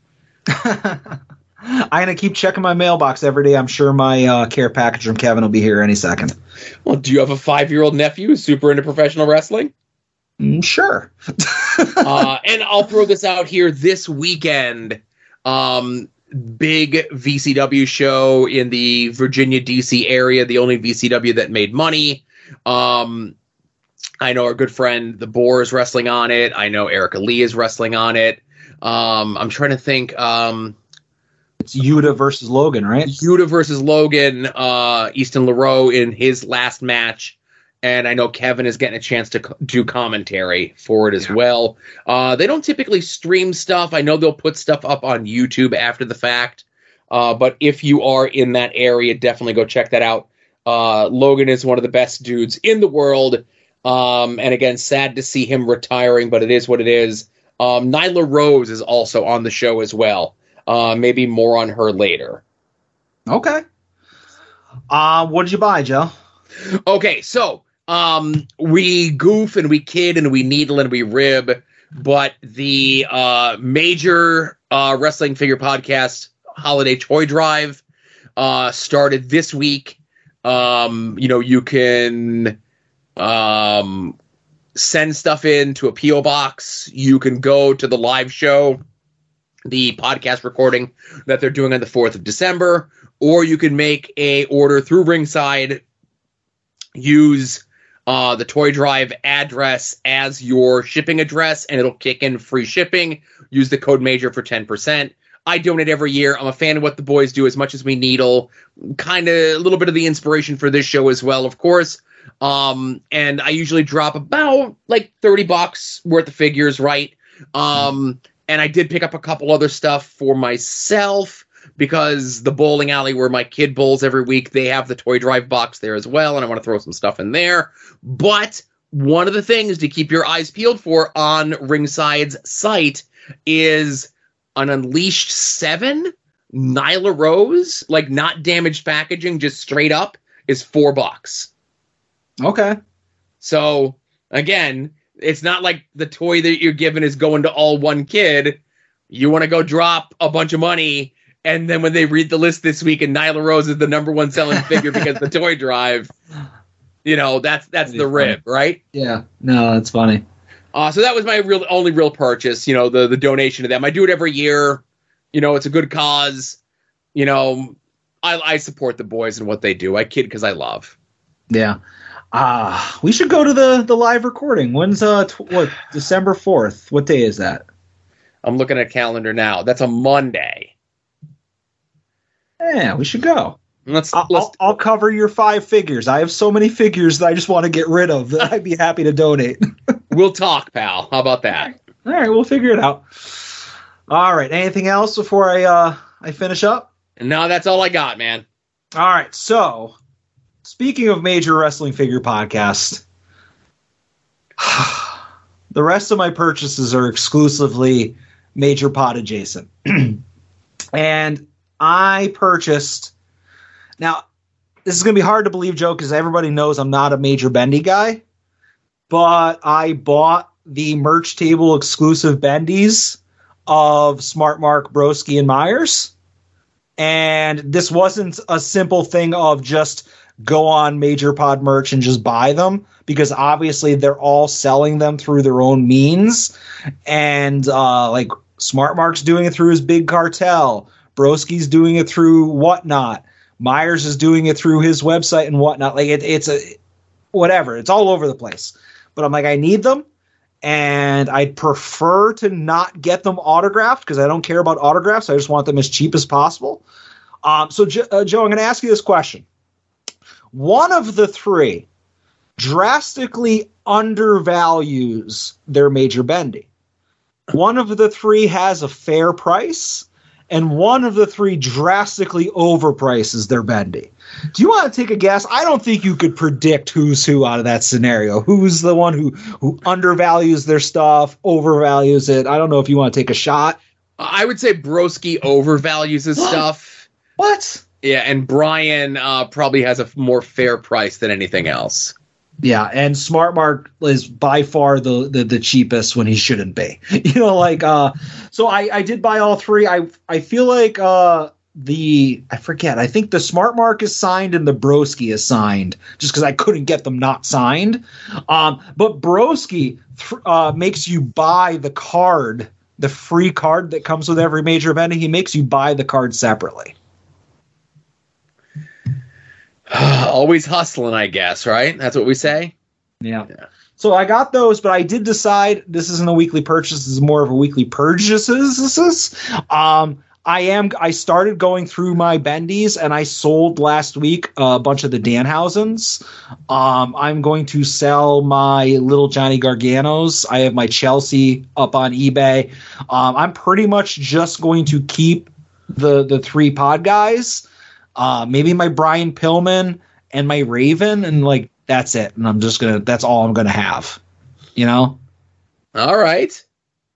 I'm going to keep checking my mailbox every day. I'm sure my care package from Kevin will be here any second. Well, do you have a 5-year-old nephew who's super into professional wrestling? Sure. And I'll throw this out here this weekend. Big VCW show in the Virginia, D.C. area, the only VCW that made money. I know our good friend The Boar is wrestling on it. I know Erica Lee is wrestling on it. I'm trying to think. It's Yuta versus Logan, right? Yuta versus Logan, Easton LaRoe in his last match. And I know Kevin is getting a chance to do commentary for it as well. They don't typically stream stuff. I know they'll put stuff up on YouTube after the fact. But if you are in that area, definitely go check that out. Logan is one of the best dudes in the world. And again, sad to see him retiring, but it is what it is. Nyla Rose is also on the show as well. Maybe more on her later. Okay. What did you buy, Joe? Okay, so we goof and we kid and we needle and we rib, but the major wrestling figure podcast holiday toy drive started this week. You can send stuff in to a P.O. box. You can go to the live show. the podcast recording that they're doing on the 4th of December, or you can make a order through Ringside, use the Toy Drive address as your shipping address, and it'll kick in free shipping. Use the code MAJOR for 10%. I donate every year. I'm a fan of what the boys do as much as we needle. Kind of a little bit of the inspiration for this show as well, of course. And I usually drop about like $30 worth of figures, right? And I did pick up a couple other stuff for myself because the bowling alley where my kid bowls every week, they have the Toy Drive box there as well, and I want to throw some stuff in there. But one of the things to keep your eyes peeled for on Ringside's site is an Unleashed 7 Nyla Rose, like not damaged packaging, just straight up, is $4. Okay. So, again, it's not like the toy that you're given is going to all one kid. You want to go drop a bunch of money, and then when they read the list this week and Nyla Rose is the #1 selling figure because the Toy Drive, you know, that's the rib, right? Yeah. No, that's funny. So that was my only real purchase, you know, the donation to them. I do it every year. You know, it's a good cause. You know, I support the boys and what they do. I kid because I love. Yeah. We should go to the live recording. When's December 4th? What day is that? I'm looking at a calendar now. That's a Monday. Yeah, we should go. I'll cover your 5 figures. I have so many figures that I just want to get rid of that I'd be happy to donate. We'll talk, pal. How about that? All right, we'll figure it out. All right, anything else before I finish up? No, that's all I got, man. All right, so speaking of Major Wrestling Figure Podcast, the rest of my purchases are exclusively Major Pod adjacent. And I purchased... Now, this is going to be hard to believe, Joe, because everybody knows I'm not a Major Bendy guy, but I bought the merch table exclusive Bendies of Smart Mark, Broski, and Myers. And this wasn't a simple thing of just... go on Major Pod merch and just buy them, because obviously they're all selling them through their own means. And like Smart Mark's doing it through his Big Cartel. Broski's doing it through Whatnot. Myers is doing it through his website and Whatnot. Like it's a whatever. It's all over the place. But I'm like, I need them. And I'd prefer to not get them autographed because I don't care about autographs. I just want them as cheap as possible. So Joe, I'm going to ask you this question. One of the three drastically undervalues their Major Bendy. One of the three has a fair price, and one of the three drastically overprices their Bendy. Do you want to take a guess? I don't think you could predict who's who out of that scenario. Who's the one who undervalues their stuff, overvalues it? I don't know if you want to take a shot. I would say Broski overvalues his stuff. What? Yeah, and Brian probably has a more fair price than anything else. Yeah, and Smart Mark is by far the cheapest when he shouldn't be. You know, like so I did buy all three. I feel like I think the Smart Mark is signed and the Broski is signed, just because I couldn't get them not signed. But Broski makes you buy the card, the free card that comes with every Major event. He makes you buy the card separately. Always hustling, I guess, right? That's what we say? Yeah. So I got those, but I did decide this isn't a weekly purchase. This is more of a weekly purchases. I started going through my Bendies, and I sold last week a bunch of the Danhausens. I'm going to sell my Little Johnny Garganos. I have my Chelsea up on eBay. I'm pretty much just going to keep the three pod guys. Maybe my Brian Pillman and my Raven, and like that's it. And I'm just gonna, that's all I'm gonna have, you know. All right.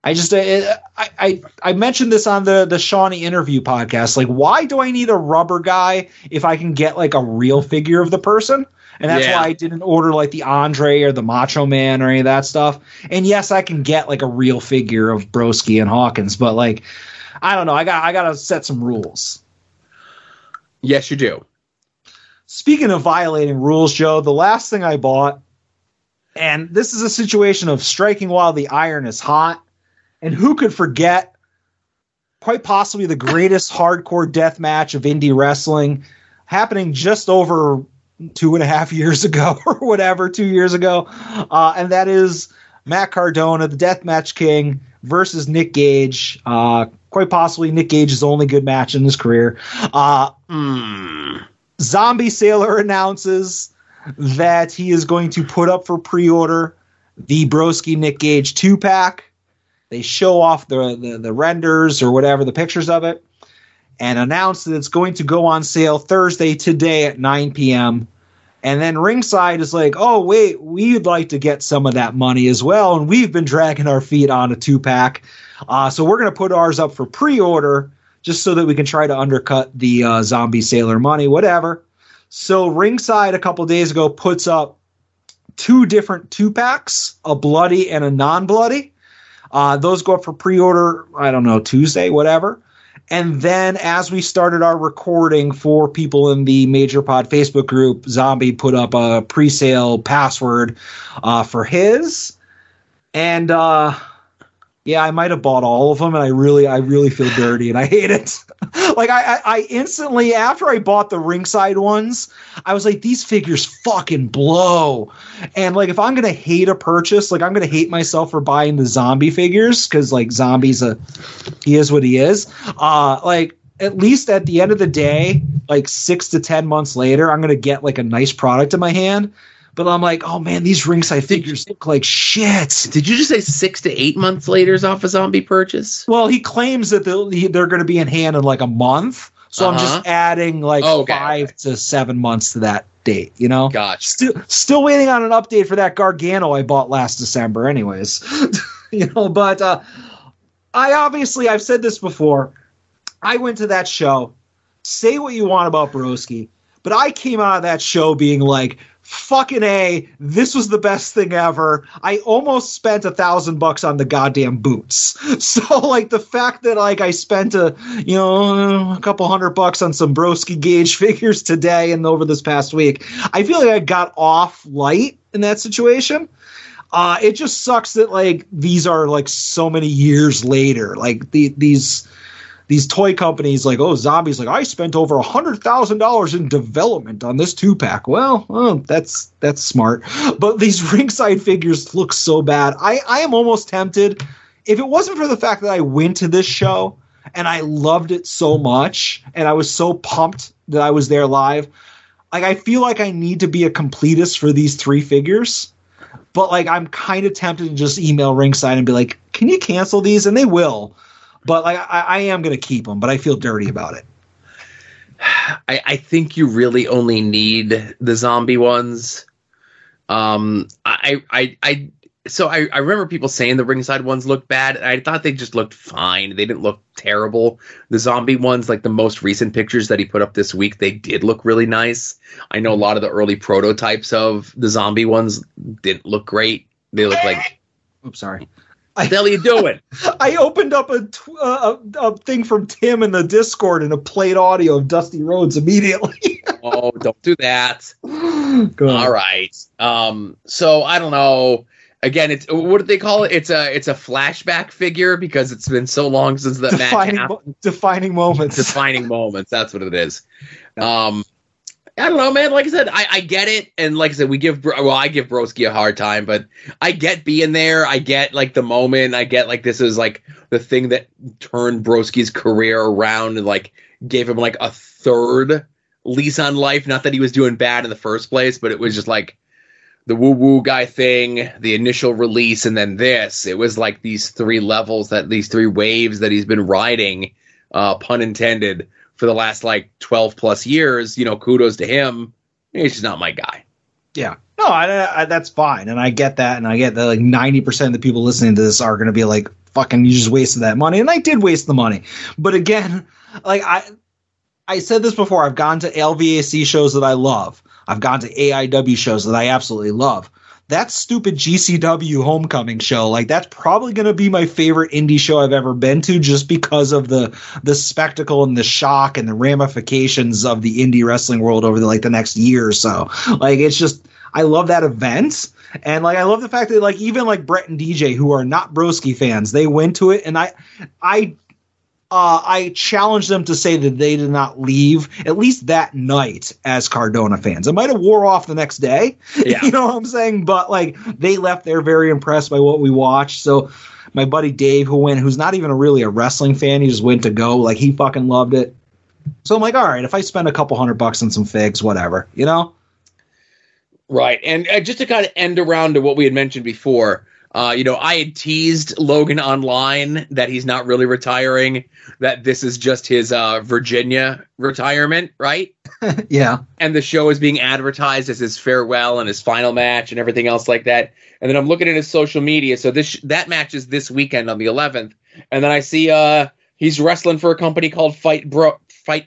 I just I mentioned this on the Shawnee interview podcast. Like, why do I need a rubber guy if I can get like a real figure of the person? And that's why I didn't order like the Andre or the Macho Man or any of that stuff. And yes, I can get like a real figure of Broski and Hawkins, but like I don't know. I gotta set some rules. Yes, you do. Speaking of violating rules, Joe, the last thing I bought, and this is a situation of striking while the iron is hot, and who could forget quite possibly the greatest hardcore death match of indie wrestling, happening just over 2.5 years ago or whatever, 2 years ago. And that is Matt Cardona, the Deathmatch King, versus Nick Gage. Quite possibly Nick Gage's only good match in his career. Zombie Sailor announces that he is going to put up for pre-order the Broski Nick Gage 2-pack. They show off the renders or whatever, the pictures of it, and announce that it's going to go on sale Thursday today at 9 p.m. And then Ringside is like, oh, wait, we'd like to get some of that money as well, and we've been dragging our feet on a 2-pack. So we're going to put ours up for pre-order just so that we can try to undercut the Zombie Sailor money, whatever. So Ringside a couple days ago puts up two different 2-packs, a bloody and a non-bloody. Those go up for pre-order, I don't know, Tuesday, whatever. And then as we started our recording for people in the Major Pod Facebook group, Zombie put up a pre-sale password for his. And yeah, I might have bought all of them, and I really feel dirty, and I hate it. Like, I instantly, after I bought the Ringside ones, I was like, these figures fucking blow. And, like, if I'm going to hate a purchase, like, I'm going to hate myself for buying the Zombie figures, because, like, Zombie's he is what he is. Like, at least at the end of the day, like, 6 to 10 months later, I'm going to get, like, a nice product in my hand. But I'm like, oh, man, these Ringside figures look like shit. Did you just say 6 to 8 months later is off a Zombie purchase? Well, he claims that they're going to be in hand in like a month. So I'm just adding like 5 to 7 months to that date, you know? Gotcha. Still waiting on an update for that Gargano I bought last December anyways. You know, but I've said this before. I went to that show. Say what you want about Broski, but I came out of that show being like, fucking A, this was the best thing ever. I almost spent $1,000 on the goddamn boots. So, like, the fact that, like, I spent a couple $100 on some Broski Gage figures today and over this past week, I feel like I got off light in that situation. It just sucks that, like, these are, like, so many years later. Like, these toy companies, like, oh, Zombie's like, I spent over $100,000 in development on this 2-pack. Well, that's smart. But these Ringside figures look so bad. I am almost tempted. If it wasn't for the fact that I went to this show and I loved it so much and I was so pumped that I was there live, like, I feel like I need to be a completist for these three figures. But, like, I'm kind of tempted to just email Ringside and be like, can you cancel these? And they will. But, like, I am going to keep them, but I feel dirty about it. I think you really only need the Zombie ones. So I remember people saying the Ringside ones looked bad. I thought they just looked fine. They didn't look terrible. The Zombie ones, like the most recent pictures that he put up this week, they did look really nice. I know a lot of the early prototypes of the Zombie ones didn't look great. They looked like... Oops, sorry. What the hell are you doing? I opened up a thing from Tim in the Discord and a played audio of Dusty Rhodes immediately. Oh, don't do that. All right. So I don't know. Again, it's, what do they call it? It's a flashback figure because it's been so long since the match. Defining moments. Defining moments. That's what it is. I don't know, man. Like I said, I get it. And like I said, I give Broski a hard time, but I get being there. I get like the moment. I get like this is like the thing that turned Broski's career around and like gave him like a third lease on life. Not that he was doing bad in the first place, but it was just like the woo-woo guy thing, the initial release, and then this. It was like these three waves that he's been riding, pun intended, for the last like 12 plus years, you know, kudos to him. He's just not my guy. Yeah, no, I that's fine. And I get that. And I get that like 90% of the people listening to this are going to be like, fucking, you just wasted that money. And I did waste the money. But again, like I said this before, I've gone to LVAC shows that I love. I've gone to AIW shows that I absolutely love. That stupid GCW homecoming show, like that's probably going to be my favorite indie show I've ever been to just because of the spectacle and the shock and the ramifications of the indie wrestling world over the next year or so. Like it's just, I love that event. And like, I love the fact that like, even like Brett and DJ who are not Broski fans, they went to it. And I I challenge them to say that they did not leave, at least that night, as Cardona fans. It might have wore off the next day. Yeah. You know what I'm saying? But, like, they left there very impressed by what we watched. So my buddy Dave, who went, who's not even really a wrestling fan, he just went to go. Like, he fucking loved it. So I'm like, all right, if I spend a couple $100 on some figs, whatever, you know? Right. And just to kind of end around to what we had mentioned before, you know, I had teased Logan online that he's not really retiring, that this is just his Virginia retirement, right? Yeah. And the show is being advertised as his farewell and his final match and everything else like that. And then I'm looking at his social media. So that match is this weekend on the 11th. And then I see he's wrestling for a company called Fight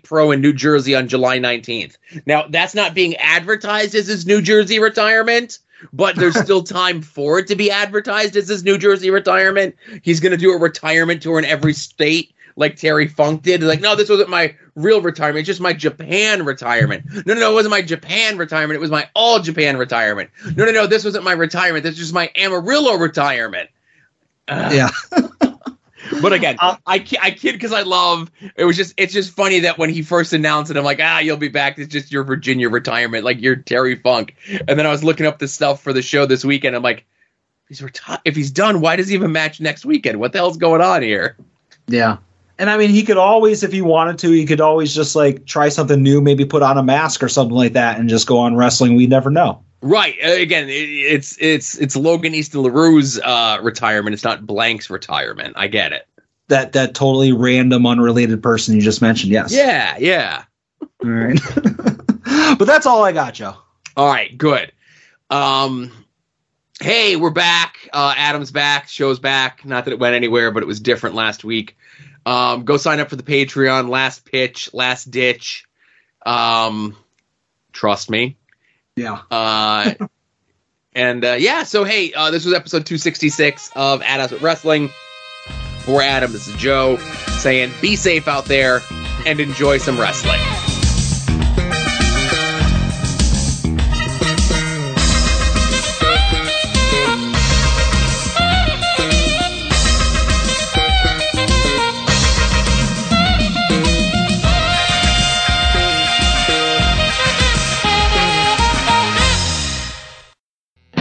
Pro in New Jersey on July 19th. Now, that's not being advertised as his New Jersey retirement, but there's still time for it to be advertised as his New Jersey retirement. He's going to do a retirement tour in every state like Terry Funk did. Like, no, this wasn't my real retirement. It's just my Japan retirement. No, it wasn't my Japan retirement. It was my all Japan retirement. No, this wasn't my retirement. This is just my Amarillo retirement. Yeah. But again, I kid because I love it. It's just funny that when he first announced it, I'm like, you'll be back. It's just your Virginia retirement, like you're Terry Funk. And then I was looking up the stuff for the show this weekend. I'm like, if he's done, why does he even match next weekend? What the hell's going on here? Yeah. And I mean, he could always, if he wanted to, he could always just like try something new, maybe put on a mask or something like that and just go on wrestling. We never know. Right. Again, it's Logan Easton LaRue's retirement. It's not Blank's retirement. I get it. That totally random, unrelated person you just mentioned. Yes. Yeah. All right. But that's all I got, Joe. All right. Good. Hey, we're back. Adam's back. Show's back. Not that it went anywhere, but it was different last week. Go sign up for the Patreon. Last pitch. Last ditch. Trust me. Yeah. So, hey, this was episode 266 of At Us With Wrestling. For Adam, this is Joe saying be safe out there and enjoy some wrestling.